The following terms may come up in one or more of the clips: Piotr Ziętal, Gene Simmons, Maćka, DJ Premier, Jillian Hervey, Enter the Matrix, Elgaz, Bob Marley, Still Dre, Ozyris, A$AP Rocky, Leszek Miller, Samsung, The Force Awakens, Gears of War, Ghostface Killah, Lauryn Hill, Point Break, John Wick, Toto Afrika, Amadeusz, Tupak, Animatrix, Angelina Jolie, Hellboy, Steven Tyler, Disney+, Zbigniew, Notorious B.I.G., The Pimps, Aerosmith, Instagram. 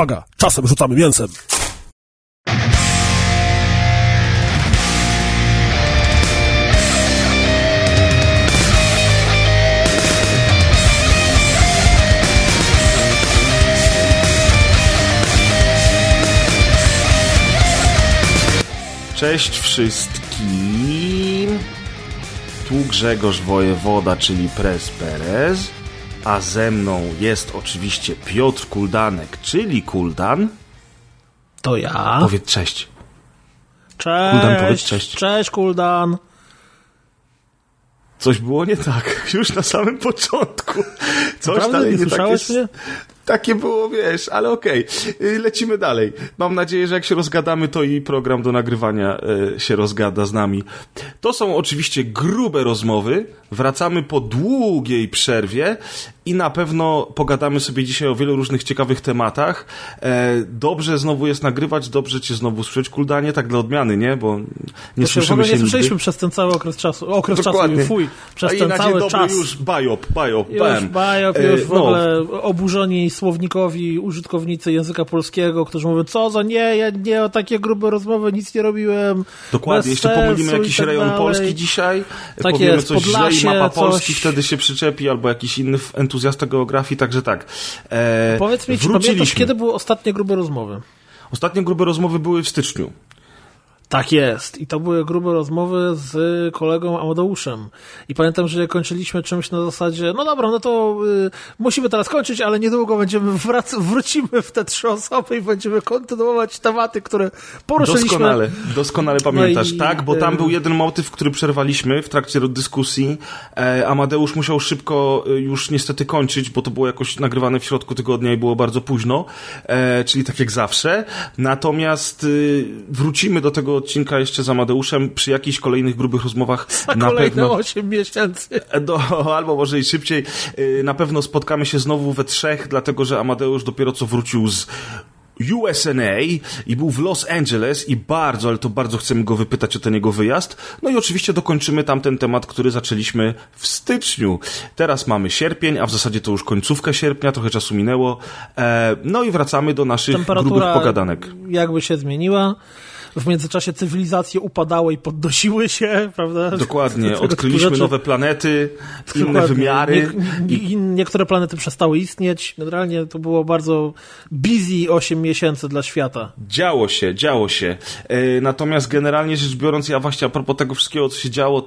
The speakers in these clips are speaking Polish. Uwaga, czasem rzucamy mięsem. Cześć wszystkim, tu Grzegorz Wojewoda, czyli Prez Perez, a ze mną jest oczywiście Piotr Kuldanek, czyli Kuldan. To ja. Powiedz cześć. Cześć. Kuldan, powiedz cześć. Cześć, Kuldan. Coś było nie tak, już na samym początku. Coś naprawdę dalej nie tak jest. Mnie? Takie było, wiesz, ale okej. Lecimy dalej. Mam nadzieję, że jak się rozgadamy, to i program do nagrywania się rozgada z nami. To są oczywiście grube rozmowy. Wracamy po długiej przerwie i na pewno pogadamy sobie dzisiaj o wielu różnych ciekawych tematach. Dobrze znowu jest nagrywać, dobrze cię znowu słyszeć, Kuldanie, tak dla odmiany, nie? Bo nie słyszymy się. Nie słyszeliśmy przez ten cały okres czasu. Okres dokładnie. Czasu, fuj. Przez ten cały czas. Już bajop, już w ogóle oburzeni słownikowi użytkownicy języka polskiego, którzy mówią, co za nie, ja nie o takie grube rozmowy nic nie robiłem. Dokładnie, jeszcze pomylimy jakiś tak rejon Polski dzisiaj, tak powiemy jest, coś Podlasie, źle i mapa Polski wtedy się przyczepi, albo jakiś inny entuzjasta geografii, także tak. Powiedz mi, czy pamiętasz, kiedy były ostatnie grube rozmowy? Ostatnie grube rozmowy były w styczniu. Tak jest. I to były grube rozmowy z kolegą Amadeuszem. I pamiętam, że kończyliśmy czymś na zasadzie, no dobra, no to musimy teraz kończyć, ale niedługo będziemy wrócimy w te trzy osoby i będziemy kontynuować tematy, które poruszyliśmy. Doskonale pamiętasz, no i, tak? Bo tam był jeden motyw, który przerwaliśmy w trakcie dyskusji. Amadeusz musiał szybko już niestety kończyć, bo to było jakoś nagrywane w środku tygodnia i było bardzo późno, czyli tak jak zawsze. Natomiast wrócimy do tego odcinka jeszcze z Amadeuszem przy jakichś kolejnych grubych rozmowach. Za na kolejne pewno 8 miesięcy. Albo może i szybciej. Na pewno spotkamy się znowu we trzech, dlatego że Amadeusz dopiero co wrócił z USA i był w Los Angeles i bardzo, ale to bardzo chcemy go wypytać o ten jego wyjazd. No i oczywiście dokończymy tamten temat, który zaczęliśmy w styczniu. Teraz mamy sierpień, a w zasadzie to już końcówka sierpnia, trochę czasu minęło. No i wracamy do naszych grubych pogadanek. Jakby się zmieniła. W międzyczasie cywilizacje upadały i poddosiły się, prawda? Dokładnie. Odkryliśmy nowe planety, inne wymiary. Niektóre planety przestały istnieć. Generalnie to było bardzo busy 8 miesięcy dla świata. Działo się. Natomiast generalnie rzecz biorąc, ja właśnie a propos tego wszystkiego, co się działo,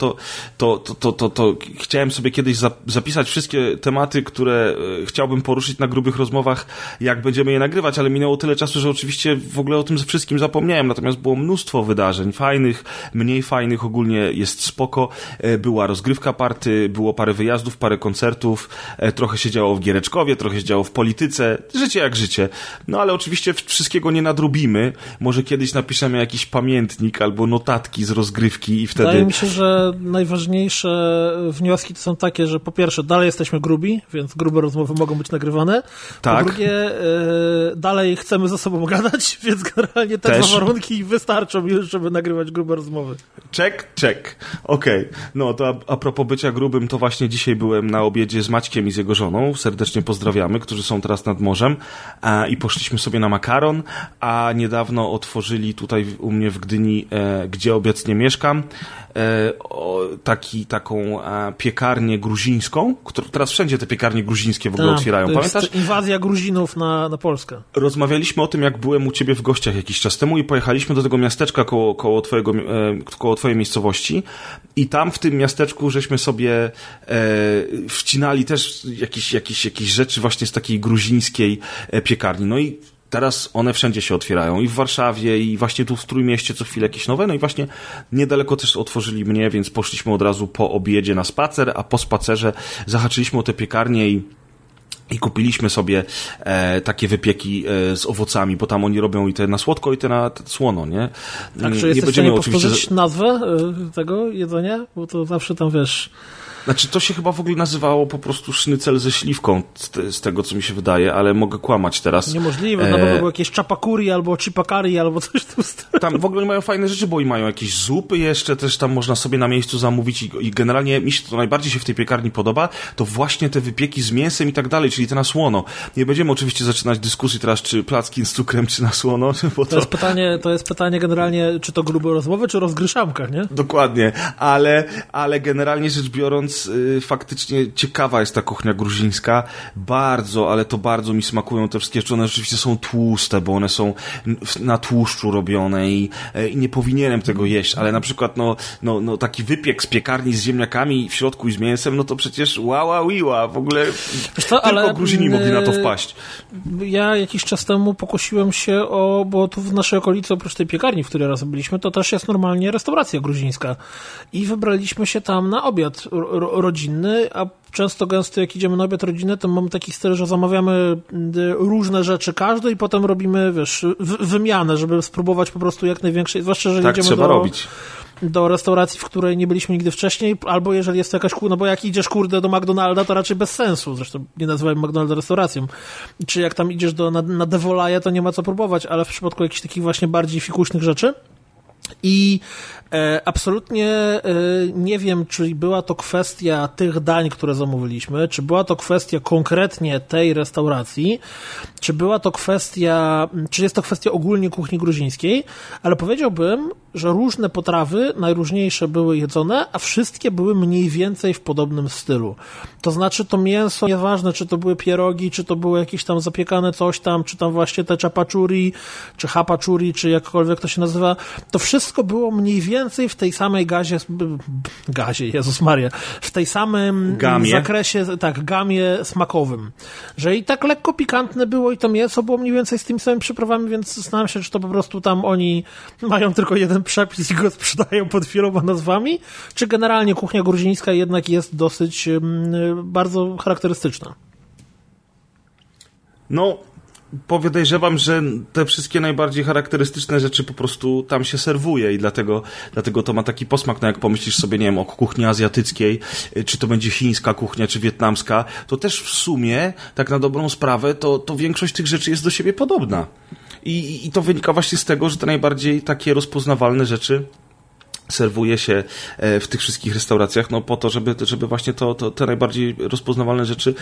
to chciałem sobie kiedyś zapisać wszystkie tematy, które chciałbym poruszyć na grubych rozmowach, jak będziemy je nagrywać, ale minęło tyle czasu, że oczywiście w ogóle o tym wszystkim zapomniałem. Natomiast było mnóstwo wydarzeń, fajnych, mniej fajnych, ogólnie jest spoko. Była rozgrywka party, było parę wyjazdów, parę koncertów, trochę się działo w Giereczkowie, trochę się działo w polityce, życie jak życie. No ale oczywiście wszystkiego nie nadrobimy, może kiedyś napiszemy jakiś pamiętnik albo notatki z rozgrywki i wtedy... Wydaje mi się, że najważniejsze wnioski to są takie, że po pierwsze dalej jesteśmy grubi, więc grube rozmowy mogą być nagrywane, tak. Po drugie dalej chcemy ze sobą gadać, więc generalnie te warunki wystarczą już, żeby nagrywać grube rozmowy. Czek. Okej. No to a propos bycia grubym, to właśnie dzisiaj byłem na obiedzie z Maćkiem i z jego żoną. Serdecznie pozdrawiamy, którzy są teraz nad morzem. I poszliśmy sobie na makaron, a niedawno otworzyli tutaj u mnie w Gdyni, gdzie obecnie mieszkam, taką piekarnię gruzińską, którą teraz wszędzie te piekarnie gruzińskie w ogóle otwierają. Pamiętasz? Inwazja Gruzinów na Polskę. Rozmawialiśmy o tym, jak byłem u ciebie w gościach jakiś czas temu i pojechaliśmy do tego miasteczka koło twojej miejscowości i tam w tym miasteczku żeśmy sobie wcinali też jakieś rzeczy właśnie z takiej gruzińskiej piekarni. No i teraz one wszędzie się otwierają i w Warszawie i właśnie tu w Trójmieście co chwilę jakieś nowe, no i właśnie niedaleko też otworzyli mnie, więc poszliśmy od razu po obiedzie na spacer, a po spacerze zahaczyliśmy o te piekarnie i kupiliśmy sobie takie wypieki z owocami, bo tam oni robią i te na słodko, i te na słono, nie? Tak, czy jesteś w stanie powtórzyć nazwę tego jedzenia? Bo to zawsze tam, wiesz... Znaczy, to się chyba w ogóle nazywało po prostu sznycel ze śliwką, z tego, co mi się wydaje, ale mogę kłamać teraz. Niemożliwe, no bo było jakieś czapakuri albo chipakari albo coś tam. Tam w ogóle mają fajne rzeczy, bo i mają jakieś zupy jeszcze, też tam można sobie na miejscu zamówić i generalnie mi się to najbardziej się w tej piekarni podoba, to właśnie te wypieki z mięsem i tak dalej, czyli te na słono. Nie będziemy oczywiście zaczynać dyskusji teraz, czy placki z cukrem, czy na słono. Bo to jest pytanie, generalnie, czy to grube rozmowy, czy rozgryszamka, nie? Dokładnie, ale generalnie rzecz biorąc, faktycznie ciekawa jest ta kuchnia gruzińska. Bardzo, ale to bardzo mi smakują te wszystkie rzeczy. One rzeczywiście są tłuste, bo one są na tłuszczu robione i nie powinienem tego jeść, ale na przykład no taki wypiek z piekarni z ziemniakami w środku i z mięsem, no to przecież wiła, w ogóle co, tylko ale Gruzini mogli na to wpaść. Ja jakiś czas temu pokusiłem się o, bo tu w naszej okolicy oprócz tej piekarni, w której raz byliśmy, to też jest normalnie restauracja gruzińska i wybraliśmy się tam na obiad rodzinny, a często gęsto jak idziemy na obiad rodzinny, to mamy taki styl, że zamawiamy różne rzeczy każdy i potem robimy, wiesz, wymianę, żeby spróbować po prostu jak największej, zwłaszcza, że tak idziemy do restauracji, w której nie byliśmy nigdy wcześniej, albo jeżeli jest to jakaś, no bo jak idziesz, kurde, do McDonalda, to raczej bez sensu, zresztą nie nazywałem McDonalda restauracją, czy jak tam idziesz na Devolaje, to nie ma co próbować, ale w przypadku jakichś takich właśnie bardziej fikuśnych rzeczy. I absolutnie nie wiem, czy była to kwestia tych dań, które zamówiliśmy, czy była to kwestia konkretnie tej restauracji, czy była to kwestia, czy jest to kwestia ogólnie kuchni gruzińskiej, ale powiedziałbym, że różne potrawy, najróżniejsze były jedzone, a wszystkie były mniej więcej w podobnym stylu. To znaczy to mięso, nieważne czy to były pierogi, czy to były jakieś tam zapiekane coś tam, czy tam właśnie te chapachuri, czy hapaczuri, czy jakkolwiek to się nazywa, to wszystko było mniej więcej w tej samej gazie, Jezus Maria, w tej samym zakresie, tak, gamie smakowym. Że i tak lekko pikantne było i to mięso było mniej więcej z tymi samymi przyprawami, więc zastanawiam się, czy to po prostu tam oni mają tylko jeden przepis i go sprzedają pod wieloma nazwami, czy generalnie kuchnia gruzińska jednak jest dosyć bardzo charakterystyczna. No, podejrzewam, że te wszystkie najbardziej charakterystyczne rzeczy po prostu tam się serwuje i dlatego to ma taki posmak, no jak pomyślisz sobie, nie wiem, o kuchni azjatyckiej, czy to będzie chińska kuchnia, czy wietnamska, to też w sumie, tak na dobrą sprawę, to większość tych rzeczy jest do siebie podobna. I to wynika właśnie z tego, że te najbardziej takie rozpoznawalne rzeczy serwuje się w tych wszystkich restauracjach, no po to, żeby właśnie te najbardziej rozpoznawalne rzeczy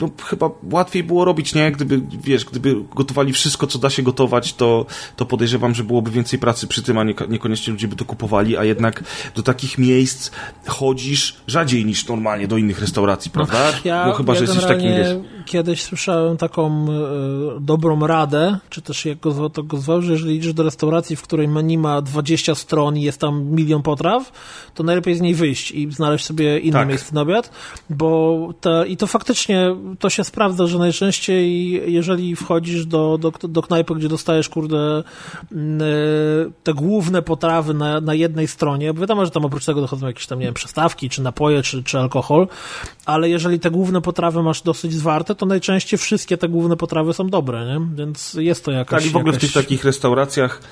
no chyba łatwiej było robić, nie? Gdyby gotowali wszystko, co da się gotować, to podejrzewam, że byłoby więcej pracy przy tym, a niekoniecznie ludzie by to kupowali, a jednak do takich miejsc chodzisz rzadziej niż normalnie do innych restauracji, prawda? No chyba, że jesteś takim, wiesz... Kiedyś słyszałem taką dobrą radę, czy też jak go zwał, to go zwał, że jeżeli idziesz do restauracji, w której menu ma 20 stron i jest tam milion potraw, to najlepiej z niej wyjść i znaleźć sobie inne miejsce na obiad, bo i to faktycznie to się sprawdza, że najczęściej jeżeli wchodzisz do knajpy, gdzie dostajesz, kurde, te główne potrawy na jednej stronie, bo wiadomo, że tam oprócz tego dochodzą jakieś tam, nie wiem, przystawki, czy napoje, czy alkohol, ale jeżeli te główne potrawy masz dosyć zwarte, to najczęściej wszystkie te główne potrawy są dobre, nie? Więc jest to jakaś... Tak, i w ogóle w tych takich restauracjach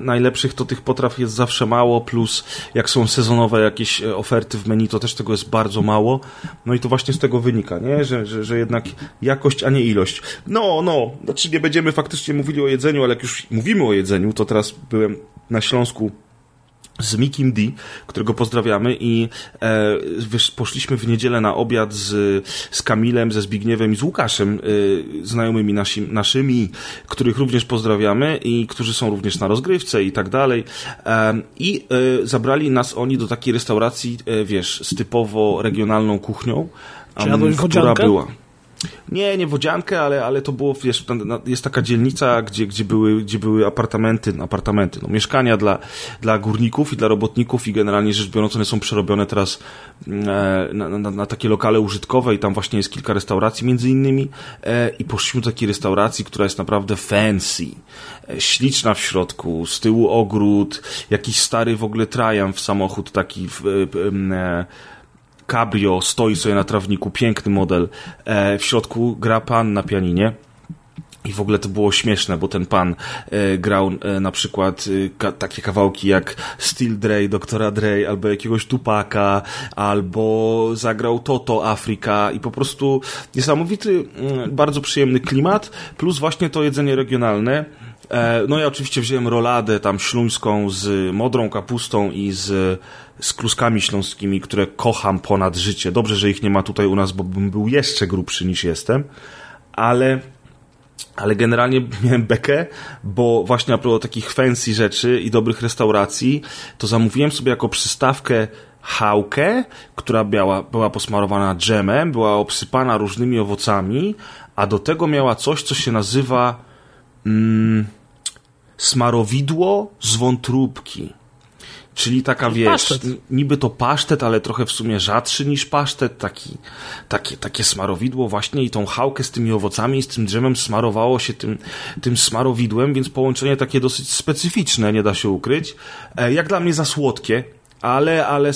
najlepszych to tych potraw jest zawsze mało, plus jak są sezonowe jakieś oferty w menu, to też tego jest bardzo mało. No i to właśnie z tego wynika, nie? Że jednak jakość, a nie ilość. No, znaczy nie będziemy faktycznie mówili o jedzeniu, ale jak już mówimy o jedzeniu, to teraz byłem na Śląsku z Mikim D, którego pozdrawiamy i poszliśmy w niedzielę na obiad z Kamilem, ze Zbigniewem i z Łukaszem, znajomymi naszymi, których również pozdrawiamy i którzy są również na rozgrywce i tak dalej. I zabrali nas oni do takiej restauracji, z typowo regionalną kuchnią, która była... Nie wodziankę, ale to było, wiesz, jest taka dzielnica, gdzie były apartamenty, no, mieszkania dla górników i dla robotników i generalnie rzecz biorąc one są przerobione teraz na takie lokale użytkowe i tam właśnie jest kilka restauracji między innymi i poszliśmy do takiej restauracji, która jest naprawdę fancy, śliczna w środku, z tyłu ogród, jakiś stary w ogóle Triumph, samochód taki Cabrio stoi sobie na trawniku, piękny model. W środku gra pan na pianinie. I w ogóle to było śmieszne, bo ten pan grał na przykład takie kawałki jak Still Dre, Doktora Dre, albo jakiegoś Tupaka, albo zagrał Toto Afrika i po prostu niesamowity, bardzo przyjemny klimat, plus właśnie to jedzenie regionalne. No ja oczywiście wziąłem roladę tam śluńską z modrą kapustą i z kluskami śląskimi, które kocham ponad życie. Dobrze, że ich nie ma tutaj u nas, bo bym był jeszcze grubszy niż jestem, ale generalnie miałem bekę, bo właśnie a propos takich fancy rzeczy i dobrych restauracji, to zamówiłem sobie jako przystawkę chałkę, która była posmarowana dżemem, była obsypana różnymi owocami, a do tego miała coś, co się nazywa smarowidło z wątróbki. Czyli taka, wiesz, pasztet. Niby to pasztet, ale trochę w sumie rzadszy niż pasztet, takie smarowidło właśnie i tą chałkę z tymi owocami i z tym drzemem smarowało się tym smarowidłem, więc połączenie takie dosyć specyficzne, nie da się ukryć. Jak dla mnie za słodkie, ale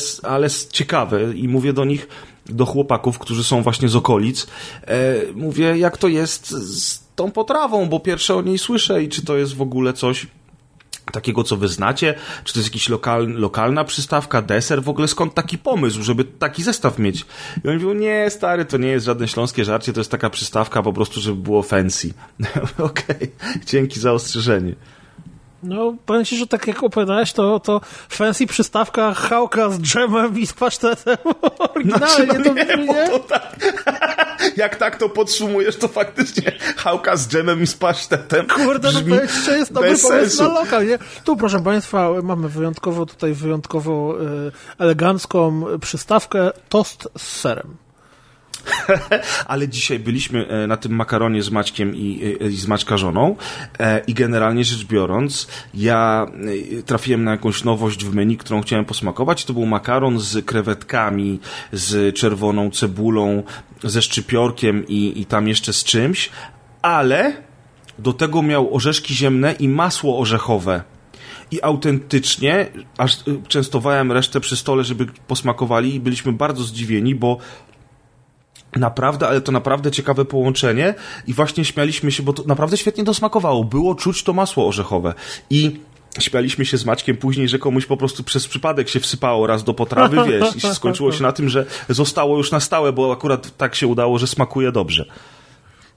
ciekawe i mówię do nich, do chłopaków, którzy są właśnie z okolic, mówię, jak to jest z tą potrawą, bo pierwsze o niej słyszę i czy to jest w ogóle coś takiego, co wy znacie, czy to jest jakaś lokalna przystawka, deser, w ogóle skąd taki pomysł, żeby taki zestaw mieć. I oni mówią, nie stary, to nie jest żadne śląskie żarcie, to jest taka przystawka po prostu, żeby było fancy. Okej, dzięki za ostrzeżenie. No, powiem ci, że tak jak opowiadałeś, to fancy przystawka, chałka z dżemem i z pasztetem. Oryginalnie znaczy, no to nie? Bo to tak. Jak tak to podsumujesz, to faktycznie chałka z dżemem i z pasztetem. Kurde, no to jeszcze jest dobry pomysł sensu. Na lokal, nie? Tu, proszę państwa, mamy wyjątkowo elegancką przystawkę, tost z serem. Ale dzisiaj byliśmy na tym makaronie z Maćkiem i z Maćka żoną i generalnie rzecz biorąc ja trafiłem na jakąś nowość w menu, którą chciałem posmakować. To był makaron z krewetkami, z czerwoną cebulą, ze szczypiorkiem i tam jeszcze z czymś, ale do tego miał orzeszki ziemne i masło orzechowe. I autentycznie, aż częstowałem resztę przy stole, żeby posmakowali i byliśmy bardzo zdziwieni, bo naprawdę, ale to naprawdę ciekawe połączenie i właśnie śmialiśmy się, bo to naprawdę świetnie to smakowało. Było czuć to masło orzechowe i śmialiśmy się z Maćkiem później, że komuś po prostu przez przypadek się wsypało raz do potrawy, wiesz, i skończyło się na tym, że zostało już na stałe, bo akurat tak się udało, że smakuje dobrze.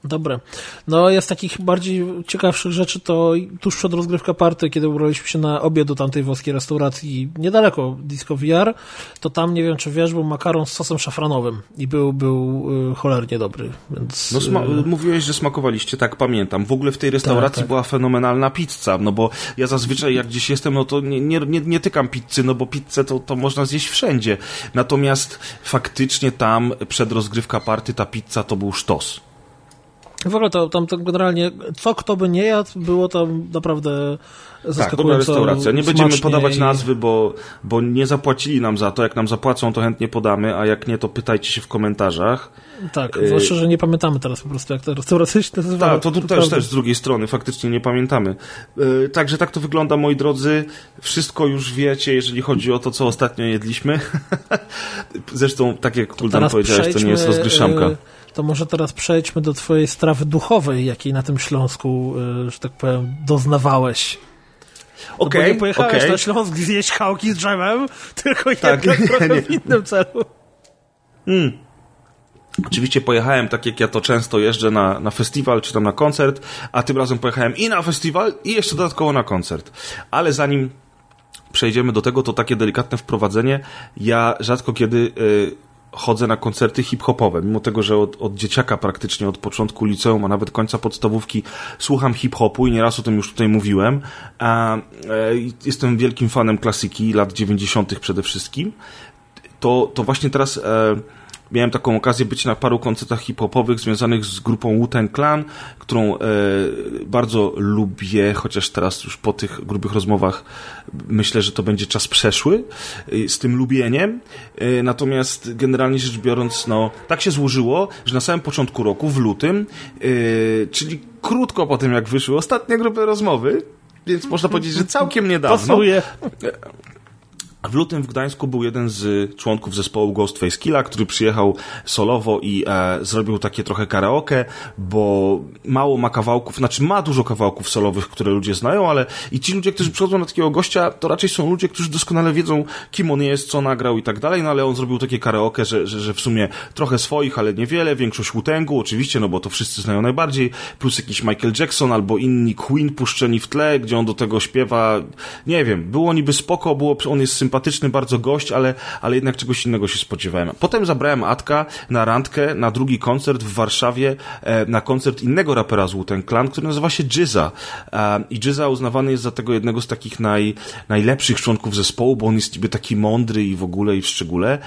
Dobre. No jest takich bardziej ciekawszych rzeczy, to tuż przed rozgrywką party, kiedy ubraliśmy się na obiad do tamtej włoskiej restauracji niedaleko Disco VR, to tam, nie wiem czy wiesz, był makaron z sosem szafranowym i był cholernie dobry. Więc... No mówiłeś, że smakowaliście, tak pamiętam. W ogóle w tej restauracji była fenomenalna pizza, no bo ja zazwyczaj jak gdzieś jestem, no to nie tykam pizzy, no bo pizzę to można zjeść wszędzie. Natomiast faktycznie tam przed rozgrywką party ta pizza to był sztos. W ogóle to generalnie, co kto by nie jadł, było tam naprawdę zaskakująco. Tak, dobra restauracja. Nie będziemy podawać nazwy, bo nie zapłacili nam za to. Jak nam zapłacą, to chętnie podamy, a jak nie, to pytajcie się w komentarzach. Tak, zwłaszcza, że nie pamiętamy teraz po prostu, jak ta restauracja się nazywała. Tak, to tu też z drugiej strony, faktycznie nie pamiętamy. Także tak to wygląda, moi drodzy. Wszystko już wiecie, jeżeli chodzi o to, co ostatnio jedliśmy. Zresztą, tak jak Kuldan powiedziałeś, to nie jest rozgryszanka. To może teraz przejdźmy do twojej strawy duchowej, jakiej na tym Śląsku, że tak powiem, doznawałeś. Okej, no nie pojechałeś na Śląsk zjeść chałki z drzewem, tylko jednak w innym celu. Oczywiście pojechałem, tak jak ja to często jeżdżę na festiwal czy tam na koncert, a tym razem pojechałem i na festiwal i jeszcze dodatkowo na koncert. Ale zanim przejdziemy do tego, to takie delikatne wprowadzenie. Ja rzadko kiedy... chodzę na koncerty hip-hopowe, mimo tego, że od dzieciaka praktycznie, od początku liceum, a nawet końca podstawówki słucham hip-hopu i nieraz o tym już tutaj mówiłem. Jestem wielkim fanem klasyki lat 90. przede wszystkim. To właśnie teraz miałem taką okazję być na paru koncertach hip-hopowych związanych z grupą Wu-Tang Clan, którą bardzo lubię, chociaż teraz już po tych grubych rozmowach myślę, że to będzie czas przeszły z tym lubieniem. Natomiast generalnie rzecz biorąc, no tak się złożyło, że na samym początku roku, w lutym, czyli krótko po tym, jak wyszły ostatnie grube rozmowy, więc można powiedzieć, że całkiem niedawno... Pasuje. W lutym w Gdańsku był jeden z członków zespołu Ghostface Killa, który przyjechał solowo i zrobił takie trochę karaoke, bo mało ma kawałków, znaczy ma dużo kawałków solowych, które ludzie znają, ale i ci ludzie, którzy przychodzą na takiego gościa, to raczej są ludzie, którzy doskonale wiedzą, kim on jest, co nagrał i tak dalej, no ale on zrobił takie karaoke, że w sumie trochę swoich, ale niewiele, większość Wu-Tangu, oczywiście, no bo to wszyscy znają najbardziej, plus jakiś Michael Jackson albo inni Queen puszczeni w tle, gdzie on do tego śpiewa, nie wiem, było niby spoko, było, on jest sympatyczny bardzo gość, ale jednak czegoś innego się spodziewałem. Potem zabrałem Atka na randkę, na drugi koncert w Warszawie, na koncert innego rapera z Wu-Tang Clan, który nazywa się GZA. I GZA uznawany jest za tego jednego z takich najlepszych członków zespołu, bo on jest niby taki mądry i w ogóle i w szczególe.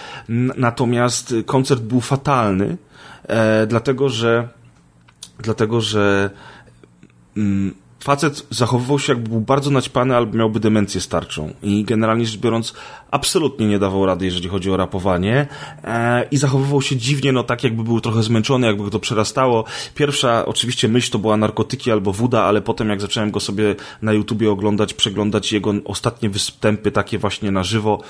Natomiast koncert był fatalny, dlatego że facet zachowywał się, jakby był bardzo naćpany albo miałby demencję starczą i generalnie rzecz biorąc absolutnie nie dawał rady, jeżeli chodzi o rapowanie i zachowywał się dziwnie, no tak jakby był trochę zmęczony, jakby go to przerastało. Pierwsza oczywiście myśl to była narkotyki albo wuda, ale potem jak zacząłem go sobie na YouTubie oglądać, przeglądać jego ostatnie występy takie właśnie na żywo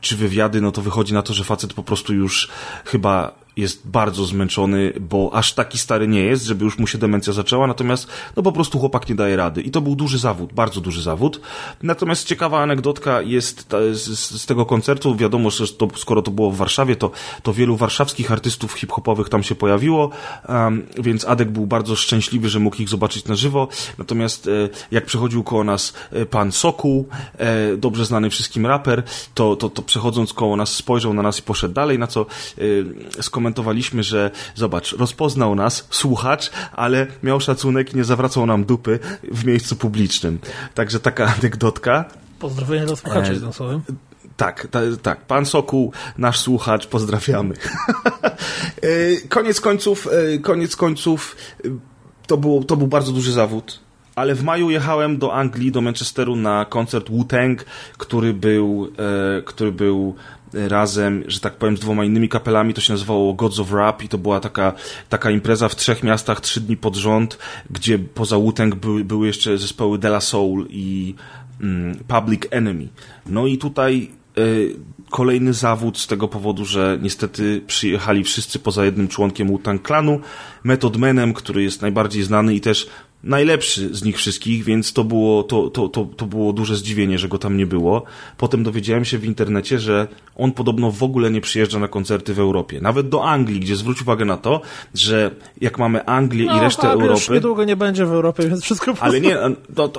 czy wywiady, no to wychodzi na to, że facet po prostu już chyba jest bardzo zmęczony, bo aż taki stary nie jest, żeby już mu się demencja zaczęła, natomiast no po prostu chłopak nie daje rady. I to był duży zawód, bardzo duży zawód. Natomiast ciekawa anegdotka jest z tego koncertu, wiadomo, że to, skoro to było w Warszawie, to wielu warszawskich artystów hip-hopowych tam się pojawiło, więc Adek był bardzo szczęśliwy, że mógł ich zobaczyć na żywo, natomiast jak przechodził koło nas Pan Sokół, dobrze znany wszystkim raper, to przechodząc koło nas spojrzał na nas i poszedł dalej, na co skomentowaliśmy, że zobacz, rozpoznał nas słuchacz, ale miał szacunek, nie zawracał nam dupy w miejscu publicznym. Także taka anegdotka. Pozdrowienia dla słuchaczy jednym słowem. Tak. Pan Sokół, nasz słuchacz, pozdrawiamy. Koniec końców to był bardzo duży zawód. Ale w maju jechałem do Anglii, do Manchesteru na koncert Wu-Tang, który był razem, że tak powiem, z dwoma innymi kapelami, to się nazywało Gods of Rap i to była taka impreza w 3 miastach 3 dni pod rząd, gdzie poza Wu-Tang były jeszcze zespoły De La Soul i Public Enemy. No i tutaj kolejny zawód z tego powodu, że niestety przyjechali wszyscy poza jednym członkiem Wu-Tang Clanu, Method Manem, który jest najbardziej znany i też najlepszy z nich wszystkich, więc to było duże zdziwienie, że go tam nie było. Potem dowiedziałem się w internecie, że on podobno w ogóle nie przyjeżdża na koncerty w Europie. Nawet do Anglii, gdzie zwróć uwagę na to, że jak mamy Anglię i resztę Europy... Już niedługo nie będzie w Europie, więc wszystko...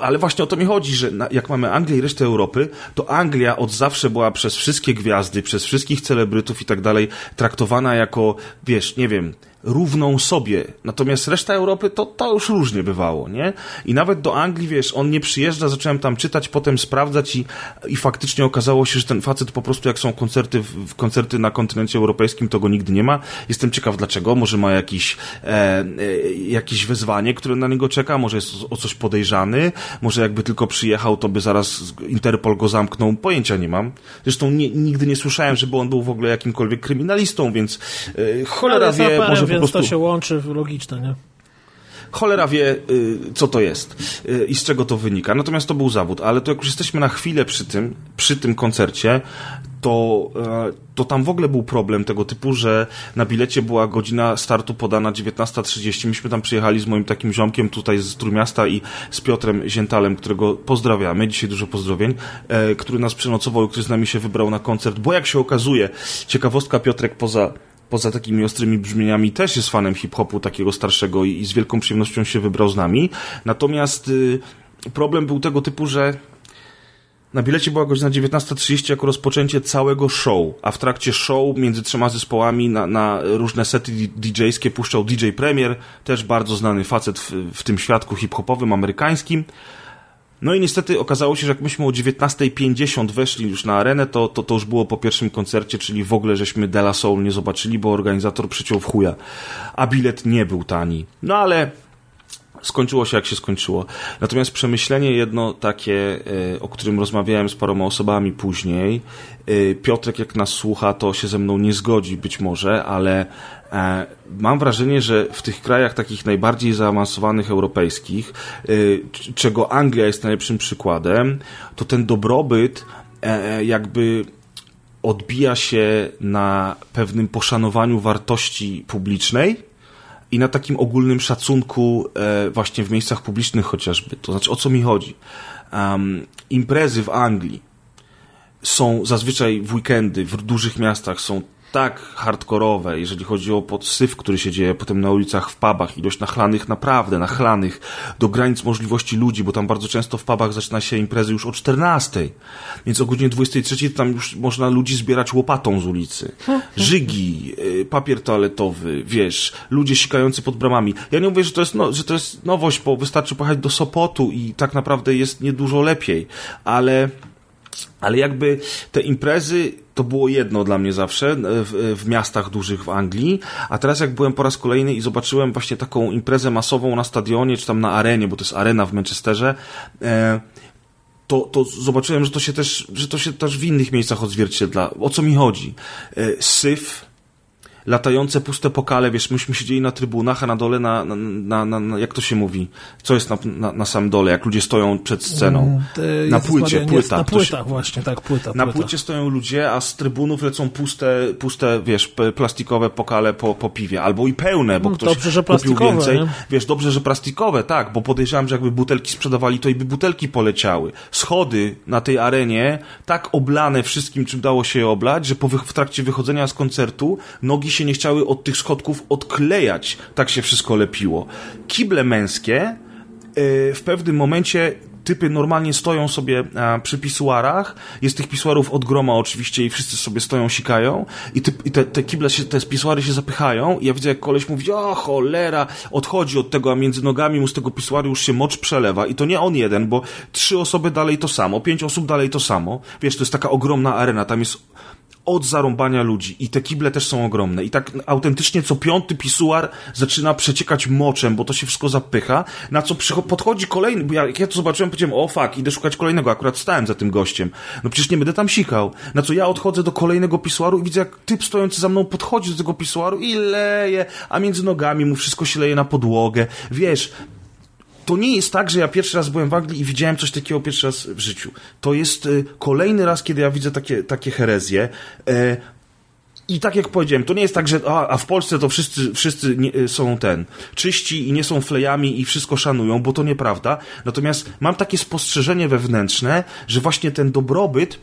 Ale właśnie o to mi chodzi, że jak mamy Anglię i resztę Europy, to Anglia od zawsze była przez wszystkie gwiazdy, przez wszystkich celebrytów i tak dalej traktowana jako, wiesz, nie wiem... równą sobie, natomiast reszta Europy to już różnie bywało, nie? I nawet do Anglii, wiesz, on nie przyjeżdża, zacząłem tam czytać, potem sprawdzać i faktycznie okazało się, że ten facet po prostu jak są koncerty na kontynencie europejskim, to go nigdy nie ma. Jestem ciekaw dlaczego, może ma jakieś wezwanie, które na niego czeka, może jest o coś podejrzany, może jakby tylko przyjechał, to by zaraz Interpol go zamknął, pojęcia nie mam. Zresztą nigdy nie słyszałem, żeby on był w ogóle jakimkolwiek kryminalistą, więc cholera wie, może więc to się łączy logicznie, nie? Cholera wie, co to jest i z czego to wynika. Natomiast to był zawód, ale to jak już jesteśmy na chwilę przy tym koncercie, to tam w ogóle był problem tego typu, że na bilecie była godzina startu podana 19:30. Myśmy tam przyjechali z moim takim ziomkiem tutaj z Trójmiasta i z Piotrem Ziętalem, którego pozdrawiamy, dzisiaj dużo pozdrowień, który nas przenocował i który z nami się wybrał na koncert, bo jak się okazuje, ciekawostka, Piotrek poza takimi ostrymi brzmieniami też jest fanem hip-hopu takiego starszego i z wielką przyjemnością się wybrał z nami. Natomiast problem był tego typu, że na bilecie była godzina 19:30 jako rozpoczęcie całego show, a w trakcie show między 3 zespołami na różne sety DJ-skie puszczał DJ Premier, też bardzo znany facet w tym świadku hip-hopowym amerykańskim. No i niestety okazało się, że jak myśmy o 19:50 weszli już na arenę, to już było po pierwszym koncercie, czyli w ogóle żeśmy De La Soul nie zobaczyli, bo organizator przyciął w chuja, a bilet nie był tani. No ale skończyło się jak się skończyło. Natomiast przemyślenie jedno takie, o którym rozmawiałem z paroma osobami później, Piotrek jak nas słucha, to się ze mną nie zgodzi być może, ale mam wrażenie, że w tych krajach takich najbardziej zaawansowanych europejskich, czego Anglia jest najlepszym przykładem, to ten dobrobyt jakby odbija się na pewnym poszanowaniu wartości publicznej i na takim ogólnym szacunku właśnie w miejscach publicznych chociażby. To znaczy, o co mi chodzi? Imprezy w Anglii są zazwyczaj w weekendy, w dużych miastach są tak hardkorowe, jeżeli chodzi o podsyf, który się dzieje potem na ulicach, w pubach, ilość nachlanych, naprawdę nachlanych do granic możliwości ludzi, bo tam bardzo często w pubach zaczyna się imprezy już o 14:00, więc o godzinie 23:00 tam już można ludzi zbierać łopatą z ulicy. Żygi, papier toaletowy, wiesz, ludzie sikający pod bramami. Ja nie mówię, że to jest nowość, bo wystarczy pojechać do Sopotu i tak naprawdę jest niedużo lepiej, ale jakby te imprezy to było jedno dla mnie zawsze w miastach dużych w Anglii, a teraz jak byłem po raz kolejny i zobaczyłem właśnie taką imprezę masową na stadionie czy tam na arenie, bo to jest arena w Manchesterze, to zobaczyłem, że to się też w innych miejscach odzwierciedla. O co mi chodzi? Syf, latające puste pokale, wiesz, myśmy siedzieli na trybunach, a na dole na jak to się mówi? Co jest na samym dole, jak ludzie stoją przed sceną? Na płycie, płyta. Na płytach właśnie, tak, płyta. Na płycie stoją ludzie, a z trybunów lecą puste, wiesz, plastikowe pokale po piwie. Albo i pełne, bo ktoś dobrze, że kupił więcej. Nie? Wiesz, dobrze, że plastikowe, tak, bo podejrzewam, że jakby butelki sprzedawali, to i by butelki poleciały. Schody na tej arenie tak oblane wszystkim, czym dało się je oblać, że w trakcie wychodzenia z koncertu nogi się nie chciały od tych schodków odklejać. Tak się wszystko lepiło. Kible męskie w pewnym momencie typy normalnie stoją sobie przy pisuarach. Jest tych pisuarów od groma oczywiście i wszyscy sobie stoją, sikają i te kible, te pisuary się zapychają i ja widzę, jak koleś mówi, o cholera, odchodzi od tego, a między nogami mu z tego pisuaru już się mocz przelewa i to nie on jeden, bo 3 osoby dalej to samo, 5 osób dalej to samo. Wiesz, to jest taka ogromna arena, tam jest od zarąbania ludzi i te kible też są ogromne i tak autentycznie co 5. pisuar zaczyna przeciekać moczem, bo to się wszystko zapycha, na co podchodzi kolejny, bo jak ja to zobaczyłem, powiedziałem, o fuck, idę szukać kolejnego, akurat stałem za tym gościem, no przecież nie będę tam sikał, na co ja odchodzę do kolejnego pisuaru i widzę, jak typ stojący za mną podchodzi do tego pisuaru i leje, a między nogami mu wszystko się leje na podłogę, wiesz. To nie jest tak, że ja pierwszy raz byłem w Anglii i widziałem coś takiego pierwszy raz w życiu. To jest kolejny raz, kiedy ja widzę takie herezje. I tak jak powiedziałem, to nie jest tak, że a w Polsce to wszyscy nie, są czyści i nie są flejami i wszystko szanują, bo to nieprawda. Natomiast mam takie spostrzeżenie wewnętrzne, że właśnie ten dobrobyt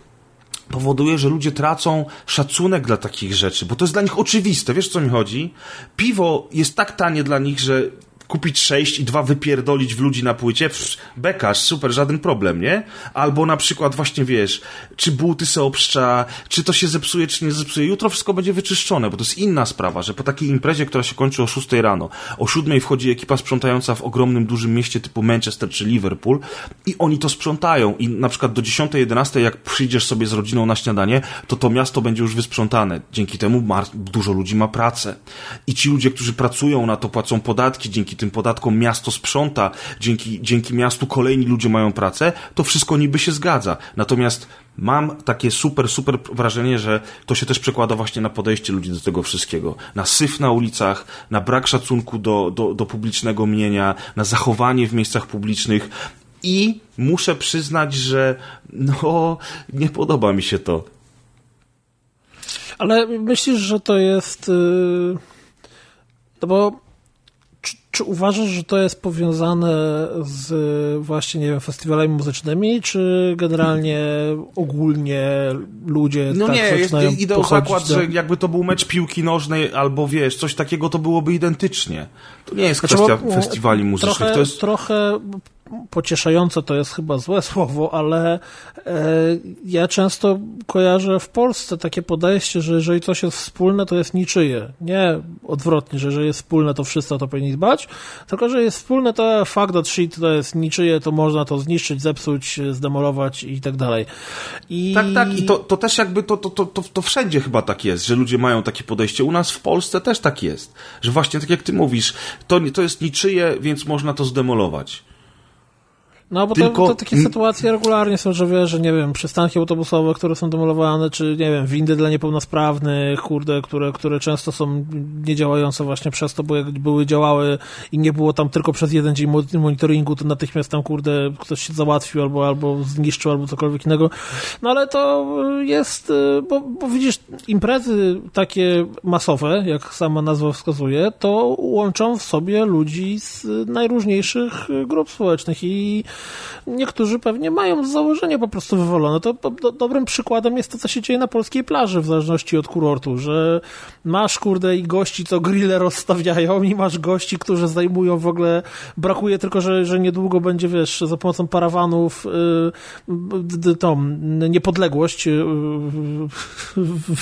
powoduje, że ludzie tracą szacunek dla takich rzeczy, bo to jest dla nich oczywiste. Wiesz, co mi chodzi? Piwo jest tak tanie dla nich, że kupić 6 i 2 wypierdolić w ludzi na płycie, bekarz, super, żaden problem, nie? Albo na przykład właśnie, wiesz, czy buty se obszcza, czy to się zepsuje, czy nie zepsuje. Jutro wszystko będzie wyczyszczone, bo to jest inna sprawa, że po takiej imprezie, która się kończy o 6 rano, o 7 wchodzi ekipa sprzątająca w ogromnym, dużym mieście typu Manchester czy Liverpool i oni to sprzątają i na przykład do 10, 11, jak przyjdziesz sobie z rodziną na śniadanie, to miasto będzie już wysprzątane. Dzięki temu dużo ludzi ma pracę. I ci ludzie, którzy pracują na to, płacą podatki, dzięki tym podatkom miasto sprząta, dzięki miastu kolejni ludzie mają pracę, to wszystko niby się zgadza. Natomiast mam takie super wrażenie, że to się też przekłada właśnie na podejście ludzi do tego wszystkiego. Na syf na ulicach, na brak szacunku do publicznego mienia, na zachowanie w miejscach publicznych i muszę przyznać, że nie podoba mi się to. Ale myślisz, że to jest... No bo czy uważasz, że to jest powiązane z właśnie, nie wiem, festiwalami muzycznymi, czy generalnie ogólnie ludzie tak zaczynają idę o zakład, że jakby to był mecz piłki nożnej albo, wiesz, coś takiego, to byłoby identycznie. To nie jest kwestia festiwali muzycznych. Trochę pocieszające to jest chyba złe słowo, ale ja często kojarzę w Polsce takie podejście, że jeżeli coś jest wspólne, to jest niczyje. Nie odwrotnie, że jeżeli jest wspólne, to wszyscy o to powinni dbać, tylko że jest wspólne, to fuck that shit, to jest niczyje, to można to zniszczyć, zepsuć, zdemolować i tak dalej. Tak, i to też jakby to wszędzie chyba tak jest, że ludzie mają takie podejście. U nas w Polsce też tak jest, że właśnie tak jak ty mówisz, to jest niczyje, więc można to zdemolować. No, bo to takie sytuacje regularnie są, że wiesz, że nie wiem, przystanki autobusowe, które są demolowane, czy nie wiem, windy dla niepełnosprawnych, kurde, które często są niedziałające właśnie przez to, bo jak były działały i nie było tam tylko przez jeden dzień monitoringu, to natychmiast tam, kurde, ktoś się załatwił albo zniszczył, albo cokolwiek innego. No, ale to jest, bo widzisz, imprezy takie masowe, jak sama nazwa wskazuje, to łączą w sobie ludzi z najróżniejszych grup społecznych i niektórzy pewnie mają z założenia po prostu wywolone. To dobrym przykładem jest to, co się dzieje na polskiej plaży, w zależności od kurortu, że masz, kurde, i gości, co grille rozstawiają, i masz gości, którzy zajmują w ogóle, brakuje tylko, że niedługo będzie, wiesz, za pomocą parawanów tą niepodległość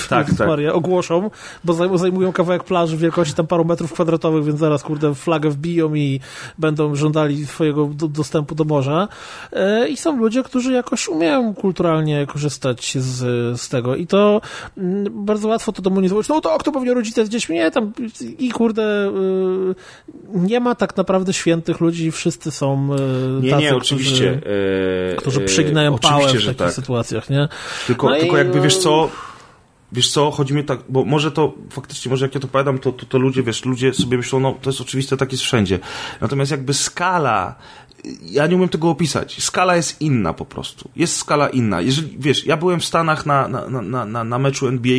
tak. Maria, ogłoszą, bo zajmują kawałek plaży wielkości tam paru metrów kwadratowych, więc zaraz, kurde, flagę wbiją i będą żądali swojego dostępu do morza. I są ludzie, którzy jakoś umieją kulturalnie korzystać z tego. I to bardzo łatwo to demonizować. No to pewnie rodzice z dziećmi, nie, tam i kurde, nie ma tak naprawdę świętych ludzi, wszyscy są tacy, nie, oczywiście, którzy przyginają pałę w takich sytuacjach, nie? Tylko jakby, wiesz co, chodzi mi tak, bo może to faktycznie, może jak ja to powiadam, to ludzie, wiesz, ludzie sobie myślą, no to jest oczywiste, tak jest wszędzie. Natomiast jakby skala, ja nie umiem tego opisać. Skala jest inna po prostu. Jest skala inna. Jeżeli, wiesz, ja byłem w Stanach na meczu NBA,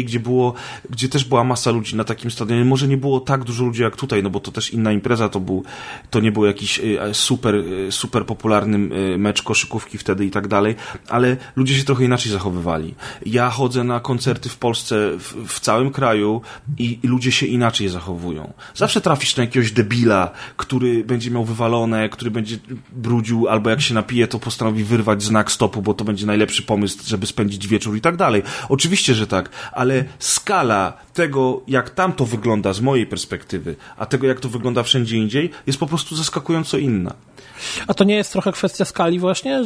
gdzie też była masa ludzi na takim stadionie. Może nie było tak dużo ludzi jak tutaj, no bo to też inna impreza, to nie był jakiś super popularny mecz koszykówki wtedy i tak dalej, ale ludzie się trochę inaczej zachowywali. Ja chodzę na koncerty w Polsce, w całym kraju i ludzie się inaczej zachowują. Zawsze trafisz na jakiegoś debila, który będzie miał wywalone, który będzie brudził, albo jak się napije, to postanowi wyrwać znak stopu, bo to będzie najlepszy pomysł, żeby spędzić wieczór i tak dalej. Oczywiście, że tak, ale skala tego, jak tam to wygląda z mojej perspektywy, a tego, jak to wygląda wszędzie indziej, jest po prostu zaskakująco inna. A to nie jest trochę kwestia skali właśnie,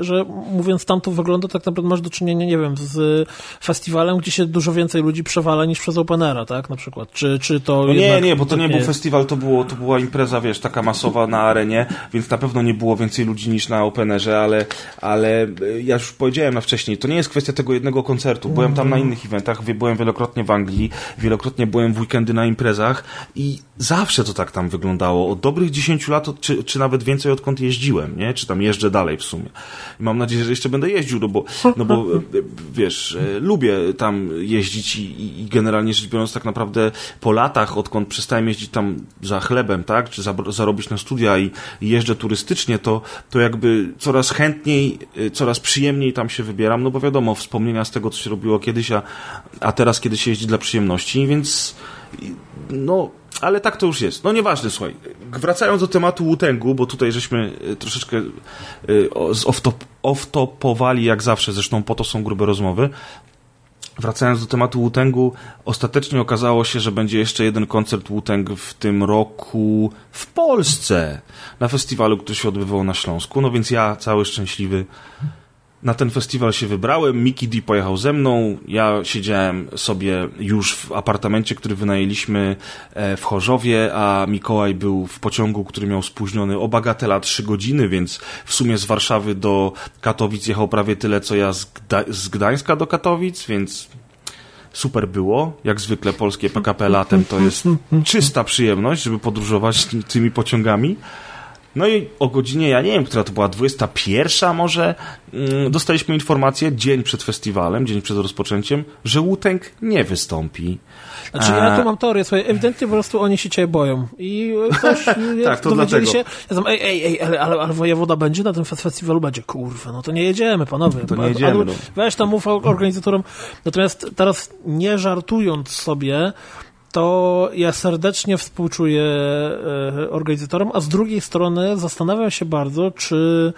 że mówiąc tam to wygląda, tak naprawdę masz do czynienia, nie wiem, z festiwalem, gdzie się dużo więcej ludzi przewala niż przez openera, tak, na przykład? Czy to nie, bo to nie był festiwal, to była impreza, wiesz, taka masowa na arenie, więc na pewno nie było więcej ludzi niż na openerze, ale ja już powiedziałem wcześniej, to nie jest kwestia tego jednego koncertu. Byłem tam na innych eventach, byłem wielokrotnie w Anglii, wielokrotnie byłem w weekendy na imprezach i zawsze to tak tam wyglądało. Od dobrych 10 lat, czy nawet więcej, odkąd jeździłem, nie? Czy tam jeżdżę dalej w sumie. I mam nadzieję, że jeszcze będę jeździł, no bo wiesz, lubię tam jeździć i generalnie rzecz biorąc, tak naprawdę po latach, odkąd przestałem jeździć tam za chlebem, tak? Czy zarobić na studia i jeżdżę turystycznie, to jakby coraz chętniej, coraz przyjemniej tam się wybieram, no bo wiadomo, wspomnienia z tego, co się robiło kiedyś, a teraz kiedy się jeździ dla przyjemności, więc no, ale tak to już jest. No nieważne, słuchaj. Wracając do tematu Wu-Tangu, bo tutaj żeśmy troszeczkę off-topowali jak zawsze, zresztą po to są grube rozmowy. Wracając do tematu Wu-Tangu, ostatecznie okazało się, że będzie jeszcze jeden koncert Wu-Tang w tym roku w Polsce, na festiwalu, który się odbywał na Śląsku. No więc ja, cały szczęśliwy, na ten festiwal się wybrałem, Miki D pojechał ze mną, ja siedziałem sobie już w apartamencie, który wynajęliśmy w Chorzowie, a Mikołaj był w pociągu, który miał spóźniony o bagatela 3 godziny, więc w sumie z Warszawy do Katowic jechał prawie tyle, co ja z Gdańska do Katowic, więc super było. Jak zwykle polskie PKP latem to jest czysta przyjemność, żeby podróżować tymi pociągami. No i o godzinie, ja nie wiem, która to była, 21 może, dostaliśmy informację dzień przed festiwalem, dzień przed rozpoczęciem, że Wu-Tang nie wystąpi. Znaczy ja tu mam teorię, słuchaj, ewidentnie po prostu oni się ciebie boją. I coś, tak, to dlatego. Się, ja tam, ale wojewoda będzie na tym festiwalu, będzie, kurwa, no to nie jedziemy, panowie. To nie jedziemy. No. Weź tam, mów organizatorom. Natomiast teraz, nie żartując sobie, to ja serdecznie współczuję organizatorom, a z drugiej strony zastanawiam się bardzo, czy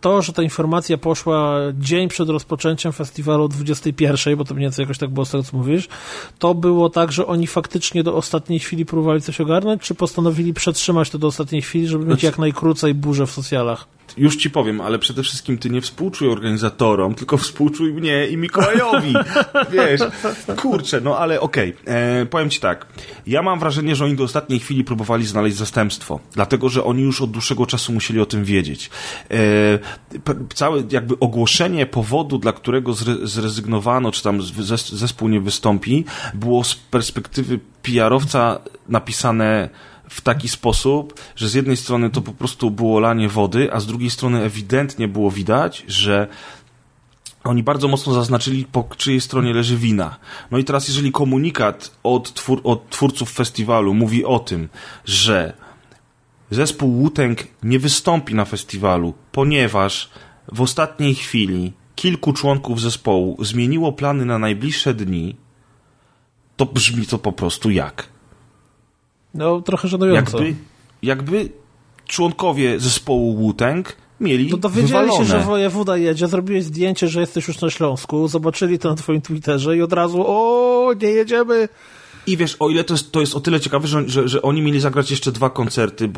to, że ta informacja poszła dzień przed rozpoczęciem festiwalu 21, bo to mniej więcej jakoś tak było z tego, co mówisz, to było tak, że oni faktycznie do ostatniej chwili próbowali coś ogarnąć, czy postanowili przetrzymać to do ostatniej chwili, żeby mieć jak najkrócej burzę w socjalach? Już ci powiem, ale przede wszystkim ty nie współczuj organizatorom, tylko współczuj mnie i Mikołajowi. Wiesz, kurczę, no ale okej. Powiem ci tak, ja mam wrażenie, że oni do ostatniej chwili próbowali znaleźć zastępstwo, dlatego, że oni już od dłuższego czasu musieli o tym wiedzieć. Całe jakby ogłoszenie powodu, dla którego zrezygnowano, czy tam zespół nie wystąpi, było z perspektywy PR-owca napisane w taki sposób, że z jednej strony to po prostu było lanie wody, a z drugiej strony ewidentnie było widać, że oni bardzo mocno zaznaczyli, po czyjej stronie leży wina. No i teraz, jeżeli komunikat od twórców festiwalu mówi o tym, że zespół Wu-Tang nie wystąpi na festiwalu, ponieważ w ostatniej chwili kilku członków zespołu zmieniło plany na najbliższe dni, to brzmi to po prostu jak? No, trochę żenująco. Jakby członkowie zespołu Wu-Tang mieli to dowiedzieli wywalone. Się, że wojewoda jedzie, zrobiłeś zdjęcie, że jesteś już na Śląsku, zobaczyli to na twoim Twitterze i od razu nie jedziemy. I wiesz, o ile to jest o tyle ciekawe, że oni mieli zagrać jeszcze 2 koncerty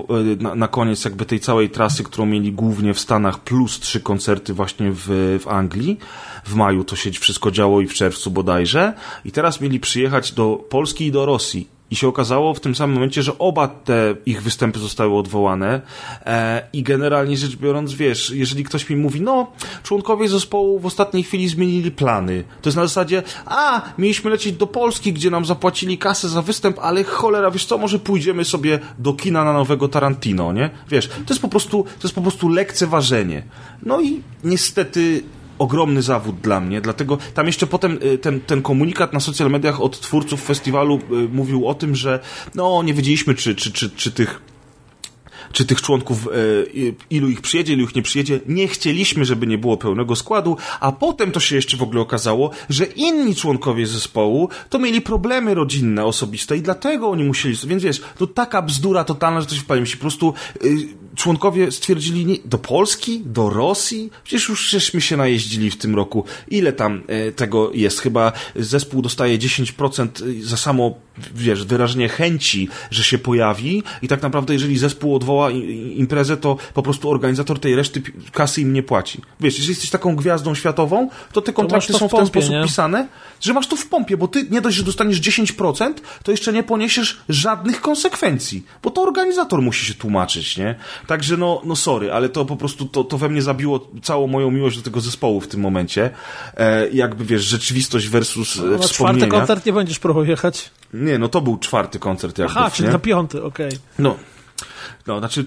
na koniec jakby tej całej trasy, którą mieli głównie w Stanach, plus 3 koncerty właśnie w Anglii. W maju to się wszystko działo i w czerwcu bodajże. I teraz mieli przyjechać do Polski i do Rosji. I się okazało w tym samym momencie, że oba te ich występy zostały odwołane i generalnie rzecz biorąc, wiesz, jeżeli ktoś mi mówi, no, członkowie zespołu w ostatniej chwili zmienili plany, to jest na zasadzie, mieliśmy lecieć do Polski, gdzie nam zapłacili kasę za występ, ale cholera, wiesz co, może pójdziemy sobie do kina na nowego Tarantino, nie? Wiesz, to jest po prostu lekceważenie. No i niestety ogromny zawód dla mnie, dlatego tam jeszcze potem ten komunikat na social mediach od twórców festiwalu mówił o tym, że no nie wiedzieliśmy czy tych członków, ilu ich przyjedzie, ilu ich nie przyjedzie, nie chcieliśmy, żeby nie było pełnego składu, a potem to się jeszcze w ogóle okazało, że inni członkowie zespołu to mieli problemy rodzinne, osobiste i dlatego oni musieli, więc wiesz, to taka bzdura totalna, że to się wpaliłem się, po prostu członkowie stwierdzili, nie, do Polski, do Rosji, przecież już żeśmy się najeździli w tym roku, ile tam tego jest, chyba zespół dostaje 10% za samo, wiesz, wyrażenie chęci, że się pojawi i tak naprawdę jeżeli zespół odwoła imprezę, to po prostu organizator tej reszty kasy im nie płaci. Wiesz, jeżeli jesteś taką gwiazdą światową, to te kontrakty są w ten sposób pisane, że masz to w pompie, bo ty nie dość, że dostaniesz 10%, to jeszcze nie poniesiesz żadnych konsekwencji, bo to organizator musi się tłumaczyć, nie? Także no sorry, ale to po prostu to we mnie zabiło całą moją miłość do tego zespołu w tym momencie. Jakby, wiesz, rzeczywistość versus wspomnienia. Czwarty koncert nie będziesz próbował jechać? Nie, no to był czwarty koncert. Czyli na piąty, okej. No, znaczy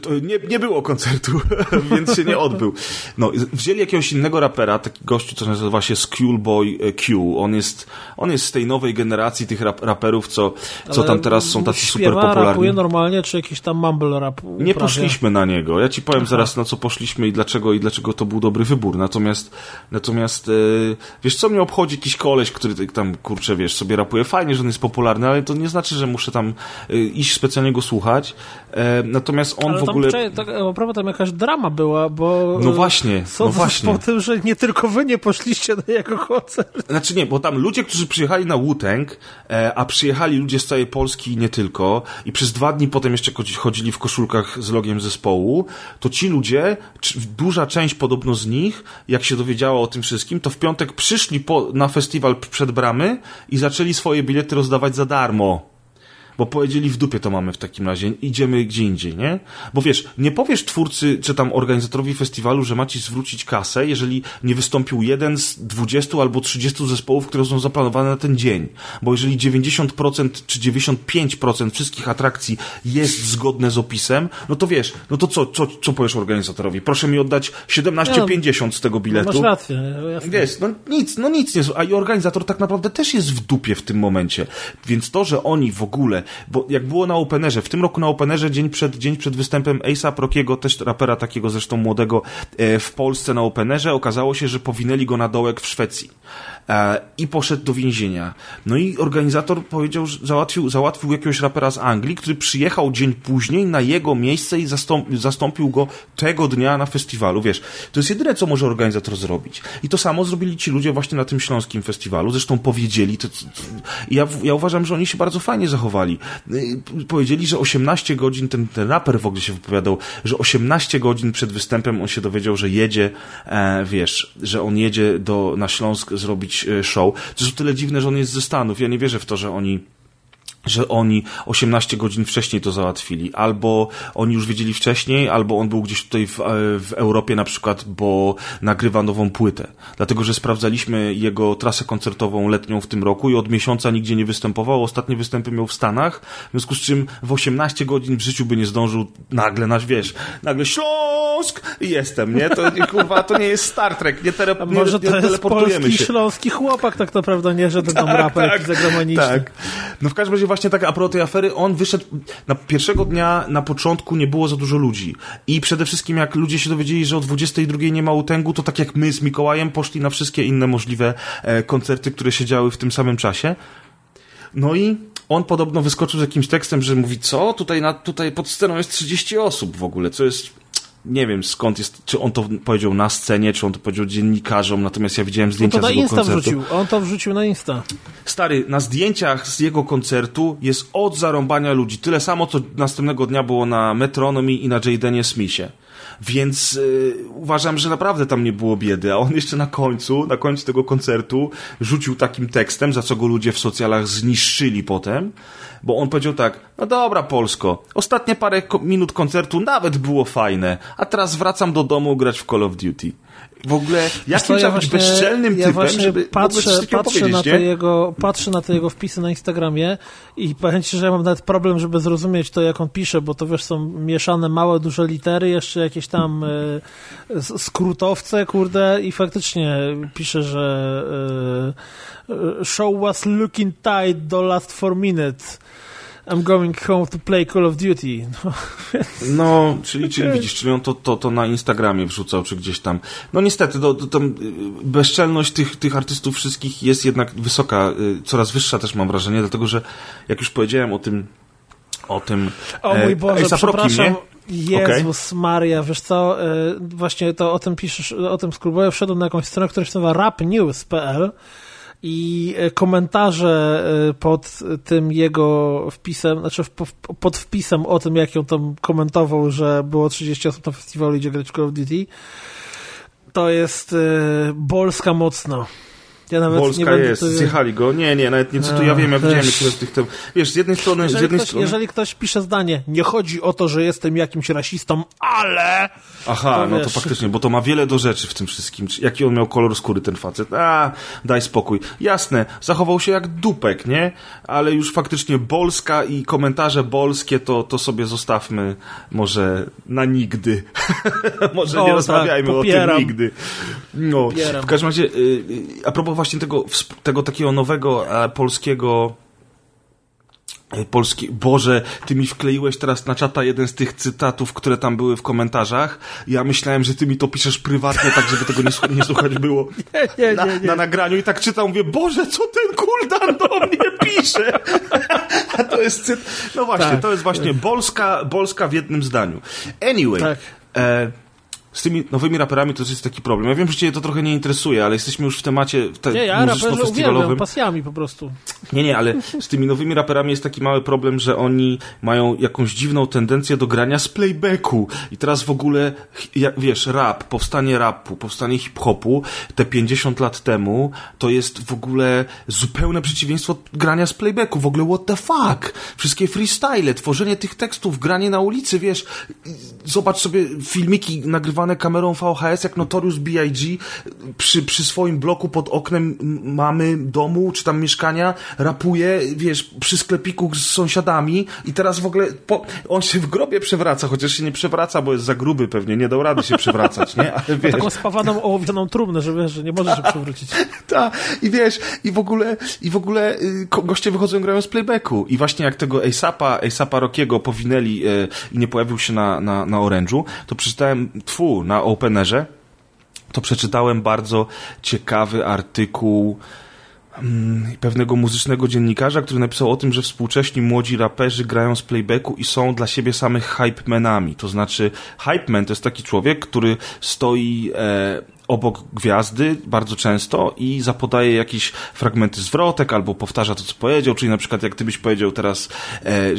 nie było koncertu, więc się nie odbył. No, wzięli jakiegoś innego rapera, taki gościu, co nazywa się Schoolboy Q. On jest z tej nowej generacji tych raperów, co tam teraz są tacy super popularni. Rapuje normalnie, czy jakiś tam mumble rap uprawia? Nie poszliśmy na niego. Ja ci powiem zaraz, na co poszliśmy i dlaczego to był dobry wybór. Natomiast wiesz, co mnie obchodzi jakiś koleś, który tam, kurczę, wiesz, sobie rapuje. Fajnie, że on jest popularny, ale to nie znaczy, że muszę tam iść specjalnie go słuchać. Natomiast on ale w ogóle... Naprawdę tam jakaś drama była, bo... No właśnie, po tym, że nie tylko wy nie poszliście na jego koncert. Znaczy nie, bo tam ludzie, którzy przyjechali na Wu-Tang, a przyjechali ludzie z całej Polski i nie tylko, i przez 2 dni potem jeszcze chodzili w koszulkach z logiem zespołu, to ci ludzie, duża część podobno z nich, jak się dowiedziała o tym wszystkim, to w piątek przyszli na festiwal przed bramy i zaczęli swoje bilety rozdawać za darmo. Bo powiedzieli, w dupie to mamy w takim razie, idziemy gdzie indziej, nie? Bo wiesz, nie powiesz twórcy, czy tam organizatorowi festiwalu, że ma ci zwrócić kasę, jeżeli nie wystąpił jeden z 20 albo 30 zespołów, które są zaplanowane na ten dzień. Bo jeżeli 90% czy 95% wszystkich atrakcji jest zgodne z opisem, no to wiesz, no to co powiesz organizatorowi? Proszę mi oddać 17,50 z tego biletu. Masz rację, jasne. Wiesz, no nic nie... A i organizator tak naprawdę też jest w dupie w tym momencie. Więc to, że oni w ogóle... Bo jak było na Openerze, w tym roku na Openerze dzień przed występem A$AP Rockiego, też rapera takiego zresztą młodego, w Polsce na Openerze, okazało się, że powinęli go na dołek w Szwecji i poszedł do więzienia. No i organizator powiedział, że załatwił jakiegoś rapera z Anglii, który przyjechał dzień później na jego miejsce i zastąpił go tego dnia na festiwalu. Wiesz, to jest jedyne, co może organizator zrobić. I to samo zrobili ci ludzie właśnie na tym śląskim festiwalu, zresztą powiedzieli to. Ja uważam, że oni się bardzo fajnie zachowali. wypowiadali. Powiedzieli, że 18 godzin, ten raper w ogóle się wypowiadał, że 18 godzin przed występem on się dowiedział, że jedzie, że on jedzie na Śląsk zrobić show. To jest o tyle dziwne, że on jest ze Stanów. Ja nie wierzę w to, że oni 18 godzin wcześniej to załatwili. Albo oni już wiedzieli wcześniej, albo on był gdzieś tutaj w Europie na przykład, bo nagrywa nową płytę. Dlatego, że sprawdzaliśmy jego trasę koncertową letnią w tym roku i od miesiąca nigdzie nie występował. Ostatnie występy miał w Stanach, w związku z czym w 18 godzin w życiu by nie zdążył nagle Śląsk jestem, nie? To nie, kurwa, to nie jest Star Trek, nie, może nie to jest polski, śląski chłopak tak naprawdę, nie żaden tam raper jakiś zagraniczny. Tak. No w każdym razie właśnie tak, a propos tej afery, on wyszedł na pierwszego dnia, na początku nie było za dużo ludzi i przede wszystkim jak ludzie się dowiedzieli, że o 22 nie ma Wu-Tangu, to tak jak my z Mikołajem poszli na wszystkie inne możliwe koncerty, które się działy w tym samym czasie. No i on podobno wyskoczył z jakimś tekstem, że mówi, co? Tutaj pod sceną jest 30 osób w ogóle, co jest... Nie wiem skąd jest, czy on to powiedział na scenie, czy on to powiedział dziennikarzom, natomiast ja widziałem zdjęcia z jego koncertu. On to wrzucił na Insta. Stary, na zdjęciach z jego koncertu jest od zarąbania ludzi. Tyle samo, co następnego dnia było na Metronomii i na Jadenie Smithie. Więc uważam, że naprawdę tam nie było biedy, a on jeszcze na końcu tego koncertu rzucił takim tekstem, za co go ludzie w socjalach zniszczyli potem, bo on powiedział tak, no dobra Polsko, ostatnie parę minut koncertu nawet było fajne, a teraz wracam do domu grać w Call of Duty. W ogóle jakim trzeba być bezczelnym typem, żeby patrzę na te jego wpisy na Instagramie i powiem ci, że ja mam nawet problem, żeby zrozumieć to, jak on pisze, bo to wiesz, są mieszane małe, duże litery, jeszcze jakieś tam skrótowce, kurde, i faktycznie pisze, że show was looking tight the last 4 minutes. I'm going home to play Call of Duty. No, czyli widzisz, czyli on to na Instagramie wrzucał, czy gdzieś tam. No niestety, tam bezczelność tych artystów wszystkich jest jednak wysoka, coraz wyższa też mam wrażenie, dlatego że, jak już powiedziałem o tym... O mój Boże, przepraszam. Jezus Maria, wiesz co, właśnie to o tym piszesz, o tym Schoolboyu, wszedłem na jakąś stronę, która się nazywa rapnews.pl i komentarze pod tym jego wpisem, znaczy pod wpisem o tym, jak on tam komentował, że było 30 osób na festiwalu i idzie grać w Call of Duty, to jest Polska mocno. Ja nawet Polska nie będę jest, tutaj... zjechali go. Nie, nawet nie cytuję, ja wiem, ja widziałem niektóre z tych tematów. Wiesz, z jednej strony... Jeżeli ktoś pisze zdanie, nie chodzi o to, że jestem jakimś rasistą, ale... Aha, to no wiesz... to faktycznie, bo to ma wiele do rzeczy w tym wszystkim. Jaki on miał kolor skóry, ten facet. Daj spokój. Jasne, zachował się jak dupek, nie? Ale już faktycznie Polska i komentarze polskie to sobie zostawmy może na nigdy. Może nie rozmawiajmy popieram. O tym nigdy. No, popieram. W każdym razie, a propos właśnie tego takiego nowego polskiego... Boże, ty mi wkleiłeś teraz na czata jeden z tych cytatów, które tam były w komentarzach. Ja myślałem, że ty mi to piszesz prywatnie, tak żeby tego nie słuchać było na nagraniu. I tak czytam, mówię, Boże, co ten Kuldan do mnie pisze? A to jest cytat... No właśnie, tak. To jest właśnie Polska w jednym zdaniu. Anyway... Tak. Z tymi nowymi raperami to jest taki problem. Ja wiem, że cię to trochę nie interesuje, ale jesteśmy już w temacie muzyczno-festiwalowym. Uwielbiam, pasjami po prostu. Nie, ale z tymi nowymi raperami jest taki mały problem, że oni mają jakąś dziwną tendencję do grania z playbacku. I teraz w ogóle, wiesz, powstanie rapu, powstanie hip-hopu te 50 lat temu to jest w ogóle zupełne przeciwieństwo grania z playbacku. W ogóle what the fuck? Wszystkie freestyle, tworzenie tych tekstów, granie na ulicy, wiesz. Zobacz sobie filmiki nagrywane kamerą VHS, jak Notorious B.I.G. przy swoim bloku pod oknem mamy domu, czy tam mieszkania, rapuje, wiesz, przy sklepiku z sąsiadami i teraz w ogóle on się w grobie przewraca, chociaż się nie przewraca, bo jest za gruby pewnie, nie dał rady się przewracać, nie? Ale wiesz... Taką spawaną, ołowioną trumnę, że wiesz, że nie może się przewrócić. Tak, i wiesz, i w ogóle goście wychodzą i grają z playbacku i właśnie jak tego A$AP Rockiego powinęli i nie pojawił się na Orange'u, to przeczytałem na Openerze, to przeczytałem bardzo ciekawy artykuł pewnego muzycznego dziennikarza, który napisał o tym, że współcześni młodzi raperzy grają z playbacku i są dla siebie samych hypemenami. To znaczy, hypeman to jest taki człowiek, który stoi obok gwiazdy bardzo często i zapodaje jakieś fragmenty zwrotek albo powtarza to, co powiedział, czyli na przykład jak ty byś powiedział teraz,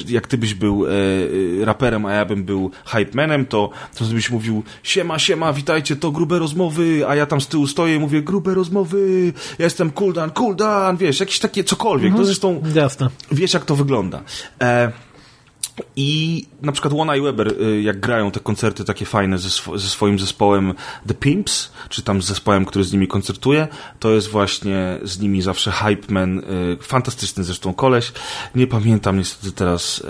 jak ty byś był raperem, a ja bym był hype manem, to ty byś mówił siema, siema, witajcie, to grube rozmowy, a ja tam z tyłu stoję i mówię grube rozmowy, ja jestem Kuldan, wiesz, jakieś takie cokolwiek, to zresztą jasne. Wiesz, jak to wygląda. I na przykład One Eye Webber, jak grają te koncerty takie fajne ze swoim zespołem The Pimps, czy tam z zespołem, który z nimi koncertuje, to jest właśnie z nimi zawsze hype man, fantastyczny zresztą koleś, nie pamiętam niestety teraz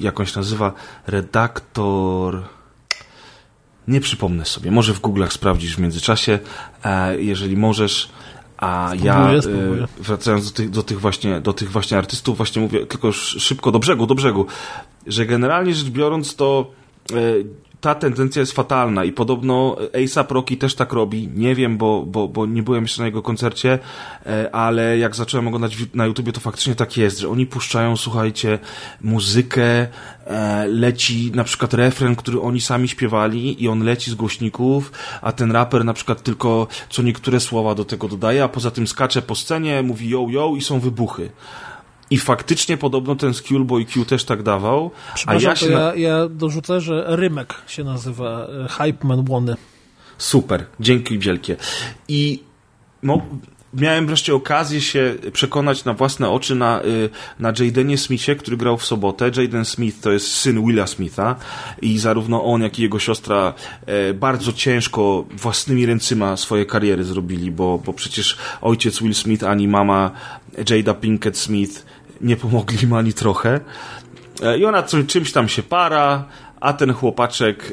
jak on się nazywa, redaktor... Nie przypomnę sobie, może w Google'ach sprawdzisz w międzyczasie, jeżeli możesz... A ja wracając do tych właśnie artystów, właśnie mówię tylko szybko do brzegu, że generalnie rzecz biorąc to ta tendencja jest fatalna i podobno A$AP Rocky też tak robi, nie wiem, bo nie byłem jeszcze na jego koncercie, ale jak zacząłem oglądać na YouTubie, to faktycznie tak jest, że oni puszczają, słuchajcie, muzykę, leci na przykład refren, który oni sami śpiewali i on leci z głośników, a ten raper na przykład tylko co niektóre słowa do tego dodaje, a poza tym skacze po scenie, mówi yo, yo i są wybuchy. I faktycznie podobno ten Schoolboy Q też tak dawał. Przepraszam, ja dorzucę, że Rymek się nazywa Hype Man Łony. Super, dzięki wielkie. I miałem wreszcie okazję się przekonać na własne oczy na Jadenie Smithie, który grał w sobotę. Jaden Smith to jest syn Willa Smitha i zarówno on, jak i jego siostra bardzo ciężko własnymi ręcyma swoje kariery zrobili, bo przecież ojciec Will Smith ani mama Jada Pinkett Smith nie pomogli im ani trochę. I ona czymś tam się para, a ten chłopaczek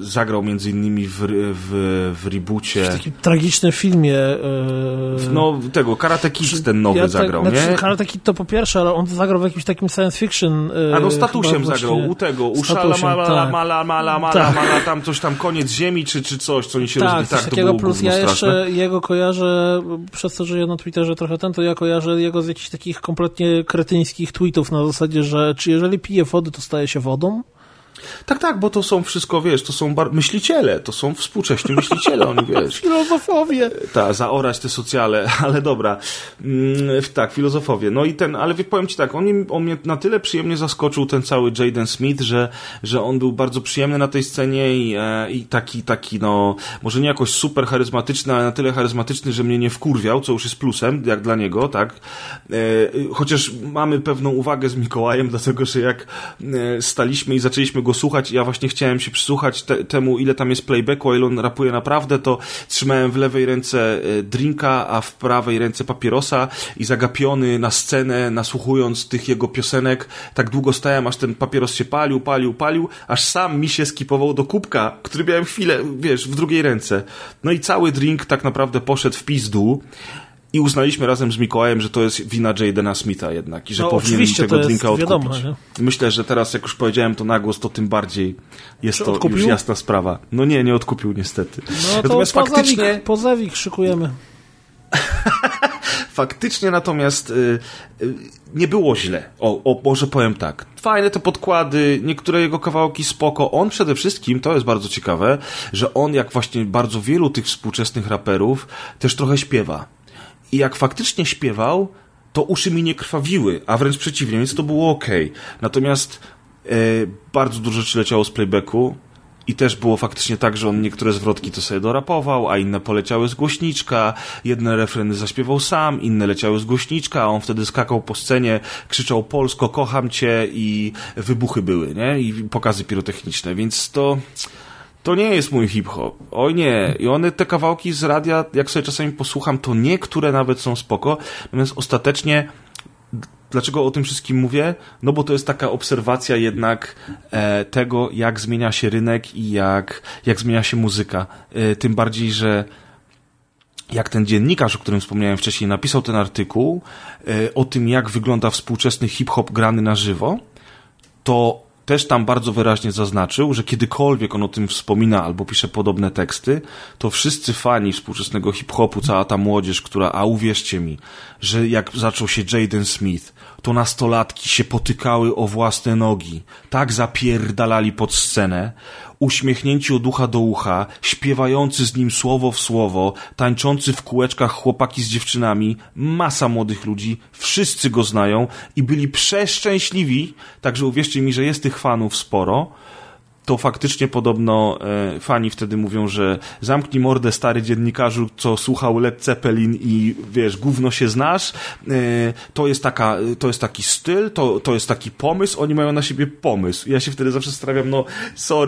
zagrał między innymi w reboocie. W takim tragicznym filmie. Karate Kid ten nowy zagrał, nie? Znaczy, Karate Kid to po pierwsze, ale on zagrał w jakimś takim science fiction. Statusem zagrał, u Szalamala, tam coś tam, koniec ziemi, czy coś, co nie się różni. Tak, takiego plus ja jeszcze jego kojarzę, przez to, że ja na Twitterze trochę to ja kojarzę jego z jakichś takich kompletnie kretyńskich tweetów na zasadzie, że czy jeżeli pije wody, to staje się wodą? Tak, bo to są wszystko, wiesz, to są myśliciele, to są współcześni myśliciele, oni, wiesz. Filozofowie. Tak, zaorać te socjale, ale dobra. Tak, filozofowie. No i ale powiem ci tak, on mnie na tyle przyjemnie zaskoczył, ten cały Jaden Smith, że on był bardzo przyjemny na tej scenie i taki, no, może nie jakoś super charyzmatyczny, ale na tyle charyzmatyczny, że mnie nie wkurwiał, co już jest plusem, jak dla niego, tak. Chociaż mamy pewną uwagę z Mikołajem, dlatego, że jak staliśmy i zaczęliśmy go słuchać, ja właśnie chciałem się przysłuchać temu, ile tam jest playbacku, a ile on rapuje naprawdę, to trzymałem w lewej ręce drinka, a w prawej ręce papierosa i zagapiony na scenę, nasłuchując tych jego piosenek, tak długo stałem, aż ten papieros się palił, aż sam mi się skipował do kubka, który miałem chwilę, wiesz, w drugiej ręce. No i cały drink tak naprawdę poszedł w pizdu. I uznaliśmy razem z Mikołajem, że to jest wina Jadena Smitha jednak i że powinien tego drinka odkupić. Wiadomo, myślę, że teraz, jak już powiedziałem to na głos, to tym bardziej jest to odkupił? Już jasna sprawa. No nie odkupił niestety. No natomiast to faktycznie... Pozawik szykujemy. Faktycznie natomiast nie było źle. Może powiem tak. Fajne te podkłady, niektóre jego kawałki spoko. On przede wszystkim, to jest bardzo ciekawe, że on, jak właśnie bardzo wielu tych współczesnych raperów, też trochę śpiewa. I jak faktycznie śpiewał, to uszy mi nie krwawiły, a wręcz przeciwnie, więc to było okej. Natomiast bardzo dużo rzeczy leciało z playbacku i też było faktycznie tak, że on niektóre zwrotki to sobie dorapował, a inne poleciały z głośniczka, jedne refreny zaśpiewał sam, inne leciały z głośniczka, a on wtedy skakał po scenie, krzyczał Polsko, kocham cię i wybuchy były, nie? I pokazy pirotechniczne, więc to nie jest mój hip-hop. Oj nie. I one, te kawałki z radia, jak sobie czasami posłucham, to niektóre nawet są spoko. Natomiast ostatecznie, dlaczego o tym wszystkim mówię? No bo to jest taka obserwacja jednak tego, jak zmienia się rynek i jak zmienia się muzyka. Tym bardziej, że jak ten dziennikarz, o którym wspomniałem wcześniej, napisał ten artykuł o tym, jak wygląda współczesny hip-hop grany na żywo, to też tam bardzo wyraźnie zaznaczył, że kiedykolwiek on o tym wspomina albo pisze podobne teksty, to wszyscy fani współczesnego hip-hopu, cała ta młodzież, a uwierzcie mi, że jak zaczął się Jaden Smith, to nastolatki się potykały o własne nogi, tak zapierdalali pod scenę, uśmiechnięci od ucha do ucha, śpiewający z nim słowo w słowo, tańczący w kółeczkach chłopaki z dziewczynami, masa młodych ludzi, wszyscy go znają i byli przeszczęśliwi, także uwierzcie mi, że jest tych fanów sporo. To faktycznie podobno fani wtedy mówią, że zamknij mordę, stary dziennikarzu, co słuchał Led Zeppelin i wiesz, gówno się znasz. To jest taki styl, to jest taki pomysł, oni mają na siebie pomysł. Ja się wtedy zawsze zastanawiam,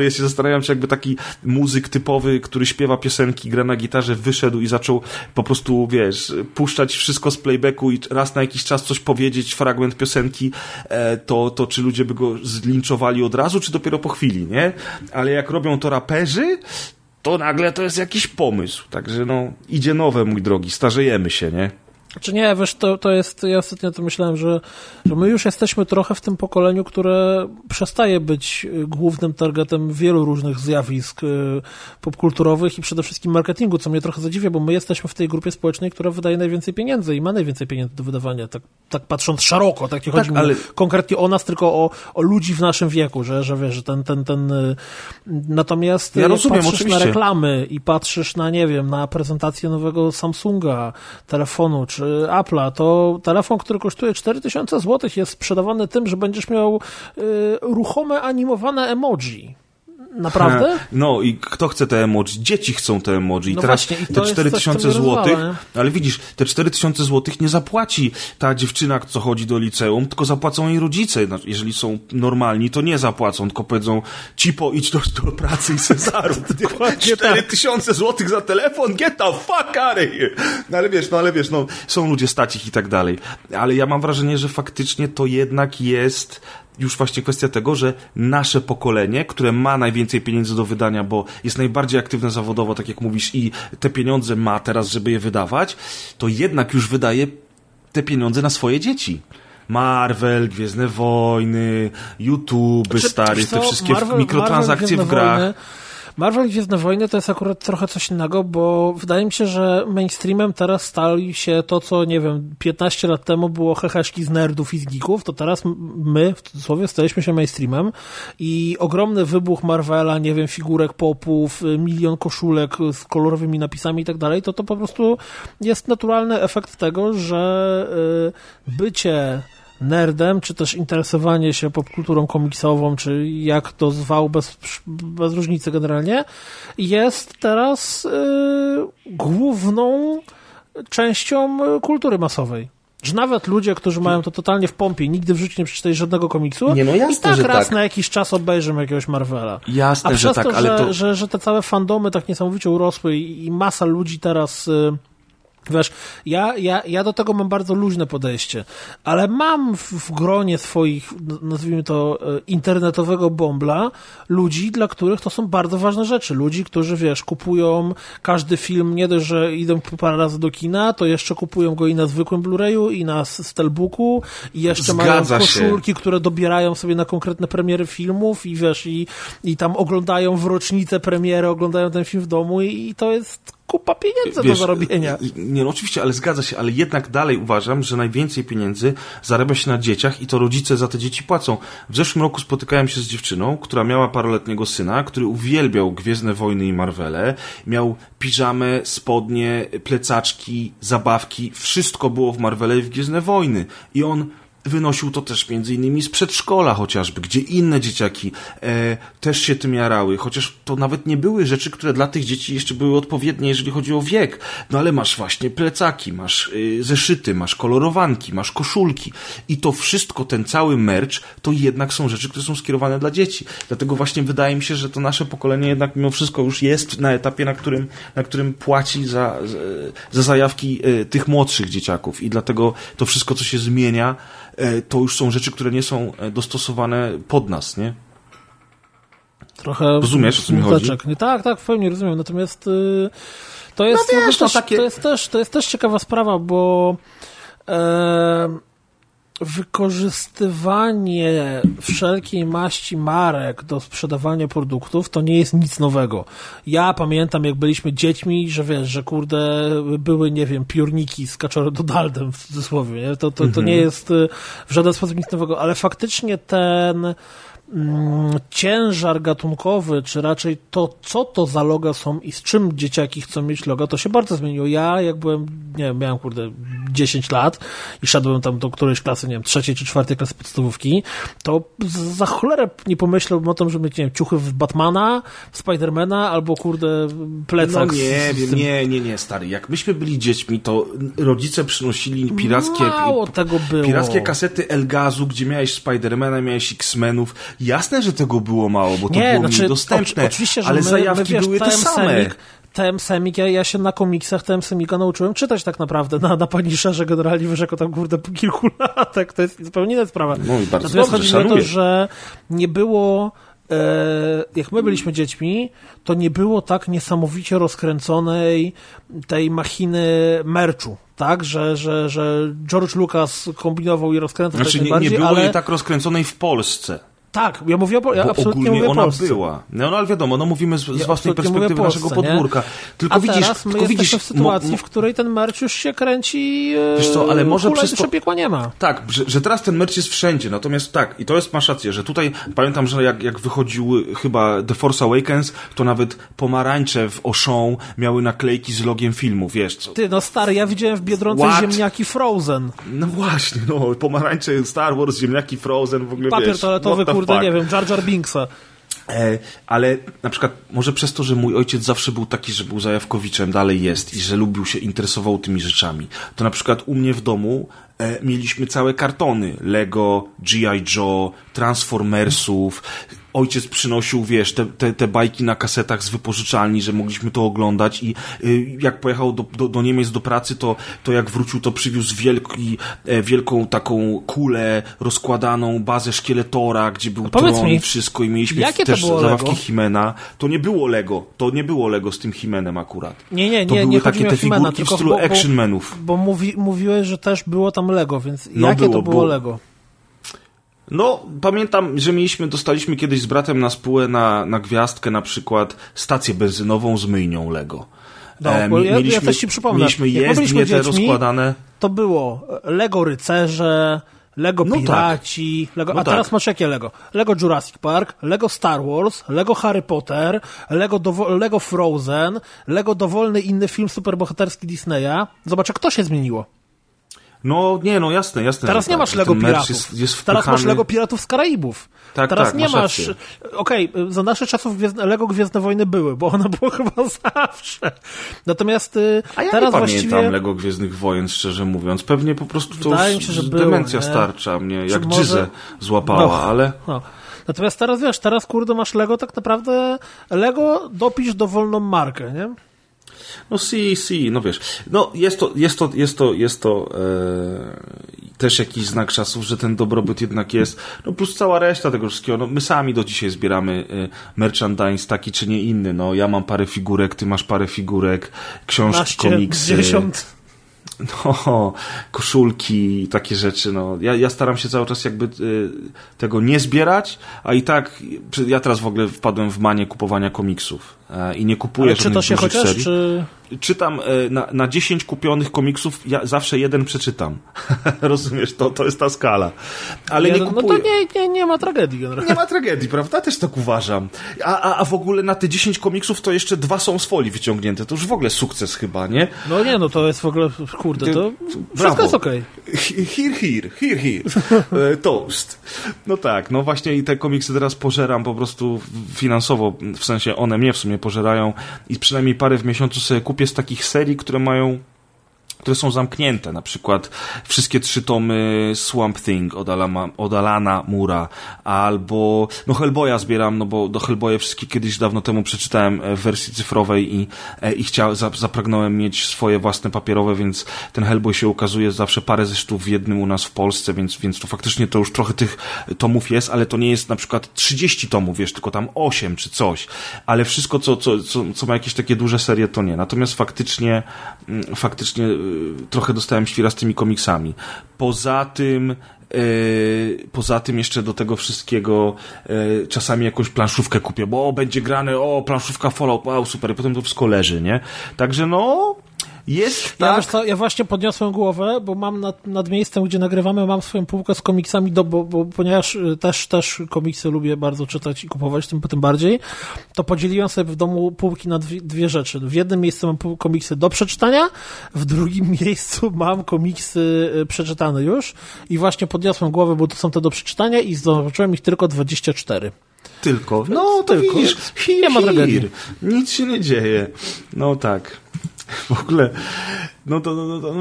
ja się zastanawiam, czy jakby taki muzyk typowy, który śpiewa piosenki, gra na gitarze, wyszedł i zaczął po prostu, wiesz, puszczać wszystko z playbacku i raz na jakiś czas coś powiedzieć, fragment piosenki, to czy ludzie by go zlinczowali od razu, czy dopiero po chwili, nie? Ale jak robią to raperzy, to nagle to jest jakiś pomysł. Także idzie nowe, mój drogi, starzejemy się, nie? Czy nie, wiesz, to jest, ja ostatnio to myślałem, że my już jesteśmy trochę w tym pokoleniu, które przestaje być głównym targetem wielu różnych zjawisk popkulturowych i przede wszystkim marketingu, co mnie trochę zadziwia, bo my jesteśmy w tej grupie społecznej, która wydaje najwięcej pieniędzy i ma najwięcej pieniędzy do wydawania, tak patrząc szeroko, tak nie chodzi ale... konkretnie o nas, tylko o ludzi w naszym wieku, że wiesz, że ten... Natomiast ja rozumiem, patrzysz oczywiście na reklamy i patrzysz na, nie wiem, na prezentację nowego Samsunga, telefonu, czy Apple'a, to telefon, który kosztuje 4000 zł jest sprzedawany tym, że będziesz miał ruchome, animowane emoji. Naprawdę? No i kto chce te emoji? Dzieci chcą te emoji. No teraz właśnie, i te 4000 zł, ale widzisz, te 4000 zł nie zapłaci ta dziewczyna, co chodzi do liceum, tylko zapłacą jej rodzice. Jeżeli są normalni, to nie zapłacą, tylko powiedzą, cipo, idź do pracy i se zarób. 4000 zł za telefon? Get the fuck out of here! No ale wiesz, są ludzie stacich i tak dalej. Ale ja mam wrażenie, że faktycznie to jednak jest... już właśnie kwestia tego, że nasze pokolenie, które ma najwięcej pieniędzy do wydania, bo jest najbardziej aktywne zawodowo, tak jak mówisz, i te pieniądze ma teraz, żeby je wydawać, to jednak już wydaje te pieniądze na swoje dzieci. Marvel, Gwiezdne Wojny, YouTube, te wszystkie mikrotransakcje w grach. Marvel i Gwiezdne Wojny to jest akurat trochę coś innego, bo wydaje mi się, że mainstreamem teraz stali się to, co, nie wiem, 15 lat temu było heheszki z nerdów i z geeków, to teraz my, w cudzysłowie, staliśmy się mainstreamem i ogromny wybuch Marvela, nie wiem, figurek popów, milion koszulek z kolorowymi napisami i tak dalej, to po prostu jest naturalny efekt tego, że bycie nerdem, czy też interesowanie się popkulturą komiksową, czy jak to zwał, bez różnicy generalnie, jest teraz główną częścią kultury masowej. Że nawet ludzie, którzy mają to totalnie w pompie, nigdy w życiu nie przeczytali żadnego komiksu, na jakiś czas obejrzą jakiegoś Marvela. Jasne, a przez że te całe fandomy tak niesamowicie urosły i masa ludzi teraz... Wiesz, ja do tego mam bardzo luźne podejście, ale mam w gronie swoich, nazwijmy to, internetowego bąbla ludzi, dla których to są bardzo ważne rzeczy. Ludzi, którzy, wiesz, kupują każdy film, nie dość, że idą parę razy do kina, to jeszcze kupują go i na zwykłym Blu-rayu, i na Stelbooku, i jeszcze mają koszulki, które dobierają sobie na konkretne premiery filmów i wiesz, i tam oglądają w rocznicę premiery, oglądają ten film w domu i to jest... kupa pieniędzy, wiesz, do zarobienia. Nie, no oczywiście, ale zgadza się, ale jednak dalej uważam, że najwięcej pieniędzy zarabia się na dzieciach i to rodzice za te dzieci płacą. W zeszłym roku spotykałem się z dziewczyną, która miała paroletniego syna, który uwielbiał Gwiezdne Wojny i Marvele, miał piżamę, spodnie, plecaczki, zabawki, wszystko było w Marvele i w Gwiezdne Wojny. I on wynosił to też między innymi z przedszkola chociażby, gdzie inne dzieciaki też się tym jarały, chociaż to nawet nie były rzeczy, które dla tych dzieci jeszcze były odpowiednie, jeżeli chodzi o wiek. No ale masz właśnie plecaki, masz zeszyty, masz kolorowanki, masz koszulki i to wszystko, ten cały merch, to jednak są rzeczy, które są skierowane dla dzieci. Dlatego właśnie wydaje mi się, że to nasze pokolenie jednak mimo wszystko już jest na etapie, na którym płaci za zajawki tych młodszych dzieciaków i dlatego to wszystko, co się zmienia, to już są rzeczy, które nie są dostosowane pod nas, nie? Trochę... Rozumiesz, o co mi chodzi? Tak, w pełni rozumiem, natomiast to jest też ciekawa sprawa, bo wykorzystywanie wszelkiej maści marek do sprzedawania produktów to nie jest nic nowego. Ja pamiętam, jak byliśmy dziećmi, że wiesz, że kurde, były, nie wiem, piórniki z Kaczor-Donaldem w cudzysłowie. To nie jest w żaden sposób nic nowego, ale faktycznie ten ciężar gatunkowy, czy raczej to, co to za loga są i z czym dzieciaki chcą mieć loga, to się bardzo zmieniło. Ja, jak byłem, nie wiem, miałem, 10 lat i szedłem tam do którejś klasy, nie wiem, trzeciej czy czwartej klasy podstawówki, to za cholerę nie pomyślałbym o tym, żeby mieć, nie wiem, ciuchy w Batmana, w Spidermana, albo, plecak. No nie, nie, stary. Jak myśmy byli dziećmi, to rodzice przynosili pirackie kasety Elgazu, gdzie miałeś Spidermana, miałeś X-Menów. Jasne, że tego było mało, bo to było niedostępne, ale zajawki były te same. TM Semik, ja się na komiksach TM Semika nauczyłem czytać tak naprawdę, na Punisherze generalnie wyrzekł tam po kilku latach, to jest zupełnie inna sprawa. No i bardzo natomiast dobrze, chodzi o to, że nie było, jak my byliśmy dziećmi, to nie było tak niesamowicie rozkręconej tej machiny merchu. Tak, że George Lucas kombinował i rozkręcał. Znaczy nie było jej tak rozkręconej w Polsce. Tak, ja mówię o, ja absolutnie ogólnie mówię o Polsce. Ona była. No, ale wiadomo, no mówimy z własnej perspektywy Polsce, naszego podwórka. Tylko widzisz, jesteśmy w sytuacji, w której ten merch już się kręci. Wiesz co, ale może przepiekła nie ma. Tak, że teraz ten merch jest wszędzie. Natomiast tak, i to jest, masz rację, że tutaj pamiętam, że jak wychodził chyba The Force Awakens, to nawet pomarańcze w Auchan miały naklejki z logiem filmu, wiesz co. Ty, no stary, ja widziałem w Biedronce ziemniaki Frozen. No właśnie, no pomarańcze Star Wars, ziemniaki Frozen, w ogóle papier wiesz. Toaletowy, no nie wiem, Jar Jar Binksa. Ale na przykład może przez to, że mój ojciec zawsze był taki, że był zajawkowiczem, dalej jest i że lubił się, interesował tymi rzeczami, to na przykład u mnie w domu mieliśmy całe kartony Lego, G.I. Joe, Transformersów. Ojciec przynosił, wiesz, te bajki na kasetach z wypożyczalni, że mogliśmy to oglądać i jak pojechał do Niemiec do pracy, to jak wrócił, to przywiózł wielką taką kulę rozkładaną, bazę Szkieletora, gdzie był tron i wszystko i mieliśmy też zabawki He-Mana. To nie było Lego z tym He-Manem akurat. Nie, to były takie te figurki w stylu Action Manów. Bo mówiłeś, że też było tam Lego, więc jakie to było Lego? No, pamiętam, że dostaliśmy kiedyś z bratem na spółę na gwiazdkę na przykład stację benzynową z myjnią Lego. Ja też ci przypomnę. Mieliśmy jezdnie te rozkładane. To było Lego rycerze, Lego piraci, tak. Lego, teraz masz jakie Lego? Lego Jurassic Park, Lego Star Wars, Lego Harry Potter, Lego Frozen, Lego dowolny inny film superbohaterski Disneya. Zobacz, jak to się zmieniło. No nie, no jasne. Teraz nie masz Lego piratów. Jest teraz masz Lego piratów z Karaibów. Tak, teraz tak, nie masz... Okej, za naszych czasów Lego Gwiezdne Wojny były, bo one było chyba zawsze. Natomiast teraz właściwie... nie pamiętam Lego Gwiezdnych Wojen, szczerze mówiąc. Pewnie po prostu to wydaje już mi się, że demencja starcza mnie, jak może... GZA złapała, ale... Natomiast teraz wiesz, masz Lego tak naprawdę... Lego dopisz dowolną markę, nie? No no wiesz, no jest to też jakiś znak czasów, że ten dobrobyt jednak jest, no plus cała reszta tego wszystkiego, no my sami do dzisiaj zbieramy merchandise taki czy nie inny, no ja mam parę figurek, ty masz parę figurek, książki, komiksy, 10. No, koszulki i takie rzeczy, no. Ja staram się cały czas jakby tego nie zbierać, a i tak, ja teraz w ogóle wpadłem w manię kupowania komiksów i nie kupuję żadnych dużych serii. Czytam na 10 kupionych komiksów, ja zawsze jeden przeczytam. Rozumiesz, to jest ta skala. Ale nie kupuję. No to nie ma tragedii. Generalnie. Nie ma tragedii, prawda? Też tak uważam. A w ogóle na te 10 komiksów to jeszcze 2 są z folii wyciągnięte. To już w ogóle sukces chyba, nie? No nie, no to jest w ogóle, kurde, to wszystko jest okej. Okay. Here. Toast. No tak, no właśnie i te komiksy teraz pożeram po prostu finansowo, w sensie one mnie w sumie pożerają i przynajmniej parę w miesiącu sobie kupię z takich serii, które są zamknięte, na przykład wszystkie 3 tomy Swamp Thing od Alana Moore'a, albo Hellboya zbieram, no bo do Hellboya wszystkie kiedyś dawno temu przeczytałem w wersji cyfrowej i zapragnąłem mieć swoje własne papierowe, więc ten Hellboy się ukazuje zawsze parę zeszytów w jednym u nas w Polsce, więc to faktycznie to już trochę tych tomów jest, ale to nie jest na przykład 30 tomów, wiesz, tylko tam 8 czy coś, ale wszystko co ma jakieś takie duże serie, to nie. Natomiast faktycznie trochę dostałem świra z tymi komiksami. Poza tym jeszcze do tego wszystkiego czasami jakąś planszówkę kupię, bo będzie grane, planszówka Fallout, wow, super, i potem to wszystko leży, nie? Także Jest tak... Ja właśnie podniosłem głowę, bo mam nad miejscem, gdzie nagrywamy, mam swoją półkę z komiksami, ponieważ też komiksy lubię bardzo czytać i kupować, tym bardziej, to podzieliłem sobie w domu półki na dwie rzeczy. W jednym miejscu mam komiksy do przeczytania, w drugim miejscu mam komiksy przeczytane już i właśnie podniosłem głowę, bo to są te do przeczytania i zobaczyłem ich tylko 24. Tylko? No to tylko. Widzisz, nie ma tragedii. Nic się nie dzieje. No tak. W ogóle, no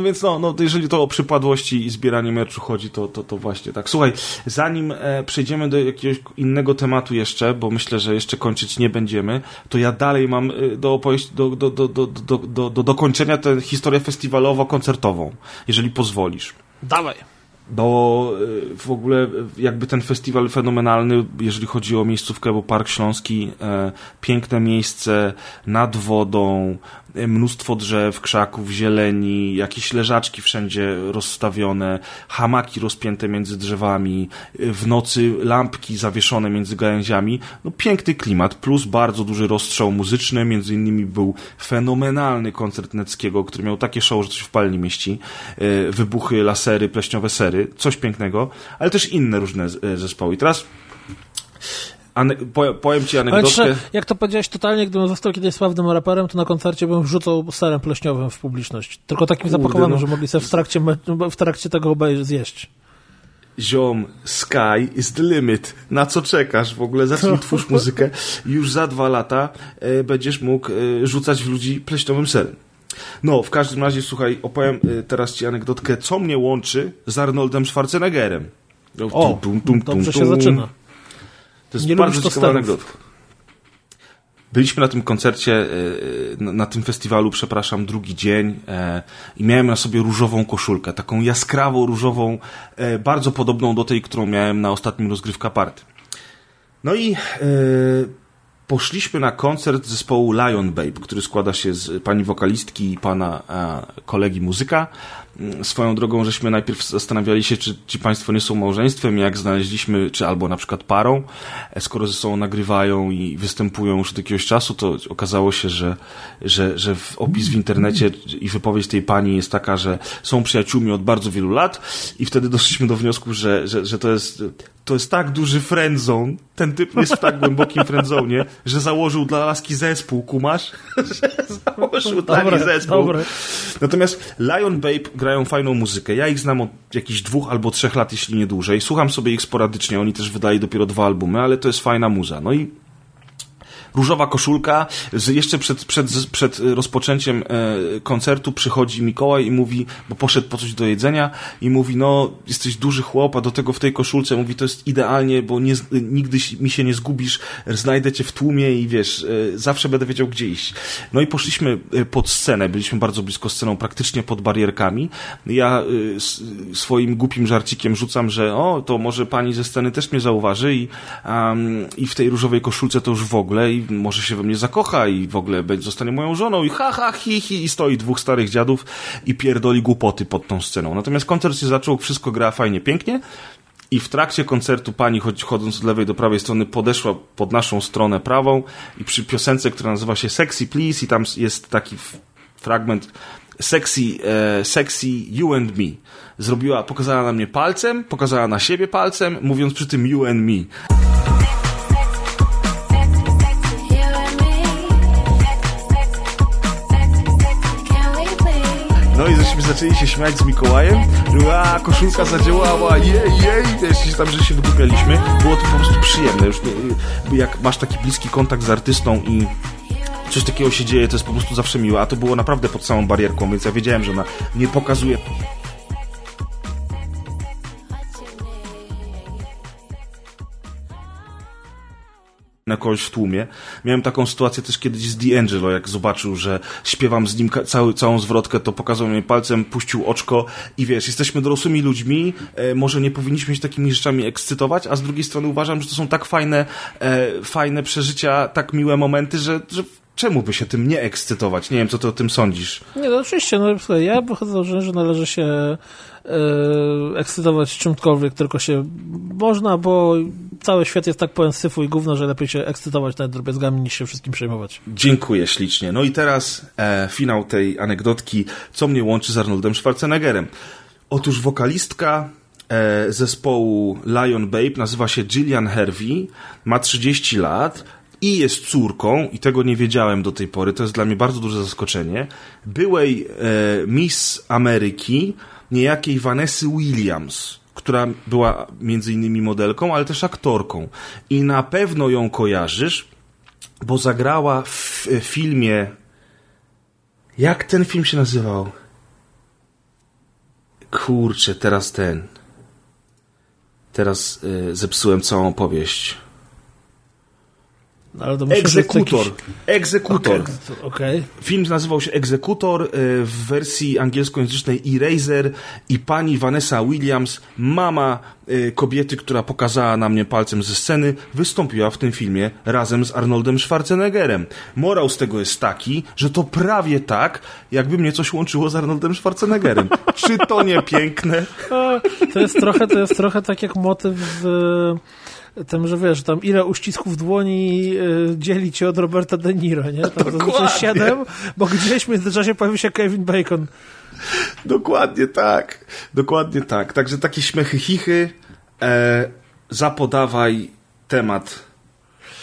więc jeżeli to o przypadłości i zbieranie meczu chodzi, to właśnie tak. Słuchaj, zanim przejdziemy do jakiegoś innego tematu jeszcze, bo myślę, że jeszcze kończyć nie będziemy, to ja dalej mam do dokończenia tę historię festiwalowo-koncertową, jeżeli pozwolisz. Dawaj. Bo w ogóle jakby ten festiwal fenomenalny, jeżeli chodzi o miejscówkę, bo Park Śląski, piękne miejsce nad wodą, mnóstwo drzew, krzaków, zieleni, jakieś leżaczki wszędzie rozstawione, hamaki rozpięte między drzewami, w nocy lampki zawieszone między gałęziami. No piękny klimat, plus bardzo duży rozstrzał muzyczny, między innymi był fenomenalny koncert Neckiego, który miał takie show, że coś w palni mieści, wybuchy, lasery, pleśniowe sery, coś pięknego, ale też inne różne zespoły. I teraz... powiem ci anegdotkę. Panie, jak to powiedziałeś totalnie, gdybym został kiedyś sławnym raperem, to na koncercie bym wrzucał serem pleśniowym w publiczność. Tylko takim zapakowanym, że mogli sobie w trakcie tego zjeść. Ziom, sky is the limit. Na co czekasz w ogóle? Zacznij, twórz muzykę. Już za 2 lata będziesz mógł rzucać w ludzi pleśniowym serem. No, w każdym razie, słuchaj, opowiem teraz ci anegdotkę, co mnie łączy z Arnoldem Schwarzeneggerem. O, dobrze się zaczyna. To jest bardzo ciekawa anegdotka. Byliśmy na tym koncercie, na tym festiwalu, przepraszam, drugi dzień i miałem na sobie różową koszulkę, taką jaskrawo różową, bardzo podobną do tej, którą miałem na ostatnim rozgrywka party. No i poszliśmy na koncert zespołu Lion Babe, który składa się z pani wokalistki i pana kolegi muzyka. Swoją drogą, żeśmy najpierw zastanawiali się, czy ci państwo nie są małżeństwem, jak znaleźliśmy, czy albo na przykład parą. Skoro ze sobą nagrywają i występują już od jakiegoś czasu, to okazało się, że w opis w internecie i wypowiedź tej pani jest taka, że są przyjaciółmi od bardzo wielu lat i wtedy doszliśmy do wniosku, że to jest tak duży friendzone, ten typ jest w tak głębokim friendzone, że założył dla laski zespół, kumasz? Że założył dla niej zespół. Dobre. Natomiast Lion Babe grają fajną muzykę. Ja ich znam od jakichś 2 albo 3 lat, jeśli nie dłużej. Słucham sobie ich sporadycznie. Oni też wydali dopiero 2 albumy, ale to jest fajna muza. No i różowa koszulka. Jeszcze przed rozpoczęciem koncertu przychodzi Mikołaj i mówi, bo poszedł po coś do jedzenia i mówi, no jesteś duży chłop, a do tego w tej koszulce. Mówi, to jest idealnie, bo nigdy mi się nie zgubisz, znajdę cię w tłumie i wiesz, zawsze będę wiedział, gdzie iść. No i poszliśmy pod scenę, byliśmy bardzo blisko sceną, praktycznie pod barierkami. Ja swoim głupim żarcikiem rzucam, że to może pani ze sceny też mnie zauważy i w tej różowej koszulce to już w ogóle i może się we mnie zakocha i w ogóle zostanie moją żoną i ha, ha, hi, hi, i stoi 2 starych dziadów i pierdoli głupoty pod tą sceną. Natomiast koncert się zaczął, wszystko gra fajnie, pięknie i w trakcie koncertu pani, chodząc od lewej do prawej strony, podeszła pod naszą stronę prawą i przy piosence, która nazywa się Sexy Please, i tam jest taki fragment Sexy You and Me. Pokazała na mnie palcem, pokazała na siebie palcem, mówiąc przy tym You and Me. No i żeśmy zaczęli się śmiać z Mikołajem. Koszulka zadziałała, jej, też tam, że się wygłupialiśmy. Było to po prostu przyjemne. Już nie, jak masz taki bliski kontakt z artystą i coś takiego się dzieje, to jest po prostu zawsze miłe. A to było naprawdę pod samą barierką, więc ja wiedziałem, że ona nie pokazuje... na kogoś w tłumie. Miałem taką sytuację też kiedyś z D'Angelo, jak zobaczył, że śpiewam z nim całą zwrotkę, to pokazał mi palcem, puścił oczko i wiesz, jesteśmy dorosłymi ludźmi, może nie powinniśmy się takimi rzeczami ekscytować, a z drugiej strony uważam, że to są tak fajne przeżycia, tak miłe momenty, że czemu by się tym nie ekscytować? Nie wiem, co ty o tym sądzisz. Nie, no oczywiście. No, ja wychodzę z założenia, że należy się ekscytować czymkolwiek tylko się można, bo cały świat jest tak pełen syfu i gówna, że lepiej się ekscytować nawet drobiazgami, niż się wszystkim przejmować. Dziękuję ślicznie. No i teraz finał tej anegdotki, co mnie łączy z Arnoldem Schwarzeneggerem. Otóż wokalistka zespołu Lion Babe nazywa się Jillian Hervey, ma 30 lat i jest córką, i tego nie wiedziałem do tej pory, to jest dla mnie bardzo duże zaskoczenie, byłej Miss Ameryki, niejakiej Vanessy Williams, która była między innymi modelką, ale też aktorką. I na pewno ją kojarzysz, bo zagrała w filmie... Jak ten film się nazywał? Kurczę, teraz ten... Teraz zepsułem całą powieść. Ale to Egzekutor. Jakiś... Egzekutor. Okay. Film nazywał się Egzekutor, w wersji angielskojęzycznej Eraser, i pani Vanessa Williams, mama kobiety, która pokazała na mnie palcem ze sceny, wystąpiła w tym filmie razem z Arnoldem Schwarzeneggerem. Morał z tego jest taki, że to prawie tak, jakby mnie coś łączyło z Arnoldem Schwarzeneggerem. Czy to nie piękne? To jest trochę tak jak motyw z... Tam, że wiesz, tam ile uścisków dłoni dzieli cię od Roberta De Niro, nie? Tam dokładnie. 7, bo gdzieś w międzyczasie pojawił się Kevin Bacon. Dokładnie tak. Dokładnie tak. Także takie śmiechy, chichy. Zapodawaj temat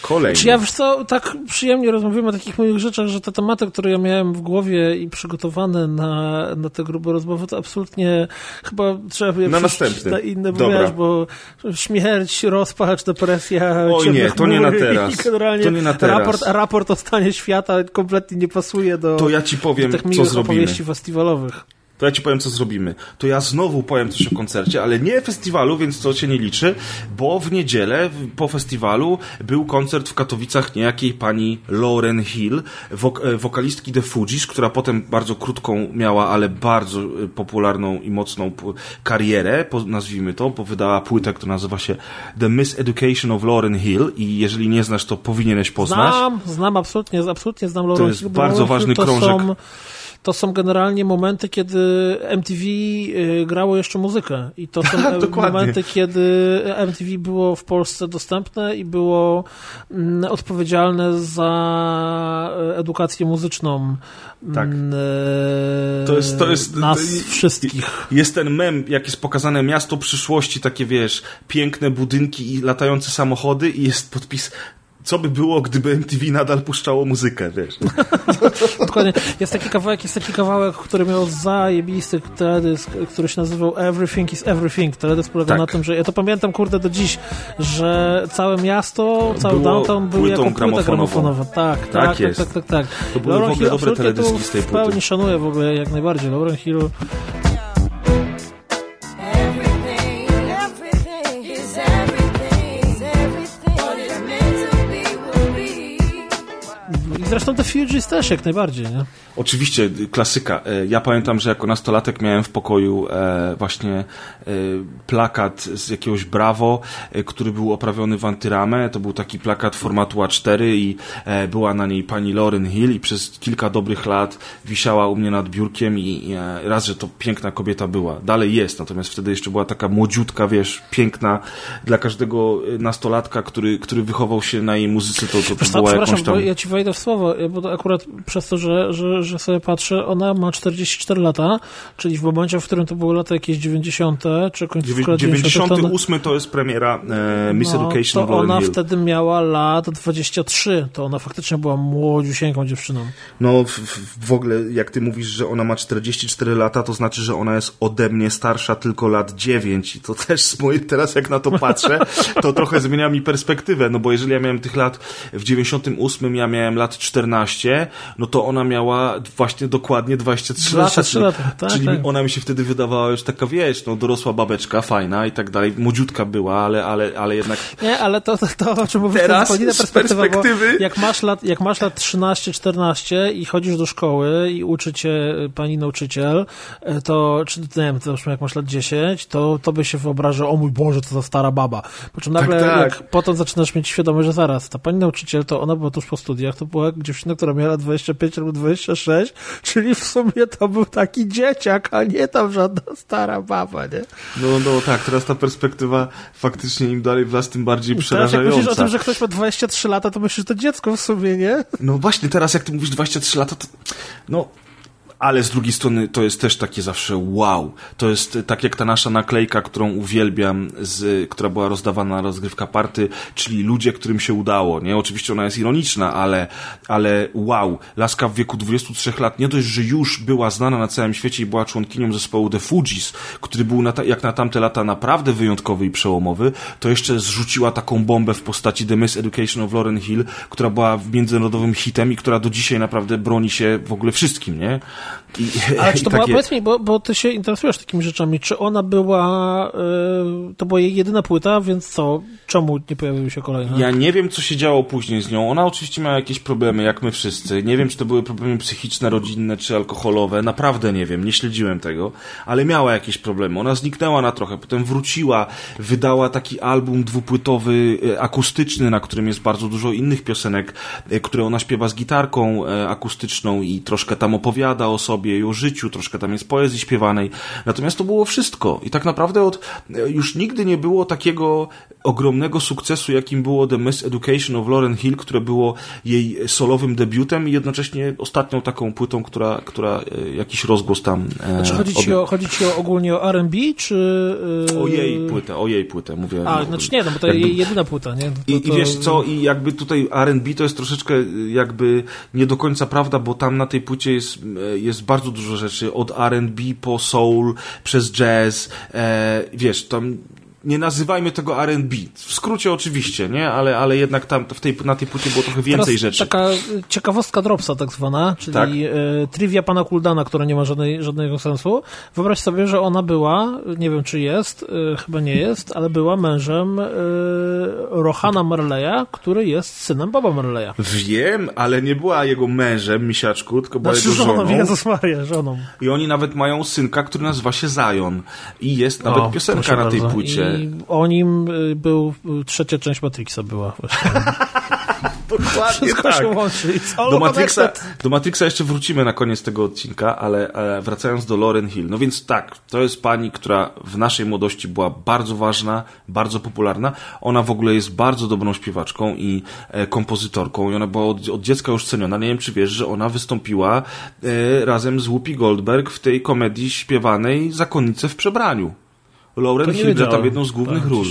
kolejny. Czy ja, wiesz co, tak przyjemnie rozmawiam o takich moich rzeczach, że te tematy, które ja miałem w głowie i przygotowane na te grube rozmowy, to absolutnie chyba trzeba je przejść na inne, bo śmierć, rozpacz, depresja, oj nie, to nie na teraz. To nie na teraz. Raport o stanie świata kompletnie nie pasuje do ja ci powiem, do tych miłych opowieści festiwalowych. To ja ci powiem, co zrobimy. To ja znowu powiem coś o koncercie, ale nie festiwalu, więc to się nie liczy, bo w niedzielę po festiwalu był koncert w Katowicach niejakiej pani Lauryn Hill, wokalistki The Fugees, która potem bardzo krótką miała, ale bardzo popularną i mocną karierę, nazwijmy to, bo wydała płytę, która nazywa się The Miseducation of Lauryn Hill, i jeżeli nie znasz, to powinieneś poznać. Znam, absolutnie znam Lauryn Hill. To jest bardzo ważny krążek. To są generalnie momenty, kiedy MTV grało jeszcze muzykę, i to są momenty, kiedy MTV było w Polsce dostępne i było odpowiedzialne za edukację muzyczną. Tak. To jest nas wszystkich. Jest ten mem, jak jest pokazane miasto przyszłości, takie wiesz, piękne budynki i latające samochody, i jest podpis: co by było, gdyby MTV nadal puszczało muzykę, wiesz? Dokładnie. Jest taki kawałek, który miał zajebisty teledysk, który się nazywał Everything is Everything. Teledysk polegał na tym, że ja to pamiętam, kurde, do dziś, że całe miasto, cały downtown był jako płyta gramofonowa. Tak. To były w ogóle dobre teledyski z tej płyty. W pełni szanuję w ogóle jak najbardziej. Lauryn Hill... Zresztą The Fugees też jak najbardziej, nie? Oczywiście, klasyka. Ja pamiętam, że jako nastolatek miałem w pokoju właśnie plakat z jakiegoś Bravo, który był oprawiony w antyramę. To był taki plakat formatu A4 i była na niej pani Lauryn Hill, i przez kilka dobrych lat wisiała u mnie nad biurkiem, i raz, że to piękna kobieta była. Dalej jest, natomiast wtedy jeszcze była taka młodziutka, wiesz, piękna dla każdego nastolatka, który wychował się na jej muzyce, to była jakąś tam... Ja ci wejdę w słowo, bo to akurat przez to, że sobie patrzę, ona ma 44 lata, czyli w momencie, w którym to były lata jakieś 90, czy końcówka 98 to jest premiera Miss Education. To ona wtedy miała lat 23, to ona faktycznie była młodziusieńką dziewczyną. No w ogóle, jak ty mówisz, że ona ma 44 lata, to znaczy, że ona jest ode mnie starsza tylko lat 9, i to też z mojej, teraz jak na to patrzę, to trochę zmienia mi perspektywę, no bo jeżeli ja miałem tych lat w 98, ja miałem lat 14, no to ona miała właśnie dokładnie 23 lata. Tak, czyli tak. Ona mi się wtedy wydawała już taka, wiesz, no dorosła babeczka, fajna i tak dalej, młodziutka była, ale jednak... Nie, ale to o czym mówisz, teraz to jest perspektywy. Jak masz lat 13-14 i chodzisz do szkoły i uczy cię pani nauczyciel, to, czy nie wiem, jak masz lat 10, to tobie się wyobraża, o mój Boże, co za stara baba. Po czym nagle, jak potem zaczynasz mieć świadomość, że zaraz, ta pani nauczyciel, to ona była tuż po studiach, to była jak dziewczynę, która miała 25 albo 26, czyli w sumie to był taki dzieciak, a nie tam żadna stara baba, nie? No tak, teraz ta perspektywa faktycznie im dalej w las, tym bardziej przerażająca. Teraz jak myślisz o tym, że ktoś ma 23 lata, to myślisz, że to dziecko w sumie, nie? No właśnie, teraz jak ty mówisz 23 lata, to... no... Ale z drugiej strony to jest też takie zawsze wow. To jest tak jak ta nasza naklejka, którą uwielbiam, która była rozdawana na rozgrywka party, czyli ludzie, którym się udało. Nie? Oczywiście ona jest ironiczna, ale wow. Laska w wieku 23 lat, nie dość, że już była znana na całym świecie i była członkinią zespołu The Fugees, który był jak na tamte lata naprawdę wyjątkowy i przełomowy, to jeszcze zrzuciła taką bombę w postaci The Miseducation of Lauryn Hill, która była międzynarodowym hitem i która do dzisiaj naprawdę broni się w ogóle wszystkim, nie? Ale czy to była, powiedz mi, bo ty się interesujesz takimi rzeczami, czy ona była, to była jej jedyna płyta, więc co, czemu nie pojawiły się kolejne? Ja nie wiem, co się działo później z nią, ona oczywiście miała jakieś problemy, jak my wszyscy, nie wiem, czy to były problemy psychiczne, rodzinne, czy alkoholowe, naprawdę nie wiem, nie śledziłem tego, ale miała jakieś problemy, ona zniknęła na trochę, potem wróciła, wydała taki album dwupłytowy, akustyczny, na którym jest bardzo dużo innych piosenek, które ona śpiewa z gitarką akustyczną i troszkę tam opowiada o sobie i o życiu, troszkę tam jest poezji śpiewanej, natomiast to było wszystko i tak naprawdę już nigdy nie było takiego ogromnego sukcesu, jakim było The Miseducation of Lauryn Hill, które było jej solowym debiutem i jednocześnie ostatnią taką płytą, która jakiś rozgłos tam... Znaczy chodzi ci ogólnie o R&B, czy... O jej płytę, mówię. A, znaczy nie, no bo to jakby... jej jedyna płyta, nie? I wiesz co, i jakby tutaj R&B to jest troszeczkę jakby nie do końca prawda, bo tam na tej płycie jest bardzo dużo rzeczy, od R&B po soul, przez jazz, wiesz, tam nie nazywajmy tego R&B, w skrócie oczywiście, nie, ale jednak tam na tej płycie było trochę więcej rzeczy. Taka ciekawostka Dropsa tak zwana, czyli tak. Trivia pana Kuldana, która nie ma żadnego sensu. Wyobraź sobie, że ona była, nie wiem czy jest, chyba nie jest, ale była mężem Rohana Marleya, który jest synem Boba Marleya. Wiem, ale nie była jego mężem, misiaczku, tylko była jego żoną. Jezus Maria, żoną. I oni nawet mają synka, który nazywa się Zion i jest nawet piosenka na tej płycie. I o nim był, trzecia część Matrixa była właśnie. Dokładnie. Wszystko tak się łączy. Do Matrixa jeszcze wrócimy na koniec tego odcinka, ale wracając do Lauryn Hill. No więc tak, to jest pani, która w naszej młodości była bardzo ważna, bardzo popularna. Ona w ogóle jest bardzo dobrą śpiewaczką i kompozytorką i ona była od dziecka już ceniona. Nie wiem, czy wiesz, że ona wystąpiła razem z Whoopi Goldberg w tej komedii śpiewanej Zakonnice w przebraniu. Lauryn Hill gra tam jedną z głównych ról.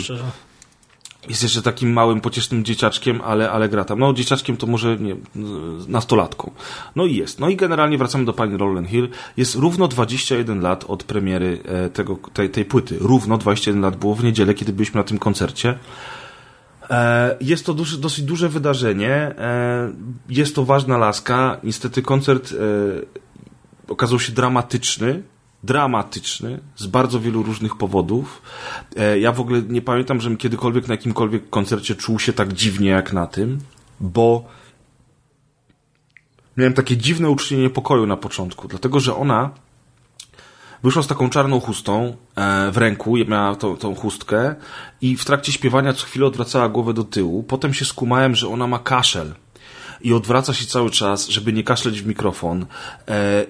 Jest jeszcze takim małym, pociesznym dzieciaczkiem, ale gra tam. No, dzieciaczkiem to może nie, nastolatką. No i jest. No i generalnie wracamy do pani Lauryn Hill. Jest równo 21 lat od premiery tej płyty. Równo 21 lat było w niedzielę, kiedy byliśmy na tym koncercie. Jest to dosyć duże wydarzenie. Jest to ważna laska. Niestety koncert okazał się dramatyczny, z bardzo wielu różnych powodów. Ja w ogóle nie pamiętam, żebym kiedykolwiek na jakimkolwiek koncercie czuł się tak dziwnie jak na tym, bo miałem takie dziwne uczucie niepokoju na początku, dlatego że ona wyszła z taką czarną chustą w ręku, miała tą chustkę i w trakcie śpiewania co chwilę odwracała głowę do tyłu. Potem się skumałem, że ona ma kaszel i odwraca się cały czas, żeby nie kaszleć w mikrofon.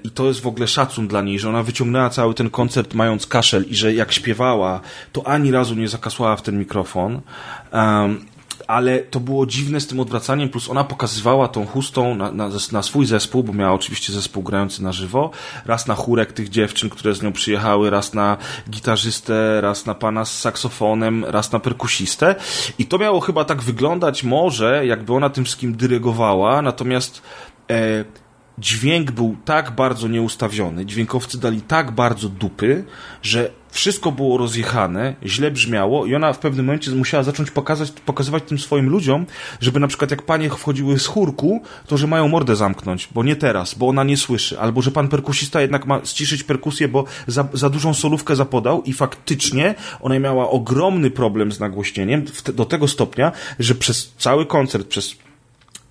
I to jest w ogóle szacun dla niej, że ona wyciągnęła cały ten koncert mając kaszel i że jak śpiewała, to ani razu nie zakasłała w ten mikrofon. Ale to było dziwne z tym odwracaniem, plus ona pokazywała tą chustą na swój zespół, bo miała oczywiście zespół grający na żywo, raz na chórek tych dziewczyn, które z nią przyjechały, raz na gitarzystę, raz na pana z saksofonem, raz na perkusistę i to miało chyba tak wyglądać może, jakby ona tym wszystkim dyrygowała, natomiast dźwięk był tak bardzo nieustawiony, dźwiękowcy dali tak bardzo dupy, że wszystko było rozjechane, źle brzmiało i ona w pewnym momencie musiała zacząć pokazywać tym swoim ludziom, żeby na przykład jak panie wchodziły z chórku, to że mają mordę zamknąć, bo nie teraz, bo ona nie słyszy, albo że pan perkusista jednak ma ściszyć perkusję, bo za dużą solówkę zapodał i faktycznie ona miała ogromny problem z nagłośnieniem do tego stopnia, że przez cały koncert, przez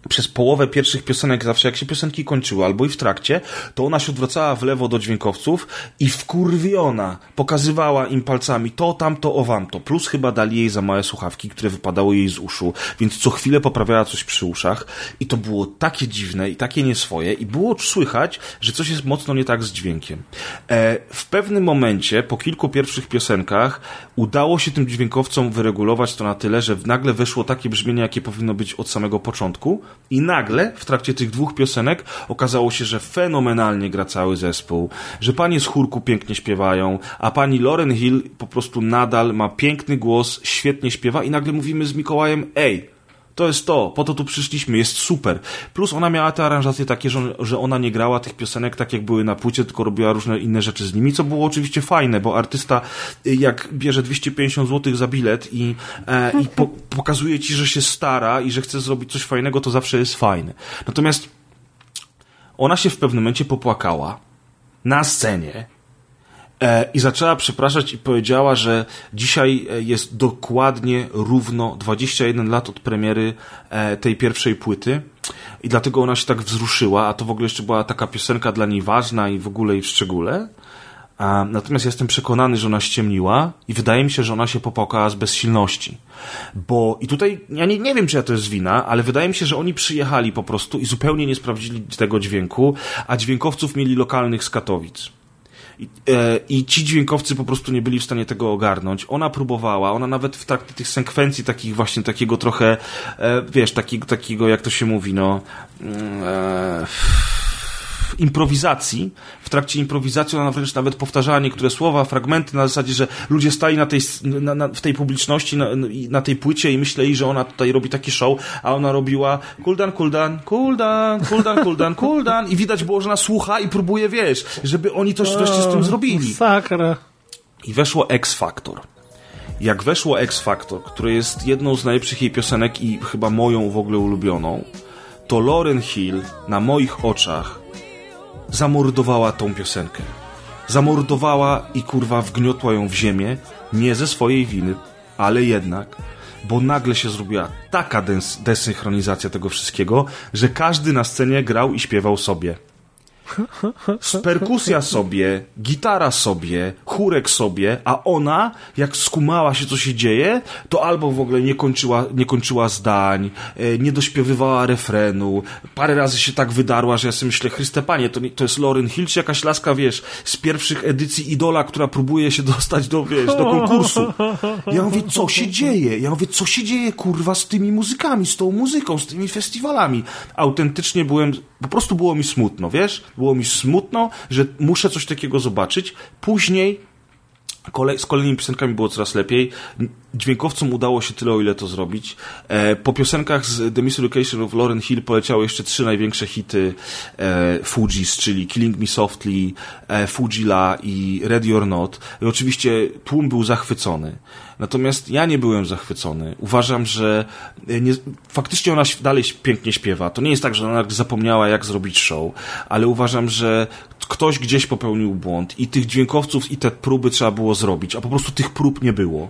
przez połowę pierwszych piosenek zawsze jak się piosenki kończyły, albo i w trakcie, to ona się odwracała w lewo do dźwiękowców i wkurwiona pokazywała im palcami to, tamto, owamto. Plus chyba dali jej za małe słuchawki, które wypadały jej z uszu, więc co chwilę poprawiała coś przy uszach i to było takie dziwne i takie nieswoje i było słychać, że coś jest mocno nie tak z dźwiękiem. W pewnym momencie, po kilku pierwszych piosenkach, udało się tym dźwiękowcom wyregulować to na tyle, że nagle weszło takie brzmienie, jakie powinno być od samego początku. I nagle, w trakcie tych dwóch piosenek okazało się, że fenomenalnie gra cały zespół, że panie z chórku pięknie śpiewają, a pani Lauryn Hill po prostu nadal ma piękny głos, świetnie śpiewa i nagle mówimy z Mikołajem, ej, to jest to, po to tu przyszliśmy, jest super. Plus ona miała te aranżacje takie, że ona nie grała tych piosenek tak jak były na płycie, tylko robiła różne inne rzeczy z nimi, co było oczywiście fajne, bo artysta jak bierze 250 zł za bilet i pokazuje ci, że się stara i że chce zrobić coś fajnego, to zawsze jest fajne. Natomiast ona się w pewnym momencie popłakała na scenie i zaczęła przepraszać i powiedziała, że dzisiaj jest dokładnie równo 21 lat od premiery tej pierwszej płyty i dlatego ona się tak wzruszyła, a to w ogóle jeszcze była taka piosenka dla niej ważna i w ogóle i w szczególe. Natomiast jestem przekonany, że ona ściemniła i wydaje mi się, że ona się popłakała z bezsilności. Bo i tutaj, ja nie wiem, czy ja to jest wina, ale wydaje mi się, że oni przyjechali po prostu i zupełnie nie sprawdzili tego dźwięku, a dźwiękowców mieli lokalnych z Katowic. I ci dźwiękowcy po prostu nie byli w stanie tego ogarnąć. Ona próbowała, ona nawet w trakcie tych sekwencji takich właśnie, takiego trochę, wiesz, takiego jak to się mówi, no... improwizacji, w trakcie improwizacji ona wręcz nawet powtarzała niektóre słowa, fragmenty na zasadzie, że ludzie stali w tej publiczności, na tej płycie i myśleli, że ona tutaj robi taki show, a ona robiła Kuldan, Kuldan, Kuldan, Kuldan, Kuldan, Kuldan i widać było, że ona słucha i próbuje, wiesz, żeby oni coś z tym zrobili. Sakra. I weszło X-Factor. Jak weszło X-Factor, które jest jedną z najlepszych jej piosenek i chyba moją w ogóle ulubioną, to Lauryn Hill na moich oczach zamordowała tą piosenkę. Zamordowała i kurwa wgniotła ją w ziemię, nie ze swojej winy, ale jednak, bo nagle się zrobiła taka desynchronizacja tego wszystkiego, że każdy na scenie grał i śpiewał sobie. Perkusja sobie, gitara sobie, chórek sobie, a ona, jak skumała się, co się dzieje, to albo w ogóle nie kończyła zdań, nie dośpiewywała refrenu, parę razy się tak wydarła, że ja sobie myślę, Chryste Panie, to jest Lauryn Hill, czy jakaś laska, wiesz, z pierwszych edycji Idola, która próbuje się dostać do konkursu. Ja mówię, co się dzieje? Kurwa, z tymi muzykami, z tą muzyką, z tymi festiwalami. Autentycznie po prostu było mi smutno, wiesz? Było mi smutno, że muszę coś takiego zobaczyć. Później z kolejnymi piosenkami było coraz lepiej. Dźwiękowcom udało się tyle, o ile to zrobić. Po piosenkach z The Miseducation of Lauryn Hill poleciały jeszcze 3 największe hity Fugees, czyli Killing Me Softly, Fujila i Ready or Not. I oczywiście tłum był zachwycony. Natomiast ja nie byłem zachwycony. Uważam, że faktycznie ona dalej pięknie śpiewa. To nie jest tak, że ona zapomniała, jak zrobić show, ale uważam, że ktoś gdzieś popełnił błąd i tych dźwiękowców i te próby trzeba było zrobić, a po prostu tych prób nie było.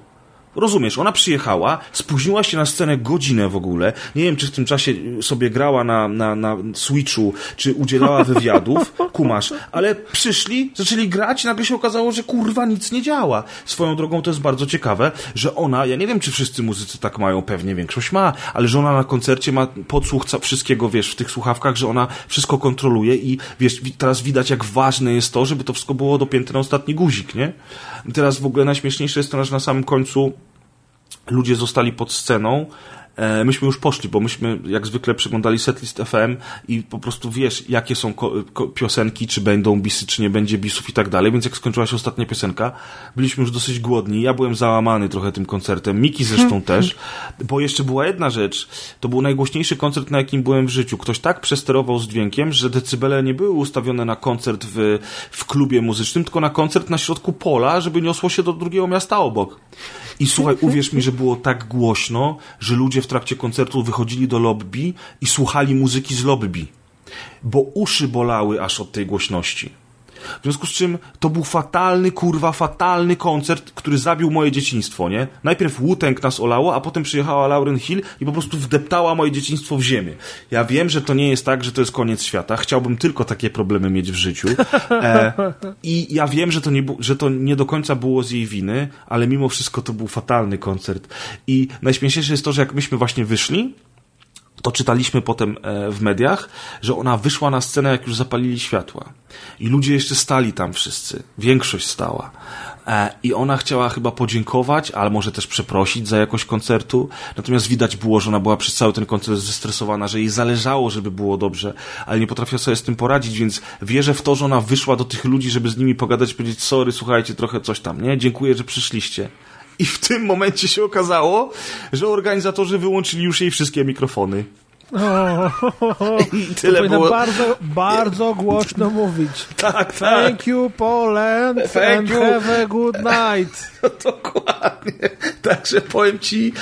Rozumiesz, ona przyjechała, spóźniła się na scenę godzinę w ogóle, nie wiem, czy w tym czasie sobie grała na Switchu, czy udzielała wywiadów, kumasz, ale przyszli, zaczęli grać i nagle się okazało, że kurwa nic nie działa. Swoją drogą to jest bardzo ciekawe, że ona, ja nie wiem, czy wszyscy muzycy tak mają, pewnie większość ma, ale że ona na koncercie ma podsłuch wszystkiego, wiesz, w tych słuchawkach, że ona wszystko kontroluje i wiesz, teraz widać, jak ważne jest to, żeby to wszystko było dopięte na ostatni guzik, nie? I teraz w ogóle najśmieszniejsze jest to, że na samym końcu ludzie zostali pod sceną. Myśmy już poszli, bo myśmy jak zwykle przeglądali setlist FM i po prostu wiesz, jakie są piosenki, czy będą bisy, czy nie będzie bisów i tak dalej, więc jak skończyła się ostatnia piosenka, byliśmy już dosyć głodni, ja byłem załamany trochę tym koncertem, Miki zresztą też, bo jeszcze była jedna rzecz, to był najgłośniejszy koncert, na jakim byłem w życiu. Ktoś tak przesterował z dźwiękiem, że decybele nie były ustawione na koncert w klubie muzycznym, tylko na koncert na środku pola, żeby niosło się do drugiego miasta obok. I słuchaj, uwierz mi, że było tak głośno, że ludzie w trakcie koncertu wychodzili do lobby i słuchali muzyki z lobby, bo uszy bolały aż od tej głośności. W związku z czym to był fatalny koncert, który zabił moje dzieciństwo, nie? Najpierw Wu-Tang nas olało, a potem przyjechała Lauryn Hill i po prostu wdeptała moje dzieciństwo w ziemię. Ja wiem, że to nie jest tak, że to jest koniec świata. Chciałbym tylko takie problemy mieć w życiu. I ja wiem, że to nie do końca było z jej winy, ale mimo wszystko to był fatalny koncert. I najśmieszniejsze jest to, że jak myśmy właśnie wyszli, to czytaliśmy potem w mediach, że ona wyszła na scenę, jak już zapalili światła. I ludzie jeszcze stali tam wszyscy. Większość stała. I ona chciała chyba podziękować, ale może też przeprosić za jakość koncertu. Natomiast widać było, że ona była przez cały ten koncert zestresowana, że jej zależało, żeby było dobrze, ale nie potrafiła sobie z tym poradzić, więc wierzę w to, że ona wyszła do tych ludzi, żeby z nimi pogadać, powiedzieć: sorry, słuchajcie, trochę coś tam, nie? Dziękuję, że przyszliście. I w tym momencie się okazało, że organizatorzy wyłączyli już jej wszystkie mikrofony. I tyle było. Powinna bardzo, bardzo głośno mówić. Tak. Thank you, Poland. Thank you. Have a good night. No, dokładnie. Także powiem ci,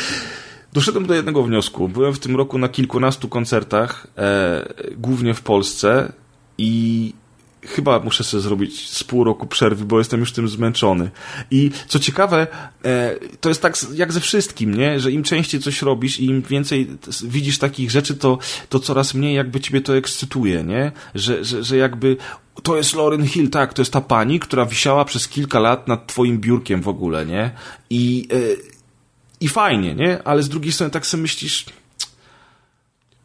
doszedłem do jednego wniosku. Byłem w tym roku na kilkunastu koncertach, głównie w Polsce, i chyba muszę sobie zrobić z pół roku przerwy, bo jestem już tym zmęczony. I co ciekawe, to jest tak jak ze wszystkim, nie? Że im częściej coś robisz i im więcej widzisz takich rzeczy, to coraz mniej jakby ciebie to ekscytuje, nie? Że jakby to jest Lauryn Hill, tak, to jest ta pani, która wisiała przez kilka lat nad twoim biurkiem w ogóle, nie? I fajnie, nie? Ale z drugiej strony tak sobie myślisz,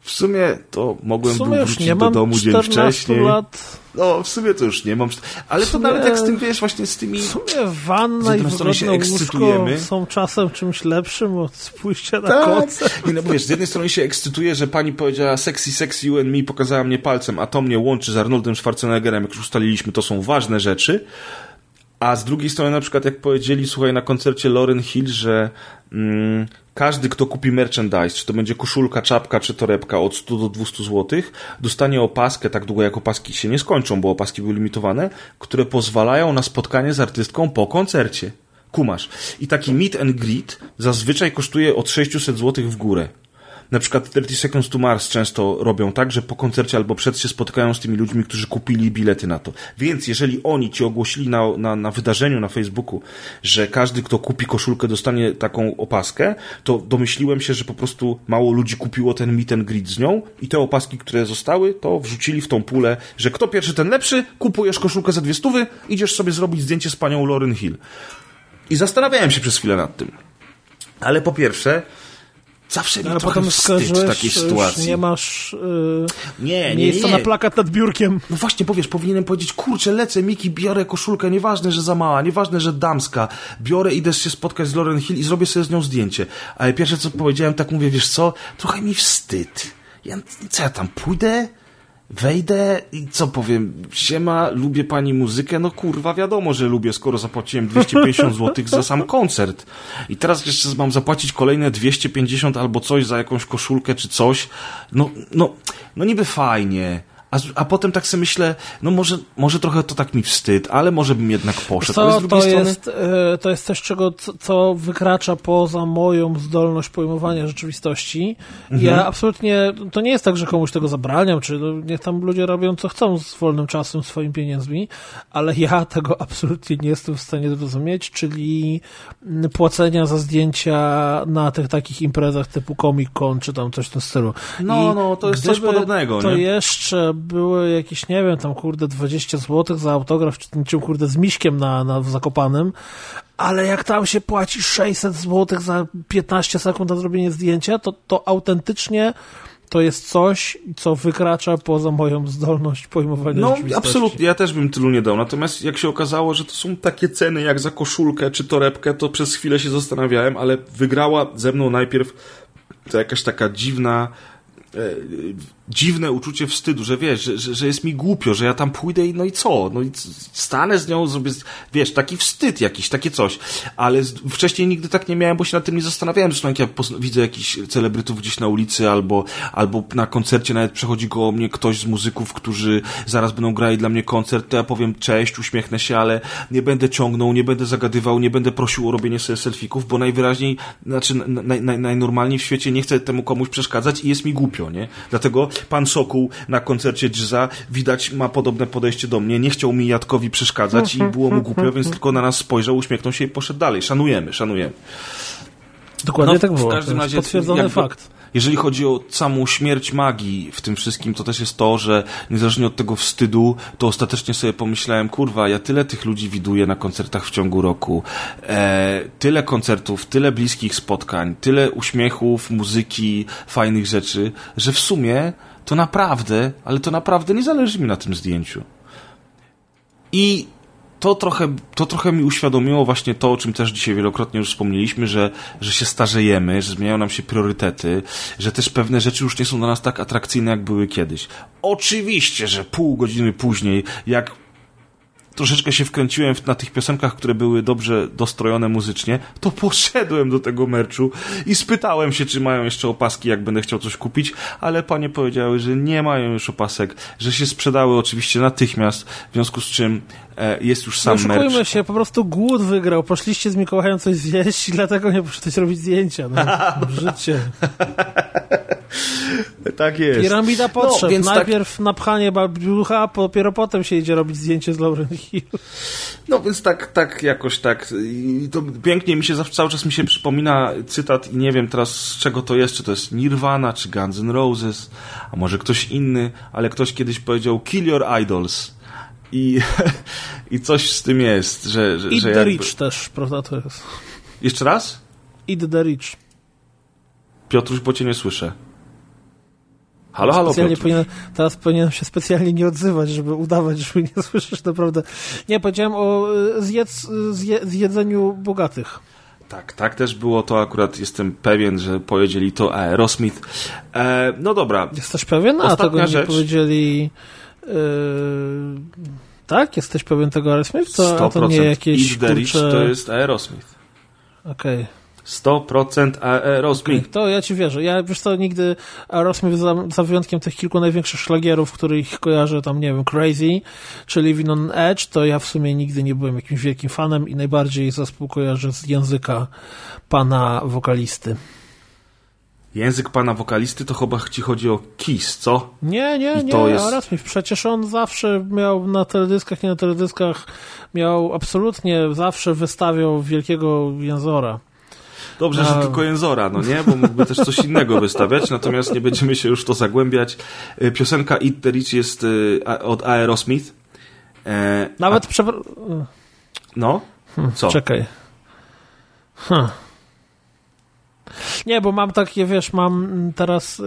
w sumie to mogłem wrócić do domu dzień wcześniej. Lat. No, w sumie to już nie mam. Ale to nawet jak z tym, wiesz, właśnie z tymi... W sumie wanna i wygodne łóżko są czasem czymś lepszym od pójścia na koncert. Nie, no wiesz, z jednej strony się ekscytuję, że pani powiedziała sexy, sexy you and me, pokazała mnie palcem, a to mnie łączy z Arnoldem Schwarzeneggerem, jak już ustaliliśmy, to są ważne rzeczy. A z drugiej strony na przykład jak powiedzieli, słuchaj, na koncercie Lauryn Hill, że każdy, kto kupi merchandise, czy to będzie koszulka, czapka, czy torebka od 100 do 200 zł, dostanie opaskę tak długo, jak opaski się nie skończą, bo opaski były limitowane, które pozwalają na spotkanie z artystką po koncercie. Kumasz. I taki meet and greet zazwyczaj kosztuje od 600 zł w górę. Na przykład 30 Seconds to Mars często robią tak, że po koncercie albo przed się spotykają z tymi ludźmi, którzy kupili bilety na to. Więc jeżeli oni ci ogłosili na wydarzeniu na Facebooku, że każdy, kto kupi koszulkę, dostanie taką opaskę, to domyśliłem się, że po prostu mało ludzi kupiło ten meet and greet z nią i te opaski, które zostały, to wrzucili w tą pulę, że kto pierwszy, ten lepszy, kupujesz koszulkę za 200, idziesz sobie zrobić zdjęcie z panią Lauryn Hill. I zastanawiałem się przez chwilę nad tym. Ale po pierwsze, zawsze mi trochę wstyd w takiej sytuacji. Nie masz miejsca na plakat nad biurkiem. No właśnie, powiesz, powinienem powiedzieć, kurczę, lecę, Miki, biorę koszulkę, nieważne, że za mała, nieważne, że damska, biorę, idę się spotkać z Lauryn Hill i zrobię sobie z nią zdjęcie. Ale pierwsze, co powiedziałem, tak mówię, wiesz co, trochę mi wstyd. Co ja tam pójdę? Wejdę i co powiem? Siema, lubię pani muzykę? No kurwa, wiadomo, że lubię, skoro zapłaciłem 250 zł za sam koncert. I teraz jeszcze mam zapłacić kolejne 250 albo coś za jakąś koszulkę czy coś. No niby fajnie. A potem tak sobie myślę, no może trochę to tak mi wstyd, ale może bym jednak poszedł. Ale z drugiej strony... to jest coś, co wykracza poza moją zdolność pojmowania rzeczywistości. Mhm. Ja absolutnie, to nie jest tak, że komuś tego zabraniam, czy niech tam ludzie robią co chcą z wolnym czasem, swoimi pieniędzmi, ale ja tego absolutnie nie jestem w stanie zrozumieć, czyli płacenia za zdjęcia na tych takich imprezach typu Comic-Con, czy tam coś w tym stylu. No, to jest coś podobnego, to nie? Jeszcze były jakieś, nie wiem, tam, 20 zł za autograf, czy z Miśkiem w Zakopanem, ale jak tam się płaci 600 zł za 15 sekund na zrobienie zdjęcia, to autentycznie to jest coś, co wykracza poza moją zdolność pojmowania rzeczywistości. No, absolutnie, ja też bym tylu nie dał. Natomiast jak się okazało, że to są takie ceny jak za koszulkę czy torebkę, to przez chwilę się zastanawiałem, ale wygrała ze mną najpierw to jakaś taka dziwne uczucie wstydu, że wiesz, że jest mi głupio, że ja tam pójdę i no i co? No i stanę z nią, zrobię, wiesz, taki wstyd jakiś, takie coś. Ale wcześniej nigdy tak nie miałem, bo się nad tym nie zastanawiałem. Zresztą jak ja widzę jakichś celebrytów gdzieś na ulicy albo na koncercie, nawet przechodzi koło mnie ktoś z muzyków, którzy zaraz będą grali dla mnie koncert, to ja powiem cześć, uśmiechnę się, ale nie będę ciągnął, nie będę zagadywał, nie będę prosił o robienie sobie selfików, bo najwyraźniej, znaczy najnormalniej w świecie nie chcę temu komuś przeszkadzać i jest mi głupio. Piotr, nie? Dlatego pan Sokół na koncercie GZA widać ma podobne podejście do mnie. Nie chciał mi Jadkowi przeszkadzać i było mu głupio, więc tylko na nas spojrzał, uśmiechnął się i poszedł dalej. Szanujemy. Dokładnie no, tak było. W każdym razie potwierdzony fakt. Jeżeli chodzi o samą śmierć magii w tym wszystkim, to też jest to, że niezależnie od tego wstydu, to ostatecznie sobie pomyślałem, kurwa, ja tyle tych ludzi widuję na koncertach w ciągu roku, tyle koncertów, tyle bliskich spotkań, tyle uśmiechów, muzyki, fajnych rzeczy, że w sumie to naprawdę, ale to naprawdę nie zależy mi na tym zdjęciu. I to trochę mi uświadomiło właśnie to, o czym też dzisiaj wielokrotnie już wspomnieliśmy, że się starzejemy, że zmieniają nam się priorytety, że też pewne rzeczy już nie są dla nas tak atrakcyjne, jak były kiedyś. Oczywiście, że pół godziny później, jak troszeczkę się wkręciłem na tych piosenkach, które były dobrze dostrojone muzycznie, to poszedłem do tego merchu i spytałem się, czy mają jeszcze opaski, jak będę chciał coś kupić, ale panie powiedziały, że nie mają już opasek, że się sprzedały oczywiście natychmiast, w związku z czym jest już sam merch. Oszukujmy się, po prostu głód wygrał, poszliście z Mikołajem coś zjeść i dlatego nie poszedłeś robić zdjęcia. No, życie. Tak jest. Piramida potrzeb. No, najpierw tak... napchanie babciucha, dopiero potem się idzie robić zdjęcie z Lauryn Hill. No więc tak jakoś tak. I to pięknie mi się cały czas mi się przypomina cytat i nie wiem teraz z czego to jest, czy to jest Nirvana, czy Guns N' Roses, a może ktoś inny, ale ktoś kiedyś powiedział kill your idols. I coś z tym jest, że Eat the Rich też, prawda to jest. Jeszcze raz? Eat the Rich. Piotruś, bo cię nie słyszę. Halo, specjalnie teraz powinienem się specjalnie nie odzywać, żeby udawać, że nie słyszysz naprawdę. Nie, powiedziałem o zjedzeniu bogatych. Tak też było, to akurat jestem pewien, że powiedzieli to Aerosmith. No dobra. Jesteś pewien? A tego nie powiedzieli... tak? Jesteś pewien tego Aerosmith? To nie jakieś kurcze... to jest Aerosmith. Okej. Okay. 100% Aerosmith. Okay, to ja ci wierzę. Ja wiesz co, nigdy Aerosmith za wyjątkiem tych kilku największych szlagierów, których kojarzę tam, nie wiem, Crazy, czy Living on Edge, to ja w sumie nigdy nie byłem jakimś wielkim fanem i najbardziej zespół kojarzę z języka pana wokalisty. Język pana wokalisty to chyba ci chodzi o Kiss, co? Nie, Aerosmith. Przecież on zawsze miał na teledyskach, nie na teledyskach, miał absolutnie, zawsze wystawiał wielkiego jęzora. Dobrze, że tylko jęzora, no nie? Bo mógłby też coś innego wystawiać, natomiast nie będziemy się już to zagłębiać. Piosenka Eat the Rich jest od Aerosmith. Nawet No? Co? Czekaj. Nie, bo mam takie, wiesz, teraz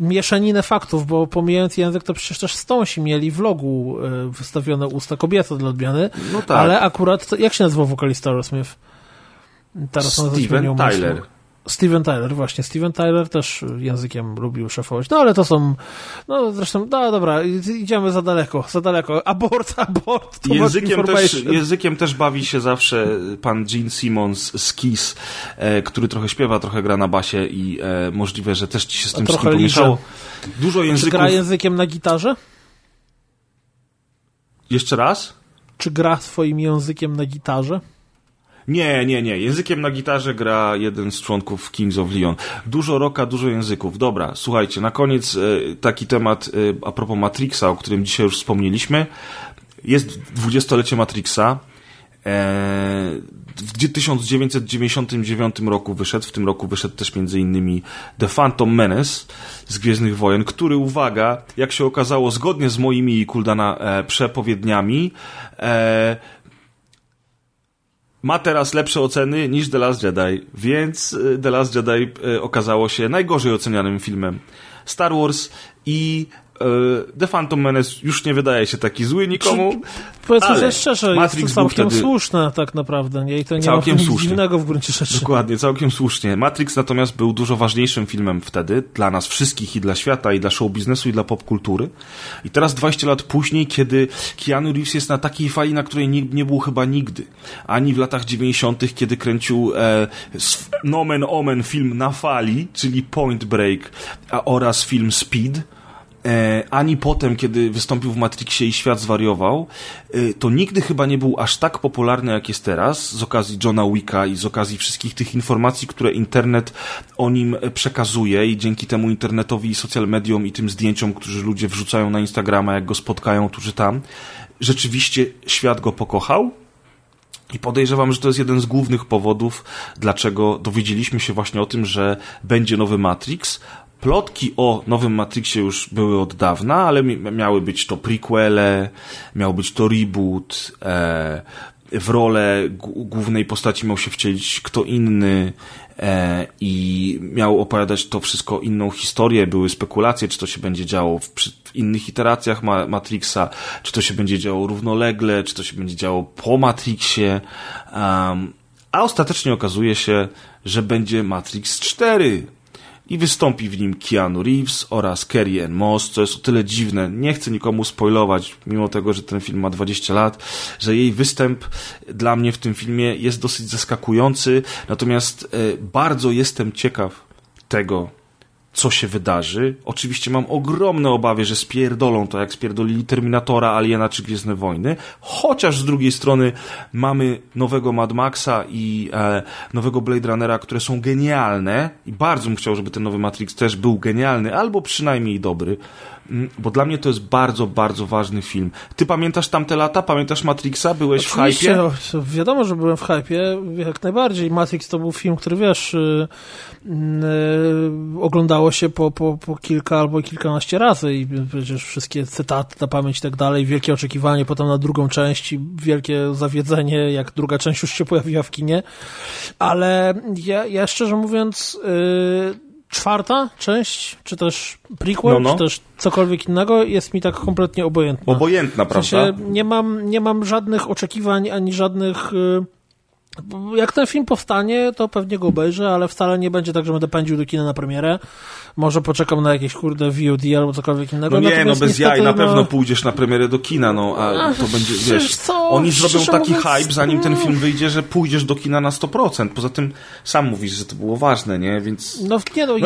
mieszaninę faktów, bo pomijając język, to przecież też Stonesi mieli w logu wystawione usta kobieta dla odmiany, no tak. Ale akurat, to, jak się nazywał wokalista Aerosmith? Teraz Steven Tyler. Steven Tyler, właśnie. Steven Tyler też językiem lubił szefować. No ale to są... No zresztą, no dobra, idziemy za daleko. Abort. Językiem też bawi się zawsze pan Gene Simmons z Kiss, który trochę śpiewa, trochę gra na basie i możliwe, że też ci się z tym wszystkim pomieszało. Dużo języków... Czy gra językiem na gitarze? Jeszcze raz? Czy gra swoim językiem na gitarze? Nie. Językiem na gitarze gra jeden z członków Kings of Leon. Dużo rocka, dużo języków. Dobra, słuchajcie, na koniec taki temat a propos Matrixa, o którym dzisiaj już wspomnieliśmy. Jest 20-lecie Matrixa. W 1999 roku wyszedł, w tym roku wyszedł też między innymi The Phantom Menace z Gwiezdnych Wojen, który, uwaga, jak się okazało, zgodnie z moimi i Kuldana przepowiedniami, ma teraz lepsze oceny niż The Last Jedi, więc The Last Jedi okazało się najgorzej ocenianym filmem Star Wars i The Phantom Menace już nie wydaje się taki zły nikomu. Powiedzmy sobie szczerze, Matrix jest to całkiem słuszne tak naprawdę, nie? I to nie całkiem ma nic dziwnego w gruncie rzeczy. Dokładnie, całkiem słusznie. Matrix natomiast był dużo ważniejszym filmem wtedy, dla nas wszystkich i dla świata, i dla show biznesu, i dla popkultury. I teraz 20 lat później, kiedy Keanu Reeves jest na takiej fali, na której nie był chyba nigdy. Ani w latach 90., kiedy kręcił nomen omen film Na fali, czyli Point Break oraz film Speed, ani potem, kiedy wystąpił w Matrixie i świat zwariował, to nigdy chyba nie był aż tak popularny, jak jest teraz, z okazji Johna Wicka i z okazji wszystkich tych informacji, które internet o nim przekazuje i dzięki temu internetowi i social mediom i tym zdjęciom, które ludzie wrzucają na Instagrama, jak go spotkają tu czy tam, rzeczywiście świat go pokochał. I podejrzewam, że to jest jeden z głównych powodów, dlaczego dowiedzieliśmy się właśnie o tym, że będzie nowy Matrix. Plotki o nowym Matrixie już były od dawna, ale miały być to prequele, miał być to reboot, w rolę głównej postaci miał się wcielić kto inny i miał opowiadać to wszystko inną historię. Były spekulacje, czy to się będzie działo w innych iteracjach Matrixa, czy to się będzie działo równolegle, czy to się będzie działo po Matrixie. A ostatecznie okazuje się, że będzie Matrix 4. I wystąpi w nim Keanu Reeves oraz Carrie Ann Moss, co jest o tyle dziwne. Nie chcę nikomu spoilować, mimo tego, że ten film ma 20 lat, że jej występ dla mnie w tym filmie jest dosyć zaskakujący. Natomiast bardzo jestem ciekaw tego, co się wydarzy. Oczywiście mam ogromne obawy, że spierdolą to, jak spierdolili Terminatora, Aliena czy Gwiezdne Wojny, chociaż z drugiej strony mamy nowego Mad Maxa i nowego Blade Runnera, które są genialne i bardzo bym chciał, żeby ten nowy Matrix też był genialny, albo przynajmniej dobry, bo dla mnie to jest bardzo, bardzo ważny film. Ty pamiętasz tamte lata? Pamiętasz Matrixa? Byłeś oczywiście, w hypie? Wiadomo, że byłem w hypie, jak najbardziej. Matrix to był film, który wiesz, oglądało się po kilka albo kilkanaście razy i przecież wszystkie cytaty na pamięć i tak dalej, wielkie oczekiwanie potem na drugą część i wielkie zawiedzenie, jak druga część już się pojawiła w kinie. Ale ja szczerze mówiąc... Czwarta część, czy też prequel, czy też cokolwiek innego jest mi tak kompletnie obojętna. Obojętna, prawda? W sensie nie mam żadnych oczekiwań, ani żadnych... Jak ten film powstanie, to pewnie go obejrzę, ale wcale nie będzie tak, że będę pędził do kina na premierę. Może poczekam na jakieś VOD albo cokolwiek innego. No nie, natomiast bez niestety, jaj, na pewno pójdziesz na premierę do kina, a to będzie, wiesz, co? Oni zrobią taki hype, zanim ten film wyjdzie, że pójdziesz do kina na 100%. Poza tym sam mówisz, że to było ważne, nie? Więc... No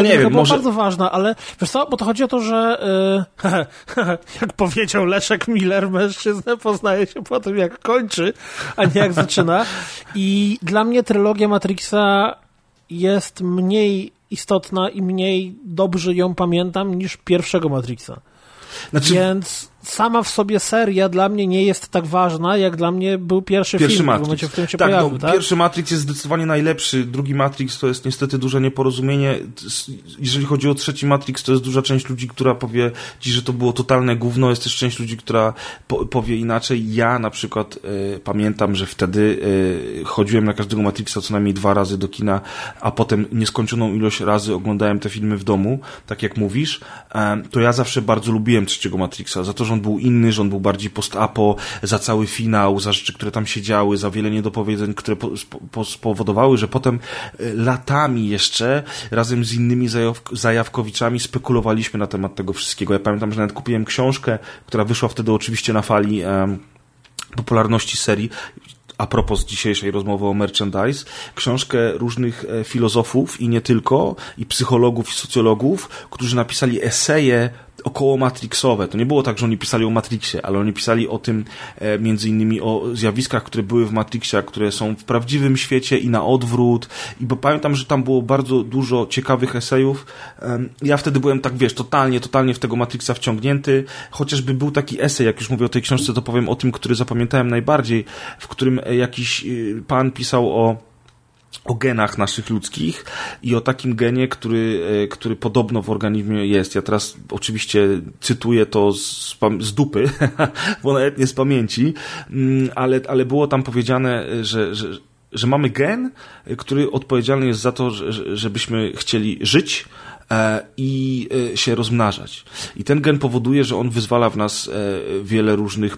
nie wiem, może... bardzo ważne, ale wiesz co, bo to chodzi o to, że jak powiedział Leszek Miller, mężczyznę poznaje się po tym, jak kończy, a nie jak zaczyna. I dla mnie trylogia Matrixa jest mniej istotna i mniej dobrze ją pamiętam niż pierwszego Matrixa. Znaczy... Więc sama w sobie seria dla mnie nie jest tak ważna, jak dla mnie był pierwszy film, Matrix. W momencie, w którym się pojawił. Tak? Pierwszy Matrix jest zdecydowanie najlepszy, drugi Matrix to jest niestety duże nieporozumienie. Jeżeli chodzi o trzeci Matrix, to jest duża część ludzi, która powie ci, że to było totalne gówno, jest też część ludzi, która powie inaczej. Ja na przykład pamiętam, że wtedy chodziłem na każdego Matrixa co najmniej 2 razy do kina, a potem nieskończoną ilość razy oglądałem te filmy w domu, tak jak mówisz. To ja zawsze bardzo lubiłem trzeciego Matrixa, za to, że on był inny, że on był bardziej post-apo, za cały finał, za rzeczy, które tam się działy, za wiele niedopowiedzeń, które spowodowały, że potem latami jeszcze razem z innymi zajawkowiczami spekulowaliśmy na temat tego wszystkiego. Ja pamiętam, że nawet kupiłem książkę, która wyszła wtedy oczywiście na fali popularności serii, a propos dzisiejszej rozmowy o merchandise, książkę różnych filozofów i nie tylko, i psychologów, i socjologów, którzy napisali eseje około matrixowe. To nie było tak, że oni pisali o Matrixie, ale oni pisali o tym między innymi o zjawiskach, które były w Matrixie, a które są w prawdziwym świecie i na odwrót. I bo pamiętam, że tam było bardzo dużo ciekawych esejów. Ja wtedy byłem tak, wiesz, totalnie w tego Matrixa wciągnięty. Chociażby był taki esej, jak już mówię o tej książce, to powiem o tym, który zapamiętałem najbardziej, w którym jakiś pan pisał o genach naszych ludzkich i o takim genie, który podobno w organizmie jest. Ja teraz oczywiście cytuję to z dupy, bo nawet nie z pamięci, ale było tam powiedziane, że mamy gen, który odpowiedzialny jest za to, żebyśmy chcieli żyć i się rozmnażać. I ten gen powoduje, że on wyzwala w nas wiele różnych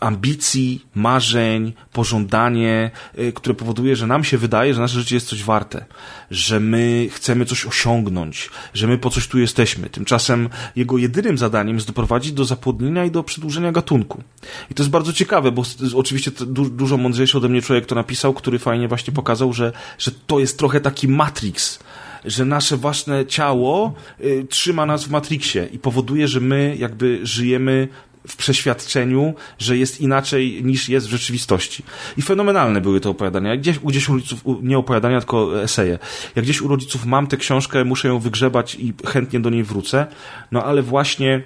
ambicji, marzeń, pożądanie, które powoduje, że nam się wydaje, że nasze życie jest coś warte, że my chcemy coś osiągnąć, że my po coś tu jesteśmy. Tymczasem jego jedynym zadaniem jest doprowadzić do zapłodnienia i do przedłużenia gatunku. I to jest bardzo ciekawe, bo oczywiście dużo mądrzejszy ode mnie człowiek to napisał, który fajnie właśnie pokazał, że to jest trochę taki Matrix, że nasze własne ciało trzyma nas w Matrixie i powoduje, że my jakby żyjemy w przeświadczeniu, że jest inaczej niż jest w rzeczywistości. I fenomenalne były te opowiadania. Jak gdzieś u rodziców, nie opowiadania, tylko eseje. Jak gdzieś u rodziców mam tę książkę, muszę ją wygrzebać i chętnie do niej wrócę. No ale właśnie...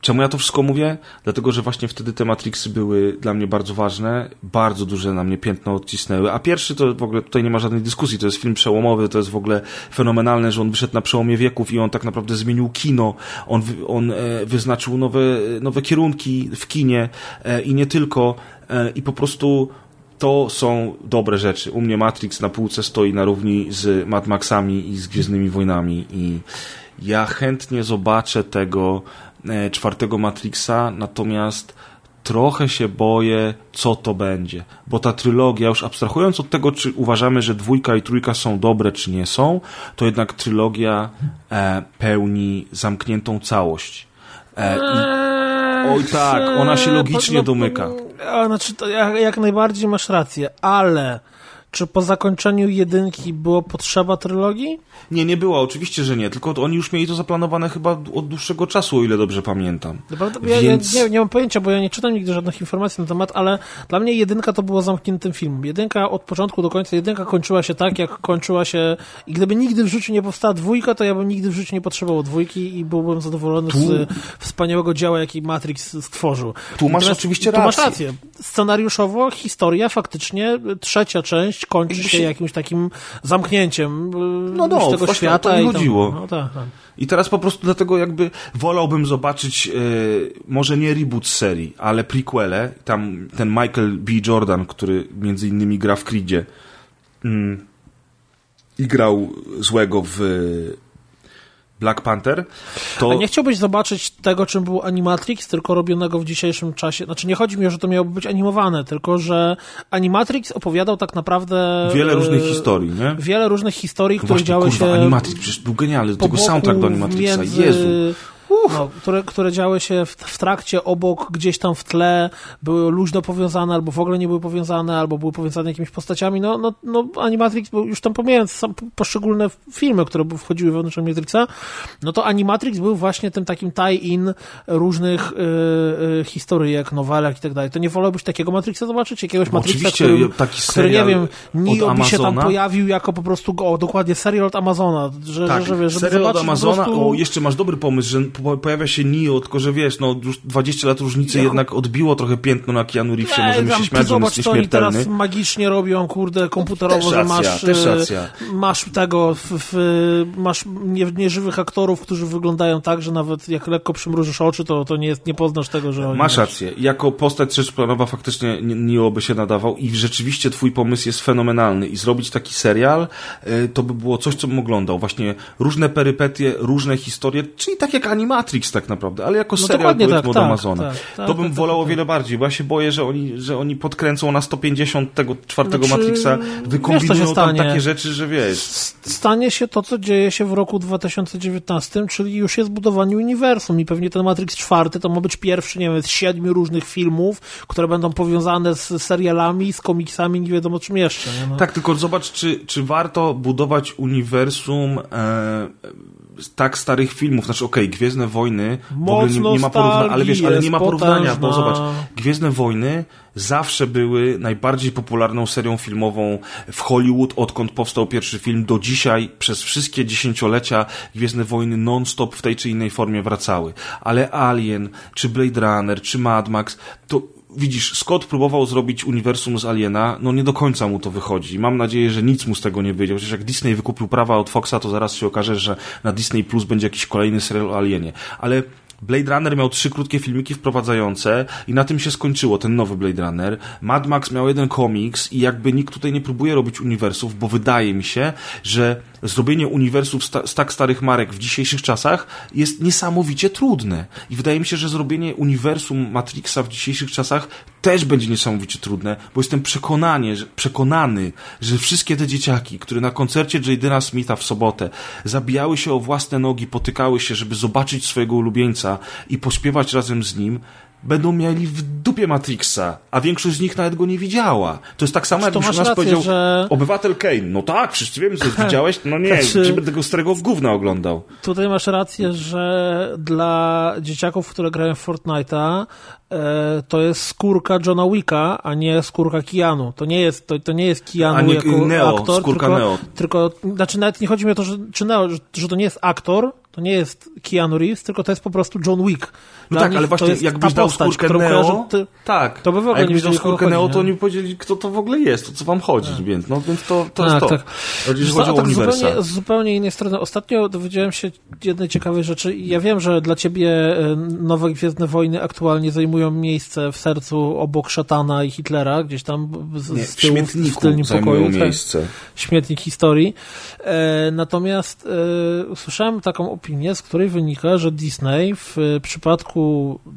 Czemu ja to wszystko mówię? Dlatego, że właśnie wtedy te Matrixy były dla mnie bardzo ważne, bardzo duże na mnie piętno odcisnęły, a pierwszy to w ogóle tutaj nie ma żadnej dyskusji, to jest film przełomowy, to jest w ogóle fenomenalne, że on wyszedł na przełomie wieków i on tak naprawdę zmienił kino, on wyznaczył nowe kierunki w kinie i nie tylko, i po prostu to są dobre rzeczy. U mnie Matrix na półce stoi na równi z Mad Maxami i z Gwiezdnymi Wojnami i ja chętnie zobaczę tego czwartego Matrixa, natomiast trochę się boję, co to będzie, bo ta trylogia, już abstrahując od tego, czy uważamy, że dwójka i trójka są dobre, czy nie są, to jednak trylogia pełni zamkniętą całość. Oj tak, ona się logicznie domyka. Znaczy, to jak najbardziej masz rację, ale... Czy po zakończeniu jedynki było potrzeba trylogii? Nie, nie było, oczywiście, że nie, tylko oni już mieli to zaplanowane chyba od dłuższego czasu, o ile dobrze pamiętam. Więc... Ja nie mam pojęcia, bo ja nie czytam nigdy żadnych informacji na temat, ale dla mnie jedynka to było zamkniętym filmem. Jedynka od początku do końca, jedynka kończyła się tak, jak kończyła się, i gdyby nigdy w życiu nie powstała dwójka, to ja bym nigdy w życiu nie potrzebował dwójki i byłbym zadowolony z wspaniałego dzieła, jaki Matrix stworzył. Tu masz oczywiście rację. Tu masz rację. Scenariuszowo historia faktycznie, trzecia część kończy się jakimś takim zamknięciem z tego świata. No tak. I teraz po prostu dlatego jakby wolałbym zobaczyć może nie reboot serii, ale prequele. Tam ten Michael B. Jordan, który między innymi gra w Creedzie i grał złego w Black Panther, to... A nie chciałbyś zobaczyć tego, czym był Animatrix, tylko robionego w dzisiejszym czasie? Znaczy, nie chodzi mi o, że to miałoby być animowane, tylko, że Animatrix opowiadał tak naprawdę... Wiele różnych historii, nie? Wiele różnych historii, które działy się... Animatrix, przecież był genialny, do tego soundtrack do Animatrixa, Jezu! No, które działy się w trakcie, obok, gdzieś tam w tle, były luźno powiązane, albo w ogóle nie były powiązane, albo były powiązane jakimiś postaciami. No Animatrix, był, już tam pomijając sam poszczególne filmy, które wchodziły wewnątrz Matrixa, no to Animatrix był właśnie tym takim tie-in różnych historyjek, nowelek i tak dalej. To nie wolałbyś takiego Matrixa zobaczyć? Jakiegoś Matrixa, który nie wiem, Neo by się tam pojawił jako po prostu, dokładnie serial od Amazona. Serial od Amazona, jeszcze masz dobry pomysł, że pojawia się Neo, tylko że wiesz, no już 20 lat różnicy jednak odbiło trochę piętno na Keanu Reevesie, możemy się śmiać, że on jest nieśmiertelny. Oni teraz magicznie robią, komputerowo, też racja, że masz tego, masz nieżywych aktorów, którzy wyglądają tak, że nawet jak lekko przymrużysz oczy, to nie poznasz tego, że oni... Masz rację. Jako postać trzeciosplanowa faktycznie Neo by się nadawał i rzeczywiście twój pomysł jest fenomenalny i zrobić taki serial, to by było coś, co bym oglądał. Właśnie różne perypetie, różne historie, czyli tak jak Animatrix tak naprawdę, ale jako serial od Amazona. To bym wolał o wiele bardziej, bo ja się boję, że oni podkręcą na 150 tego czwartego Matrixa, wykombinują tam takie rzeczy, że wiesz... Stanie się to, co dzieje się w roku 2019, czyli już jest budowanie uniwersum i pewnie ten Matrix czwarty to ma być pierwszy, nie wiem, z 7 różnych filmów, które będą powiązane z serialami, z komiksami, nie wiadomo czym jeszcze. Nie? No. Tak, tylko zobacz, czy warto budować uniwersum tak starych filmów, znaczy Gwiezdne Wojny w ogóle nie ma porównania, ale wiesz, ale nie ma porównania, bo zobacz, Gwiezdne Wojny zawsze były najbardziej popularną serią filmową w Hollywood, odkąd powstał pierwszy film do dzisiaj, przez wszystkie dziesięciolecia Gwiezdne Wojny non-stop w tej czy innej formie wracały, ale Alien, czy Blade Runner, czy Mad Max, to widzisz, Scott próbował zrobić uniwersum z Aliena, no nie do końca mu to wychodzi. Mam nadzieję, że nic mu z tego nie wyjdzie. Przecież jak Disney wykupił prawa od Foxa, to zaraz się okaże, że na Disney Plus będzie jakiś kolejny serial o Alienie. Ale Blade Runner miał 3 krótkie filmiki wprowadzające i na tym się skończyło, ten nowy Blade Runner. Mad Max miał 1 komiks i jakby nikt tutaj nie próbuje robić uniwersów, bo wydaje mi się, że zrobienie uniwersów z tak starych marek w dzisiejszych czasach jest niesamowicie trudne. I wydaje mi się, że zrobienie uniwersum Matrixa w dzisiejszych czasach też będzie niesamowicie trudne, bo jestem przekonany, że wszystkie te dzieciaki, które na koncercie Jadena Smitha w sobotę zabijały się o własne nogi, potykały się, żeby zobaczyć swojego ulubieńca i pośpiewać razem z nim, będą mieli w dupie Matrixa, a większość z nich nawet go nie widziała. To jest tak samo, jakbyś u nas rację, powiedział że... Obywatel Kane. No tak, wszyscy wiemy, co widziałeś. No nie, czy będę go starego w gówna oglądał. Tutaj masz rację, że dla dzieciaków, które grają w Fortnite'a, to jest skórka Johna Wicka, a nie skórka Keanu. To nie jest Keanu nie, jako Neo, aktor, tylko, Neo. Tylko, znaczy nawet nie chodzi mi o to, że, czy Neo, że to nie jest aktor, to nie jest Keanu Reeves, tylko to jest po prostu John Wick. No tak, ale właśnie jakbyś dał skórkę Neo, tak, to by w ogóle jakbyś dał skórkę Neo, to oni powiedzieli, kto to w ogóle jest, o co wam chodzi, tak. Więc, no, więc to tak, jest to. Tak. Z zupełnie innej strony. Ostatnio dowiedziałem się jednej ciekawej rzeczy. Ja wiem, że dla ciebie nowe Gwiezdne Wojny aktualnie zajmują miejsce w sercu obok szatana i Hitlera, gdzieś tam z tyłu, w tylnym pokoju. Miejsce. Tak, śmietnik historii. Natomiast słyszałem taką opinię, z której wynika, że Disney w przypadku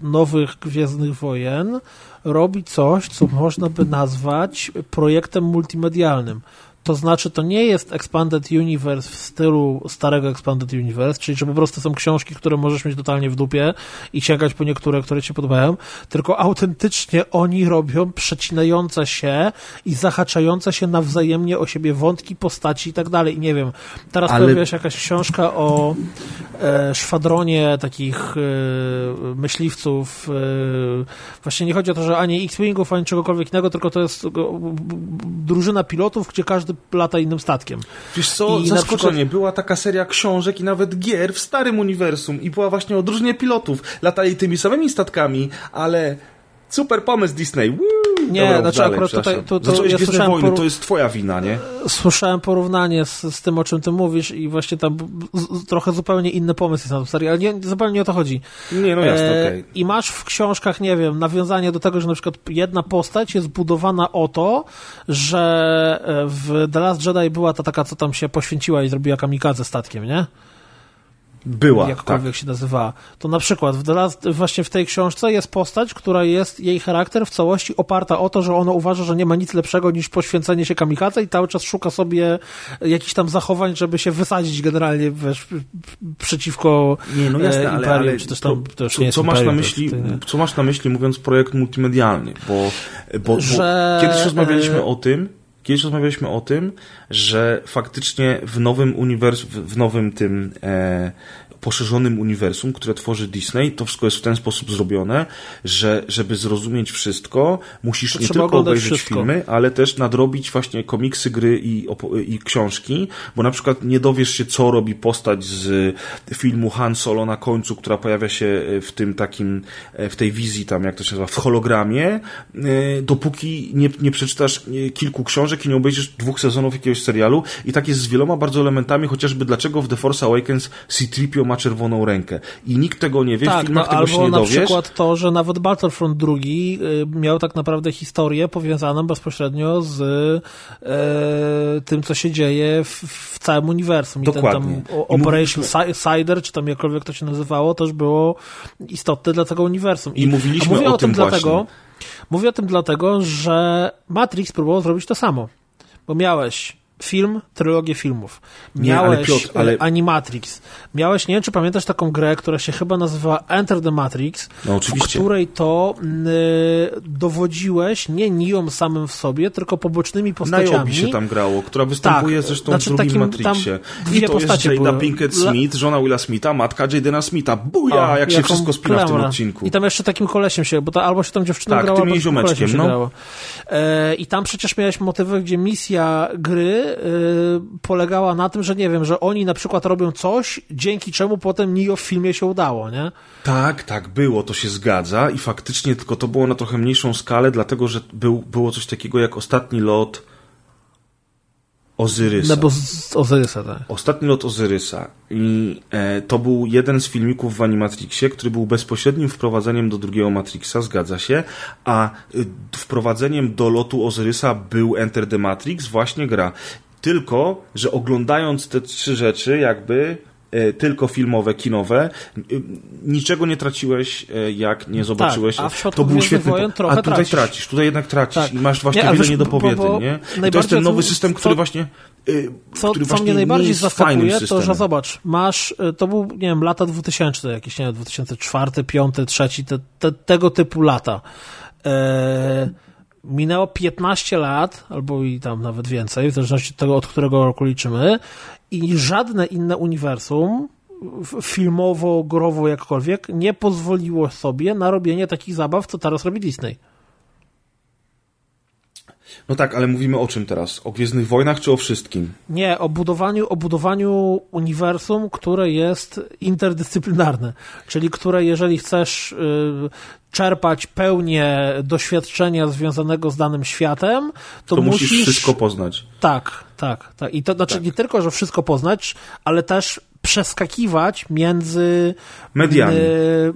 nowych Gwiezdnych Wojen robi coś, co można by nazwać projektem multimedialnym. To znaczy, to nie jest Expanded Universe w stylu starego Expanded Universe, czyli że po prostu są książki, które możesz mieć totalnie w dupie i sięgać po niektóre, które ci podobają, tylko autentycznie oni robią przecinające się i zahaczające się nawzajemnie o siebie wątki, postaci i tak dalej. I nie wiem, teraz pojawiła się jakaś książka o szwadronie takich myśliwców. Właśnie nie chodzi o to, że ani X-Wingów, ani czegokolwiek innego, tylko to jest drużyna pilotów, gdzie każdy lata innym statkiem. Wiesz co, i zaskoczenie, przykład... była taka seria książek i nawet gier w starym uniwersum i była właśnie o drużynie pilotów. Latali tymi samymi statkami, ale super pomysł Disney. Woo! Nie, dobra, znaczy dalej, akurat tutaj... To jest twoja wina, nie? Słyszałem porównanie z tym, o czym ty mówisz i właśnie tam trochę zupełnie inny pomysł jest na tą serię, ale nie, zupełnie nie o to chodzi. Nie, no jasne, okej. I masz w książkach, nie wiem, nawiązanie do tego, że na przykład jedna postać jest budowana o to, że w The Last Jedi była ta taka, co tam się poświęciła i zrobiła kamikadze statkiem, nie? Była, jakkolwiek tak się nazywała. To na przykład właśnie w tej książce jest postać, która jest jej charakter w całości oparta o to, że ona uważa, że nie ma nic lepszego niż poświęcenie się kamikadze i cały czas szuka sobie jakichś tam zachowań, żeby się wysadzić generalnie przeciwko imperium, czy też tam to już nie jest imperium. Co masz na myśli mówiąc projekt multimedialny? Bo kiedyś rozmawialiśmy o tym, że faktycznie w nowym uniwersum, w nowym tym poszerzonym uniwersum, które tworzy Disney, to wszystko jest w ten sposób zrobione, że żeby zrozumieć wszystko, musisz nie tylko obejrzeć filmy, ale też nadrobić właśnie komiksy, gry i książki, bo na przykład nie dowiesz się, co robi postać z filmu Han Solo na końcu, która pojawia się w tym takim, w tej wizji tam, jak to się nazywa, w hologramie, dopóki nie przeczytasz kilku książek i nie obejrzysz 2 sezonów jakiegoś serialu i tak jest z wieloma bardzo elementami, chociażby dlaczego w The Force Awakens C-3PO ma czerwoną rękę. I nikt tego nie wie, tak, w filmach tego się nie dowiesz. Albo na przykład to, że nawet Battlefront II miał tak naprawdę historię powiązaną bezpośrednio z tym, co się dzieje w całym uniwersum. Dokładnie. I ten tam Operation Cider, czy tam jakkolwiek to się nazywało, też było istotne dla tego uniwersum. I mówiliśmy o tym właśnie. Mówię o tym dlatego, że Matrix próbował zrobić to samo. Bo miałeś film, trylogię filmów. Miałeś Animatrix. Miałeś, nie wiem, czy pamiętasz taką grę, która się chyba nazywała Enter the Matrix, no, w której to dowodziłeś nie Neom samym w sobie, tylko pobocznymi postaciami. Niobe się tam grało, która występuje zresztą w drugim Matrixie. I to jest Jada Pinkett Smith, żona Willa Smitha, matka Jadena Smitha. Buja, jak się wszystko spina w tym odcinku. I tam jeszcze takim kolesiem się, bo albo się tam dziewczyną grało, albo się kolesiem się grało. I tam przecież miałeś motywy, gdzie misja gry polegała na tym, że nie wiem, że oni na przykład robią coś, dzięki czemu potem Neo w filmie się udało, nie? Tak było, to się zgadza i faktycznie tylko to było na trochę mniejszą skalę, dlatego, że było coś takiego jak ostatni lot Ozyrysa. No bo Ozyrysa, tak. Ostatni lot Ozyrysa. I to był jeden z filmików w Animatrixie, który był bezpośrednim wprowadzeniem do drugiego Matrixa, zgadza się, a wprowadzeniem do lotu Ozyrysa był Enter the Matrix, właśnie gra. Tylko, że oglądając te 3 rzeczy, jakby tylko filmowe, kinowe. Niczego nie traciłeś, jak nie zobaczyłeś. Tak, a w środku to był świetny. A tutaj tracisz, tutaj jednak tracisz tak. I masz właśnie wiele niedopowiedzeń. Nie? To jest ten nowy system, który właśnie. Co mnie najbardziej zaskakuje, to że zobacz, masz, to był, nie wiem, lata 2000, jakieś, nie wiem, 2004, 2005, 2003, tego typu lata. Minęło 15 lat, albo i tam nawet więcej, w zależności od tego, od którego roku liczymy, i żadne inne uniwersum, filmowo, growo, jakkolwiek, nie pozwoliło sobie na robienie takich zabaw, co teraz robi Disney. No tak, ale mówimy o czym teraz? O Gwiezdnych Wojnach czy o wszystkim? Nie, o budowaniu uniwersum, które jest interdyscyplinarne, czyli które, jeżeli chcesz czerpać pełnię doświadczenia związanego z danym światem, to musisz wszystko poznać. Tak. I to znaczy tak. Nie tylko, że wszystko poznać, ale też przeskakiwać między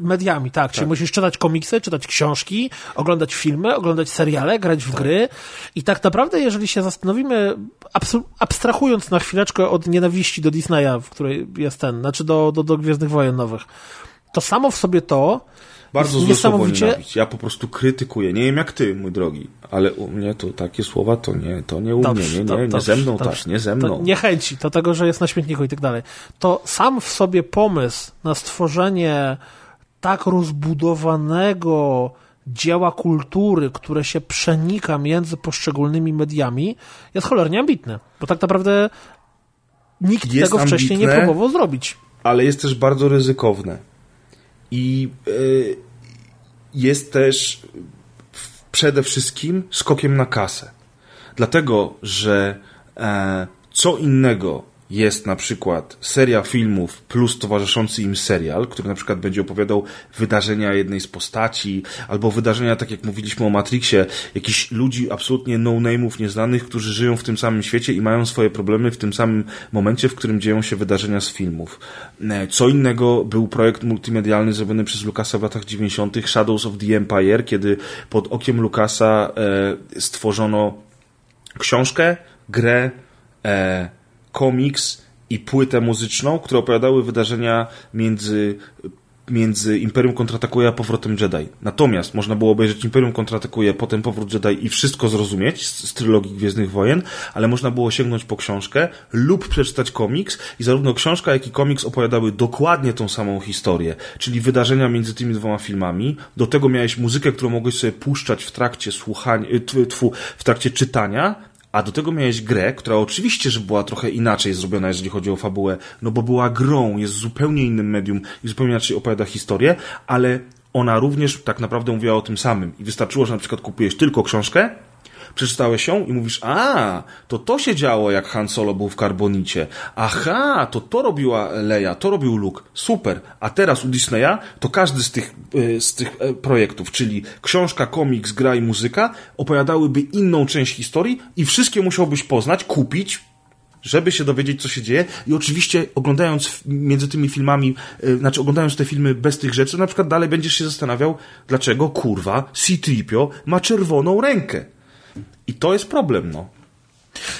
mediami, tak. Czyli musisz czytać komiksy, czytać książki, oglądać filmy, oglądać seriale, grać w gry. I tak naprawdę, jeżeli się zastanowimy, abstrahując na chwileczkę od nienawiści do Disneya, w której jest do Gwiezdnych Wojen nowych, to samo w sobie to bardzo złe słowo nienawiść. Ja po prostu krytykuję. Nie wiem jak ty, mój drogi, ale u mnie to takie słowa to nie u mnie. Nie ze mną. Niechęci do tego, że jest na śmietniku i tak dalej. To sam w sobie pomysł na stworzenie tak rozbudowanego dzieła kultury, które się przenika między poszczególnymi mediami, jest cholernie ambitny. Bo tak naprawdę nikt jest tego ambitne, wcześniej nie próbował zrobić. Ale jest też bardzo ryzykowne. I jest też przede wszystkim skokiem na kasę. Dlatego, że co innego jest na przykład seria filmów plus towarzyszący im serial, który na przykład będzie opowiadał wydarzenia jednej z postaci, albo wydarzenia, tak jak mówiliśmy o Matrixie, jakichś ludzi absolutnie no-name'ów nieznanych, którzy żyją w tym samym świecie i mają swoje problemy w tym samym momencie, w którym dzieją się wydarzenia z filmów. Co innego był projekt multimedialny zrobiony przez Lucasa w latach 90. Shadows of the Empire, kiedy pod okiem Lucasa stworzono książkę, grę, komiks i płytę muzyczną, które opowiadały wydarzenia między Imperium kontratakuje a powrotem Jedi. Natomiast można było obejrzeć Imperium kontratakuje, potem powrót Jedi i wszystko zrozumieć z trylogii Gwiezdnych Wojen, ale można było sięgnąć po książkę lub przeczytać komiks i zarówno książka, jak i komiks opowiadały dokładnie tą samą historię, czyli wydarzenia między tymi dwoma filmami. Do tego miałeś muzykę, którą mogłeś sobie puszczać w trakcie słuchania, w trakcie czytania, a do tego miałeś grę, która oczywiście, że była trochę inaczej zrobiona, jeżeli chodzi o fabułę, no bo była grą, jest zupełnie innym medium i zupełnie inaczej opowiada historię, ale ona również tak naprawdę mówiła o tym samym. I wystarczyło, że na przykład kupujesz tylko książkę, przeczytałeś ją i mówisz, to się działo, jak Han Solo był w Karbonicie. Aha, to robiła Leia, to robił Luke. Super. A teraz u Disneya to każdy z tych projektów, czyli książka, komiks, gra i muzyka opowiadałyby inną część historii i wszystkie musiałbyś poznać, kupić, żeby się dowiedzieć, co się dzieje. I oczywiście oglądając między tymi filmami, oglądając te filmy bez tych rzeczy, na przykład dalej będziesz się zastanawiał, dlaczego, kurwa, C-3PO ma czerwoną rękę. I to jest problem, no.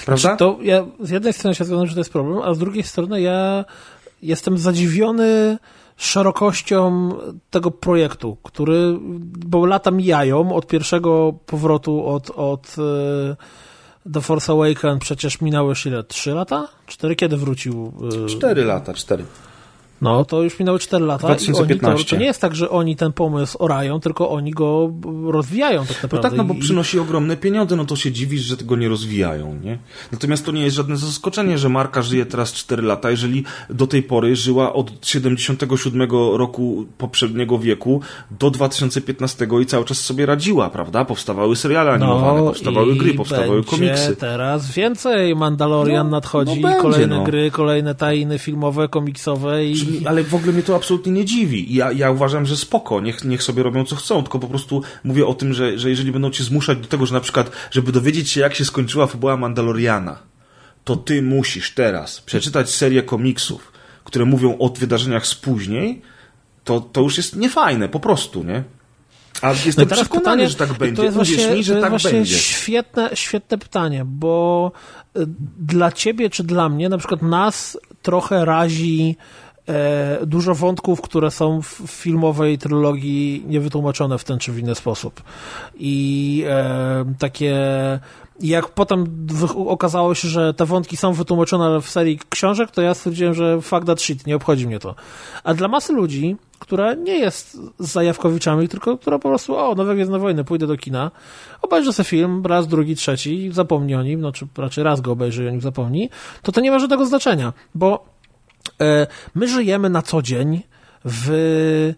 Prawda? To ja z jednej strony się zgadzam, że to jest problem, a z drugiej strony ja jestem zadziwiony szerokością tego projektu, który, bo lata mijają od pierwszego powrotu od The Force Awakens, przecież minęły już ile? 3 lata? 4? Kiedy wrócił? 4 lata. No, to już minęły 4 lata 2015. I oni to nie jest tak, że oni ten pomysł orają, tylko oni go rozwijają tak naprawdę. No tak, no bo przynosi ogromne pieniądze, no to się dziwisz, że tego nie rozwijają, nie? Natomiast to nie jest żadne zaskoczenie, że marka żyje teraz 4 lata, jeżeli do tej pory żyła od 77 roku poprzedniego wieku do 2015 i cały czas sobie radziła, prawda? Powstawały seriale animowane, powstawały gry, powstawały komiksy. Teraz więcej, Mandalorian nadchodzi, kolejne gry, kolejne tajny filmowe, komiksowe i ale w ogóle mnie to absolutnie nie dziwi. Ja uważam, że spoko, niech sobie robią co chcą, tylko po prostu mówię o tym, że jeżeli będą cię zmuszać do tego, że na przykład, żeby dowiedzieć się, jak się skończyła fabuła Mandaloriana, to ty musisz teraz przeczytać serię komiksów, które mówią o wydarzeniach z później, to już jest niefajne, po prostu, nie? A jestem przekonany, że tak będzie. To jest świetne pytanie, bo dla ciebie czy dla mnie, na przykład nas trochę razi dużo wątków, które są w filmowej trylogii niewytłumaczone w ten czy w inny sposób. I takie... Jak potem okazało się, że te wątki są wytłumaczone w serii książek, to ja stwierdziłem, że fuck that shit, nie obchodzi mnie to. A dla masy ludzi, która nie jest zajawkowiczami, tylko która po prostu, o, nowe Gwiezdne Wojny, pójdę do kina, obejrzę sobie film, raz, drugi, trzeci, zapomni o nim, znaczy raczej raz go obejrzy i o nim zapomni, to nie ma żadnego znaczenia, bo my żyjemy na co dzień w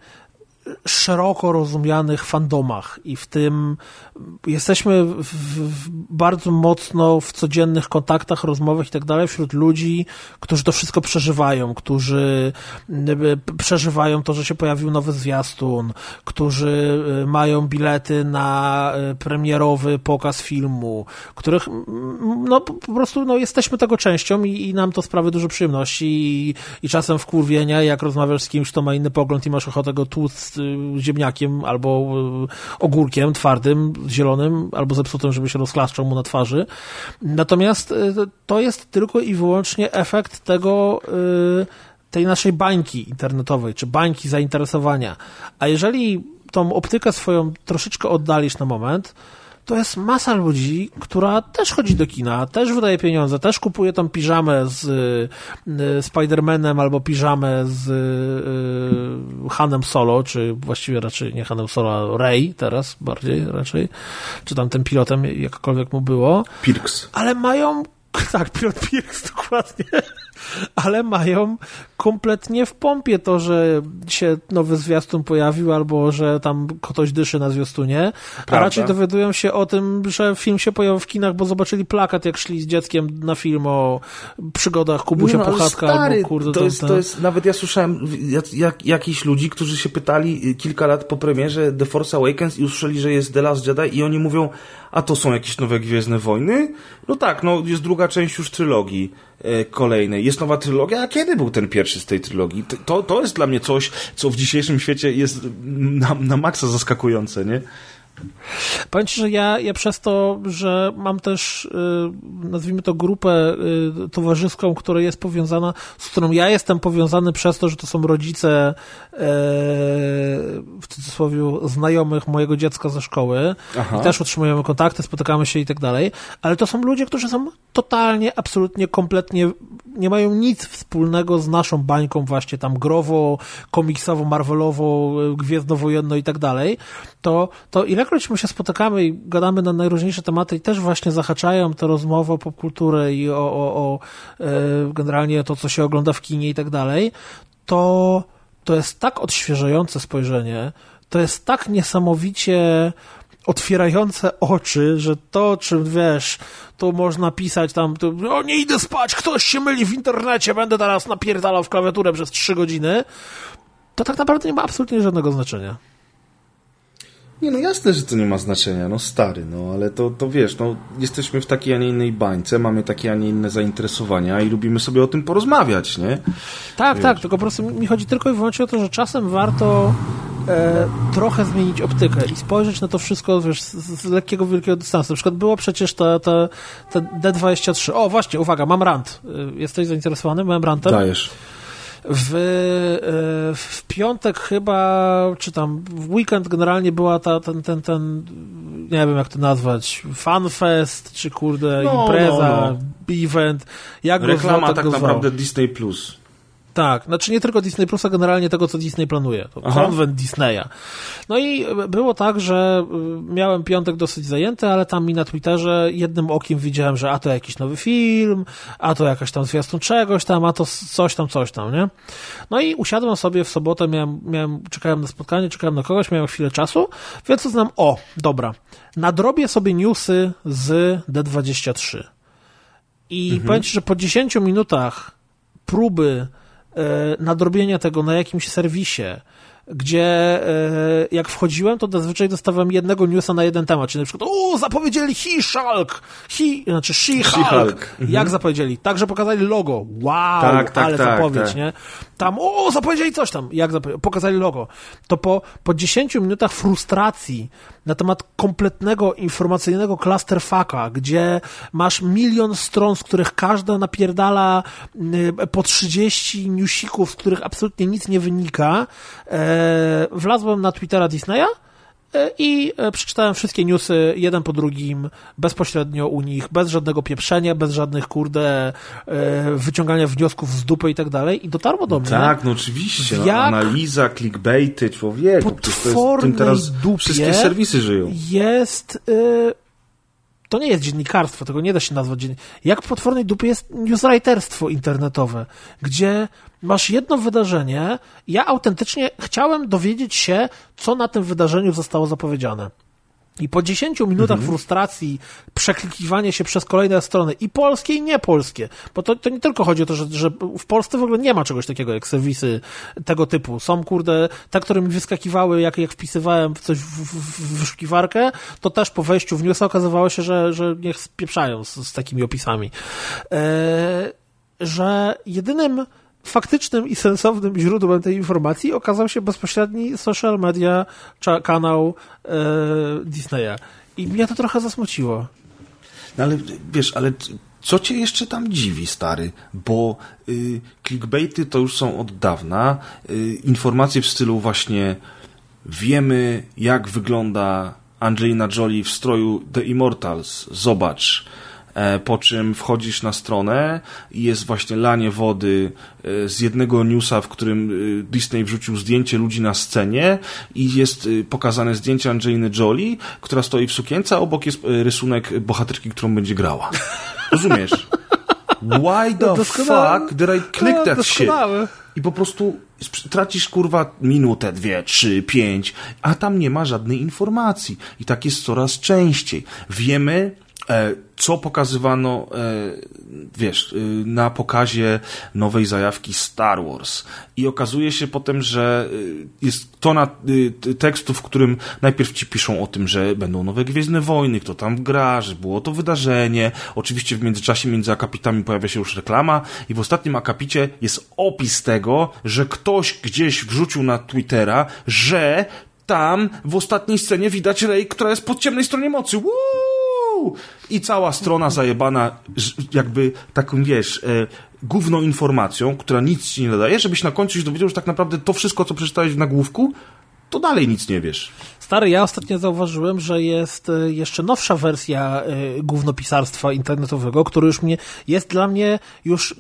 szeroko rozumianych fandomach i w tym jesteśmy bardzo mocno w codziennych kontaktach, rozmowach i tak dalej wśród ludzi, którzy to wszystko przeżywają, którzy przeżywają to, że się pojawił nowy zwiastun, którzy mają bilety na premierowy pokaz filmu, których no po prostu no, jesteśmy tego częścią i nam to sprawia dużo przyjemności i czasem wkurwienia, jak rozmawiasz z kimś, kto ma inny pogląd i masz ochotę go tłuc ziemniakiem albo ogórkiem twardym, zielonym albo zepsutym, żeby się rozklaszczał mu na twarzy. Natomiast to jest tylko i wyłącznie efekt tego, tej naszej bańki internetowej, czy bańki zainteresowania. A jeżeli tą optykę swoją troszeczkę oddalisz na moment, to jest masa ludzi, która też chodzi do kina, też wydaje pieniądze, też kupuje tam piżamę z Spider-Manem albo piżamę z Hanem Solo, czy właściwie raczej nie Hanem Solo, a Rey teraz bardziej raczej, czy tam tym pilotem, jakkolwiek mu było. Pirks. Ale mają... Tak, pilot Pirks, dokładnie. Ale mają kompletnie w pompie to, że się nowy zwiastun pojawił, albo że tam ktoś dyszy na zwiastunie. Prawda. A raczej dowiadują się o tym, że film się pojawił w kinach, bo zobaczyli plakat, jak szli z dzieckiem na film o przygodach Kubusia Puchatka. Stary, albo kurde, to jest, nawet ja słyszałem jakichś ludzi, którzy się pytali kilka lat po premierze The Force Awakens i usłyszeli, że jest The Last Jedi i oni mówią, a to są jakieś nowe Gwiezdne Wojny? No tak, no jest druga część już trylogii kolejnej. Jest nowa trylogia, a kiedy był ten pierwszy z tej trylogii? To jest dla mnie coś, co w dzisiejszym świecie jest na maksa zaskakujące, nie? Powiem ci, że ja przez to, że mam też, nazwijmy to, grupę towarzyską, która jest powiązana, z którą ja jestem powiązany przez to, że to są rodzice w cudzysłowie znajomych mojego dziecka ze szkoły. Aha. I też utrzymujemy kontakty, spotykamy się i tak dalej, ale to są ludzie, którzy są totalnie, absolutnie, kompletnie nie mają nic wspólnego z naszą bańką właśnie tam growo, komiksowo, marvelowo, gwiezdnowojenno i tak dalej, to ilekroć my się spotykamy i gadamy na najróżniejsze tematy i też właśnie zahaczają tę rozmowę o popkulturę i o generalnie to, co się ogląda w kinie i tak dalej, to jest tak odświeżające spojrzenie, to jest tak niesamowicie otwierające oczy, że to, czym wiesz, to można pisać tam, to, o nie idę spać, ktoś się myli w internecie, będę teraz napierdalał w klawiaturę przez 3 godziny, to tak naprawdę nie ma absolutnie żadnego znaczenia. Nie, no jasne, że to nie ma znaczenia, no stary, no ale to wiesz, no jesteśmy w takiej, a nie innej bańce, mamy takie, a nie inne zainteresowania i lubimy sobie o tym porozmawiać, nie? Tak, wiesz? Tak, tylko po prostu mi chodzi tylko i wyłącznie o to, że czasem warto trochę zmienić optykę i spojrzeć na to wszystko, wiesz, z lekkiego, wielkiego dystansu. Na przykład było przecież ta D23, o właśnie, uwaga, mam rant, jesteś zainteresowany moim rantem? Dajesz. W piątek chyba, czy tam w weekend generalnie była ten nie wiem jak to nazwać, fanfest, czy kurde impreza, event, jak go zwał, tak naprawdę Disney+. Tak, znaczy nie tylko Disney Plusa, generalnie tego, co Disney planuje. To konwent Disneya. No i było tak, że miałem piątek dosyć zajęty, ale tam mi na Twitterze jednym okiem widziałem, że a to jakiś nowy film, a to jakaś tam zwiastun czegoś tam, a to coś tam, nie? No i usiadłem sobie w sobotę, czekałem na spotkanie, czekałem na kogoś, miałem chwilę czasu, więc uznam, o, dobra, nadrobię sobie newsy z D23. I powiem ci, że po 10 minutach próby nadrobienia tego na jakimś serwisie, gdzie jak wchodziłem, to zazwyczaj dostawałem jednego newsa na jeden temat, czyli na przykład zapowiedzieli She-Hulk. Jak zapowiedzieli? Także pokazali logo. Wow, tak, ale zapowiedź, tak. Nie? Tam, zapowiedzieli coś tam. Jak pokazali logo. To po 10 minutach frustracji na temat kompletnego informacyjnego clusterfucka, gdzie masz milion stron, z których każda napierdala po 30 newsików, z których absolutnie nic nie wynika. Wlazłem na Twittera Disneya i przeczytałem wszystkie newsy jeden po drugim, bezpośrednio u nich, bez żadnego pieprzenia, bez żadnych wyciągania wniosków z dupy i tak dalej, i dotarło do mnie. Tak, no oczywiście, analiza, clickbaity, człowieku, potwornej dupie, teraz wszystkie serwisy żyją. Jest... To nie jest dziennikarstwo, tego nie da się nazwać dziennikarstwem. Jak w potwornej dupie jest newswriterstwo internetowe, gdzie masz jedno wydarzenie, ja autentycznie chciałem dowiedzieć się, co na tym wydarzeniu zostało zapowiedziane. I po 10 minutach frustracji, przeklikiwania się przez kolejne strony, i polskie, i niepolskie, bo to nie tylko chodzi o to, że w Polsce w ogóle nie ma czegoś takiego jak serwisy tego typu. Są, te, które mi wyskakiwały, jak wpisywałem coś w wyszukiwarkę, to też po wejściu w newsa okazywało się, że niech spieprzają z takimi opisami. Że jedynym faktycznym i sensownym źródłem tej informacji okazał się bezpośredni social media, kanał Disneya. I mnie to trochę zasmuciło. No ale wiesz, ale co cię jeszcze tam dziwi, stary? Bo clickbaity to już są od dawna. Informacje w stylu właśnie wiemy, jak wygląda Angelina Jolie w stroju The Immortals. Zobacz. Po czym wchodzisz na stronę i jest właśnie lanie wody z jednego newsa, w którym Disney wrzucił zdjęcie ludzi na scenie i jest pokazane zdjęcie Angeliny Jolie, która stoi w sukience, a obok jest rysunek bohaterki, którą będzie grała. Rozumiesz? Why the fuck did I click that shit? I po prostu tracisz, kurwa, minutę, 2, 3, 5, a tam nie ma żadnej informacji. I tak jest coraz częściej. Wiemy, co pokazywano, wiesz, na pokazie nowej zajawki Star Wars. I okazuje się potem, że jest tona tekstów, w którym najpierw ci piszą o tym, że będą nowe Gwiezdne Wojny, kto tam gra, że było to wydarzenie. Oczywiście w międzyczasie między akapitami pojawia się już reklama i w ostatnim akapicie jest opis tego, że ktoś gdzieś wrzucił na Twittera, że tam w ostatniej scenie widać Rey, która jest po ciemnej stronie mocy. Woo! I cała strona zajebana jakby taką, wiesz, gówno informacją, która nic ci nie dodaje, żebyś na końcu się dowiedział, że tak naprawdę to wszystko, co przeczytałeś w nagłówku, to dalej nic nie wiesz. Stary, ja ostatnio zauważyłem, że jest jeszcze nowsza wersja gównopisarstwa internetowego, który już jest dla mnie już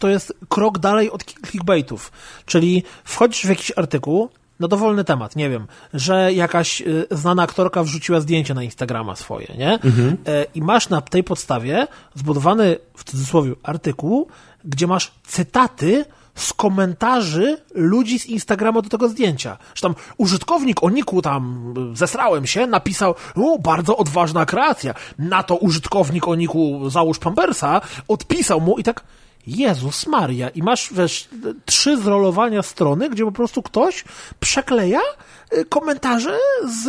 to jest krok dalej od clickbaitów. Czyli wchodzisz w jakiś artykuł, no dowolny temat, nie wiem, że jakaś znana aktorka wrzuciła zdjęcie na Instagrama swoje, nie? Mhm. I masz na tej podstawie zbudowany, w cudzysłowie, artykuł, gdzie masz cytaty z komentarzy ludzi z Instagrama do tego zdjęcia. Że tam użytkownik o niku tam zesrałem się napisał, bardzo odważna kreacja. Na to użytkownik o niku załóż pampersa odpisał mu i tak... Jezus Maria. I masz, wiesz, 3 zrolowania strony, gdzie po prostu ktoś przekleja komentarze z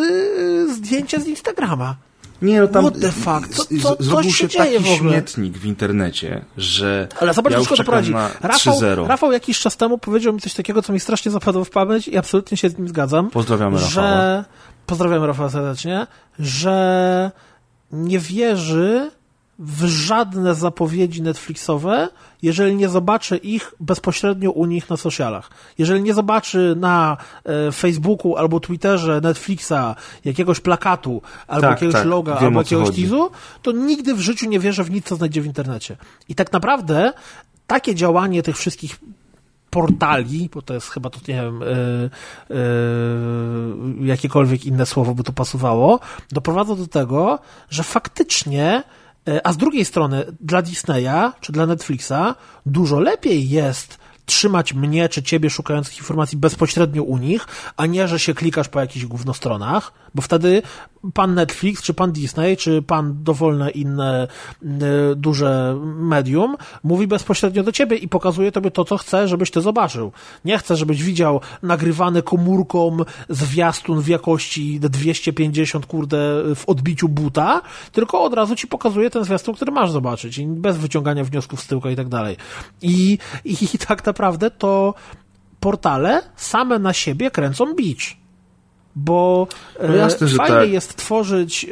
zdjęcia z Instagrama. Nie, no tam... What the fuck? Zrobił się taki śmietnik w internecie, że... Ale zobacz, ja już czekam prowadzi. Na 3-0. Rafał jakiś czas temu powiedział mi coś takiego, co mi strasznie zapadło w pamięć i absolutnie się z nim zgadzam. Pozdrawiamy Rafała. Pozdrawiamy Rafała serdecznie, że nie wierzy w żadne zapowiedzi Netflixowe, jeżeli nie zobaczy ich bezpośrednio u nich na socialach. Jeżeli nie zobaczy na Facebooku albo Twitterze Netflixa jakiegoś plakatu, albo jakiegoś loga, albo jakiegoś teasu, to nigdy w życiu nie wierzy w nic, co znajdzie w internecie. I tak naprawdę takie działanie tych wszystkich portali, bo to jest chyba to, nie wiem, jakiekolwiek inne słowo by tu pasowało, doprowadza do tego, że faktycznie. A z drugiej strony dla Disneya czy dla Netflixa dużo lepiej jest trzymać mnie czy ciebie szukających informacji bezpośrednio u nich, a nie, że się klikasz po jakichś gównostronach, bo wtedy pan Netflix czy pan Disney czy pan dowolne inne duże medium mówi bezpośrednio do ciebie i pokazuje tobie to, co chce, żebyś ty zobaczył. Nie chce, żebyś widział nagrywany komórką zwiastun w jakości 250 w odbiciu buta, tylko od razu ci pokazuje ten zwiastun, który masz zobaczyć, i bez wyciągania wniosków z tyłka i tak dalej. I tak naprawdę to portale same na siebie kręcą bicz. bo jasne, fajnie tak. Jest tworzyć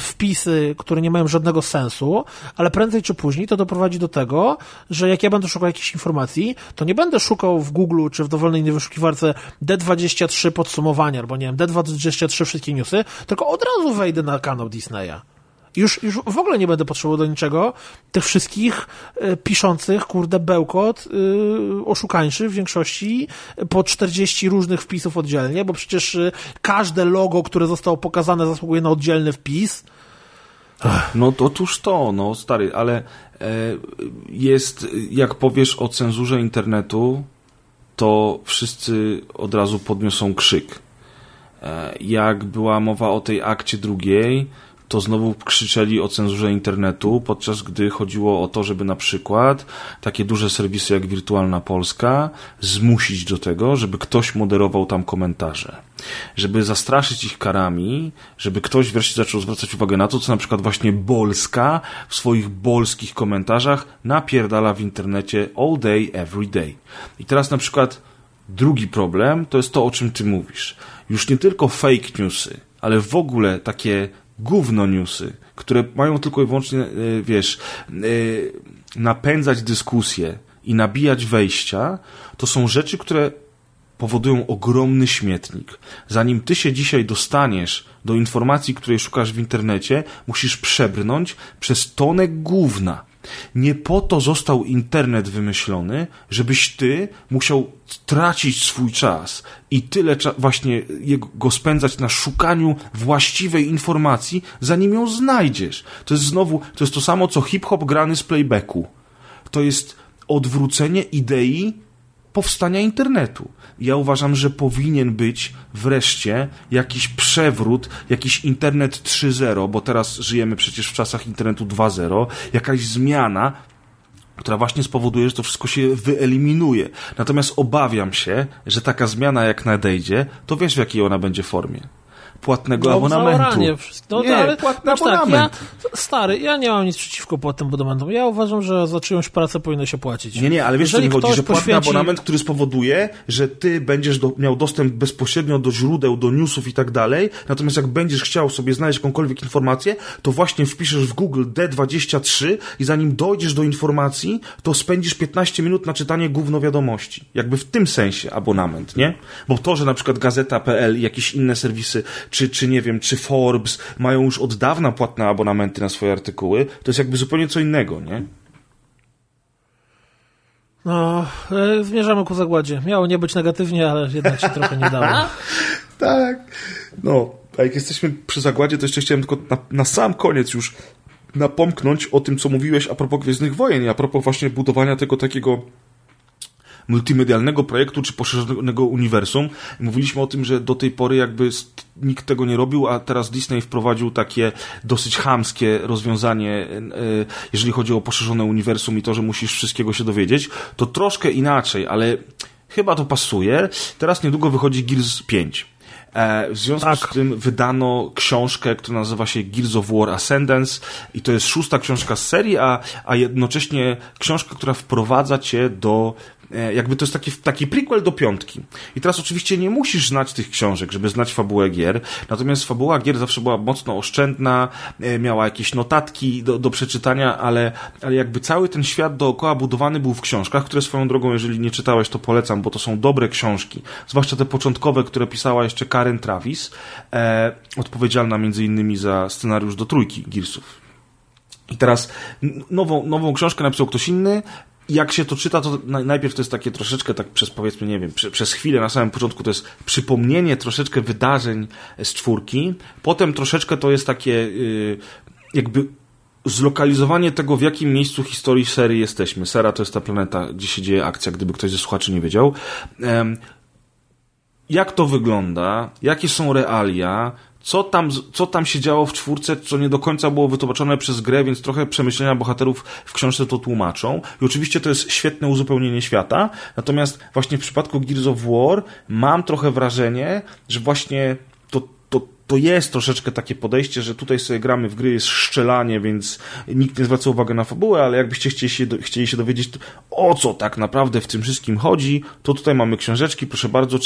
wpisy, które nie mają żadnego sensu, ale prędzej czy później to doprowadzi do tego, że jak ja będę szukał jakichś informacji, to nie będę szukał w Google czy w dowolnej innej wyszukiwarce D23 podsumowania, albo nie wiem, D23 wszystkie newsy, tylko od razu wejdę na kanał Disneya. Już w ogóle nie będę potrzebował do niczego tych wszystkich piszących, kurde, bełkot, oszukańczy w większości po 40 różnych wpisów oddzielnie, bo przecież każde logo, które zostało pokazane, zasługuje na oddzielny wpis. No to otóż to, no stary, ale jest, jak powiesz o cenzurze internetu, to wszyscy od razu podniosą krzyk. Jak była mowa o tej akcie drugiej, to znowu krzyczeli o cenzurze internetu, podczas gdy chodziło o to, żeby na przykład takie duże serwisy jak Wirtualna Polska zmusić do tego, żeby ktoś moderował tam komentarze, żeby zastraszyć ich karami, żeby ktoś wreszcie zaczął zwracać uwagę na to, co na przykład właśnie Bolska w swoich bolskich komentarzach napierdala w internecie all day, every day. I teraz na przykład drugi problem to jest to, o czym ty mówisz. Już nie tylko fake newsy, ale w ogóle takie gówno newsy, które mają tylko i wyłącznie, wiesz, napędzać dyskusję i nabijać wejścia, to są rzeczy, które powodują ogromny śmietnik. Zanim ty się dzisiaj dostaniesz do informacji, której szukasz w internecie, musisz przebrnąć przez tonę gówna. Nie po to został internet wymyślony, żebyś ty musiał tracić swój czas i tyle właśnie go spędzać na szukaniu właściwej informacji, zanim ją znajdziesz. To jest to samo, co hip-hop grany z playbacku. To jest odwrócenie idei powstania internetu. Ja uważam, że powinien być wreszcie jakiś przewrót, jakiś internet 3.0, bo teraz żyjemy przecież w czasach internetu 2.0, jakaś zmiana, która właśnie spowoduje, że to wszystko się wyeliminuje. Natomiast obawiam się, że taka zmiana jak nadejdzie, to wiesz w jakiej ona będzie formie. Płatnego abonamentu. Płatny abonament. Tak, ja nie mam nic przeciwko płatnym abonamentom. Ja uważam, że za czyjąś pracę powinno się płacić. Nie, ale wiesz, co mi chodzi, że płatny abonament, który spowoduje, że ty będziesz miał dostęp bezpośrednio do źródeł, do newsów i tak dalej, natomiast jak będziesz chciał sobie znaleźć jakąkolwiek informację, to właśnie wpiszesz w Google D23 i zanim dojdziesz do informacji, to spędzisz 15 minut na czytanie gówno wiadomości. Jakby w tym sensie abonament, nie? Bo to, że na przykład Gazeta.pl i jakieś inne serwisy czy nie wiem, czy Forbes mają już od dawna płatne abonamenty na swoje artykuły, to jest jakby zupełnie co innego, nie? No, zmierzamy ku zagładzie. Miało nie być negatywnie, ale jednak się trochę nie dało. Tak. No, a jak jesteśmy przy zagładzie, to jeszcze chciałem tylko na sam koniec już napomknąć o tym, co mówiłeś a propos Gwiezdnych Wojen i a propos właśnie budowania tego takiego multimedialnego projektu, czy poszerzonego uniwersum. Mówiliśmy o tym, że do tej pory jakby nikt tego nie robił, a teraz Disney wprowadził takie dosyć chamskie rozwiązanie, jeżeli chodzi o poszerzone uniwersum i to, że musisz wszystkiego się dowiedzieć. To troszkę inaczej, ale chyba to pasuje. Teraz niedługo wychodzi Gears 5. W związku z tym wydano książkę, która nazywa się Gears of War Ascendance i to jest 6. książka z serii, a jednocześnie książka, która wprowadza cię do jakby to jest taki prequel do 5. I teraz oczywiście nie musisz znać tych książek, żeby znać fabułę gier, natomiast fabuła gier zawsze była mocno oszczędna, miała jakieś notatki do przeczytania, ale jakby cały ten świat dookoła budowany był w książkach, które swoją drogą, jeżeli nie czytałeś, to polecam, bo to są dobre książki, zwłaszcza te początkowe, które pisała jeszcze Karen Travis, odpowiedzialna między innymi za scenariusz do 3 Gearsów. I teraz nową książkę napisał ktoś inny. Jak się to czyta, to najpierw to jest takie troszeczkę tak przez, powiedzmy, nie wiem, przez chwilę na samym początku to jest przypomnienie troszeczkę wydarzeń z 4, potem troszeczkę to jest takie jakby zlokalizowanie tego, w jakim miejscu historii serii jesteśmy. Sera to jest ta planeta, gdzie się dzieje akcja, gdyby ktoś ze słuchaczy nie wiedział. Jak to wygląda, jakie są realia, co tam się działo w 4, co nie do końca było wytłumaczone przez grę, więc trochę przemyślenia bohaterów w książce to tłumaczą. I oczywiście to jest świetne uzupełnienie świata, natomiast właśnie w przypadku Gears of War mam trochę wrażenie, że właśnie to jest troszeczkę takie podejście, że tutaj sobie gramy w gry, jest szczelanie, więc nikt nie zwraca uwagi na fabułę, ale jakbyście chcieli się dowiedzieć, o co tak naprawdę w tym wszystkim chodzi, to tutaj mamy książeczki, proszę bardzo,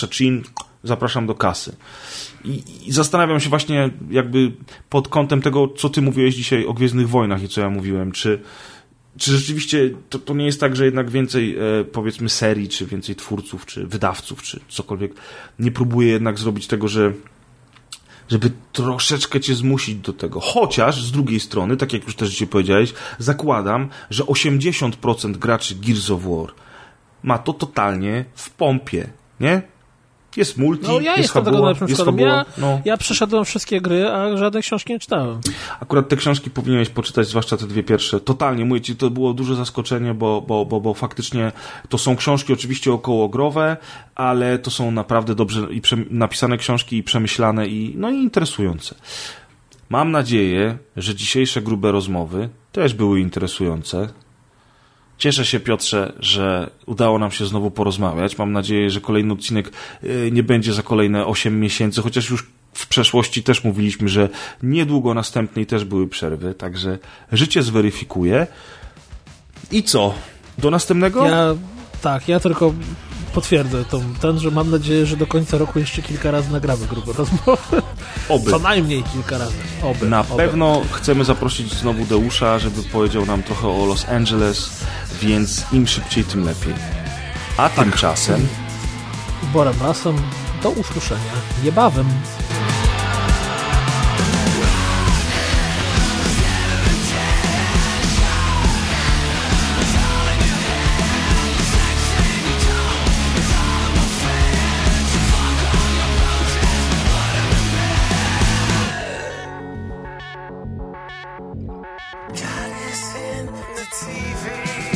zapraszam do kasy. I zastanawiam się właśnie jakby pod kątem tego, co ty mówiłeś dzisiaj o Gwiezdnych Wojnach i co ja mówiłem, czy rzeczywiście to nie jest tak, że jednak więcej powiedzmy serii, czy więcej twórców, czy wydawców, czy cokolwiek nie próbuje jednak zrobić tego, żeby troszeczkę cię zmusić do tego. Chociaż z drugiej strony, tak jak już też dzisiaj powiedziałeś, zakładam, że 80% graczy Gears of War ma to totalnie w pompie, nie? Jest multi, no, ja jest fabuła, jest fabuła. Ja przeszedłem wszystkie gry, a żadnej książki nie czytałem. Akurat te książki powinieneś poczytać, zwłaszcza te dwie pierwsze. Totalnie, mówię ci, to było duże zaskoczenie, bo faktycznie to są książki oczywiście okołogrowe, ale to są naprawdę dobrze i napisane książki i przemyślane i interesujące. Mam nadzieję, że dzisiejsze grube rozmowy też były interesujące. Cieszę się, Piotrze, że udało nam się znowu porozmawiać. Mam nadzieję, że kolejny odcinek nie będzie za kolejne 8 miesięcy, chociaż już w przeszłości też mówiliśmy, że niedługo następnej też były przerwy, także życie zweryfikuje. I co? Do następnego? Ja tylko potwierdzę ten, że mam nadzieję, że do końca roku jeszcze kilka razy nagramy grube rozmowy. Oby. Co najmniej kilka razy. Oby. Na pewno chcemy zaprosić znowu Deusza, żeby powiedział nam trochę o Los Angeles, więc im szybciej, tym lepiej. A tymczasem... Borem Rasem, do usłyszenia niebawem. TV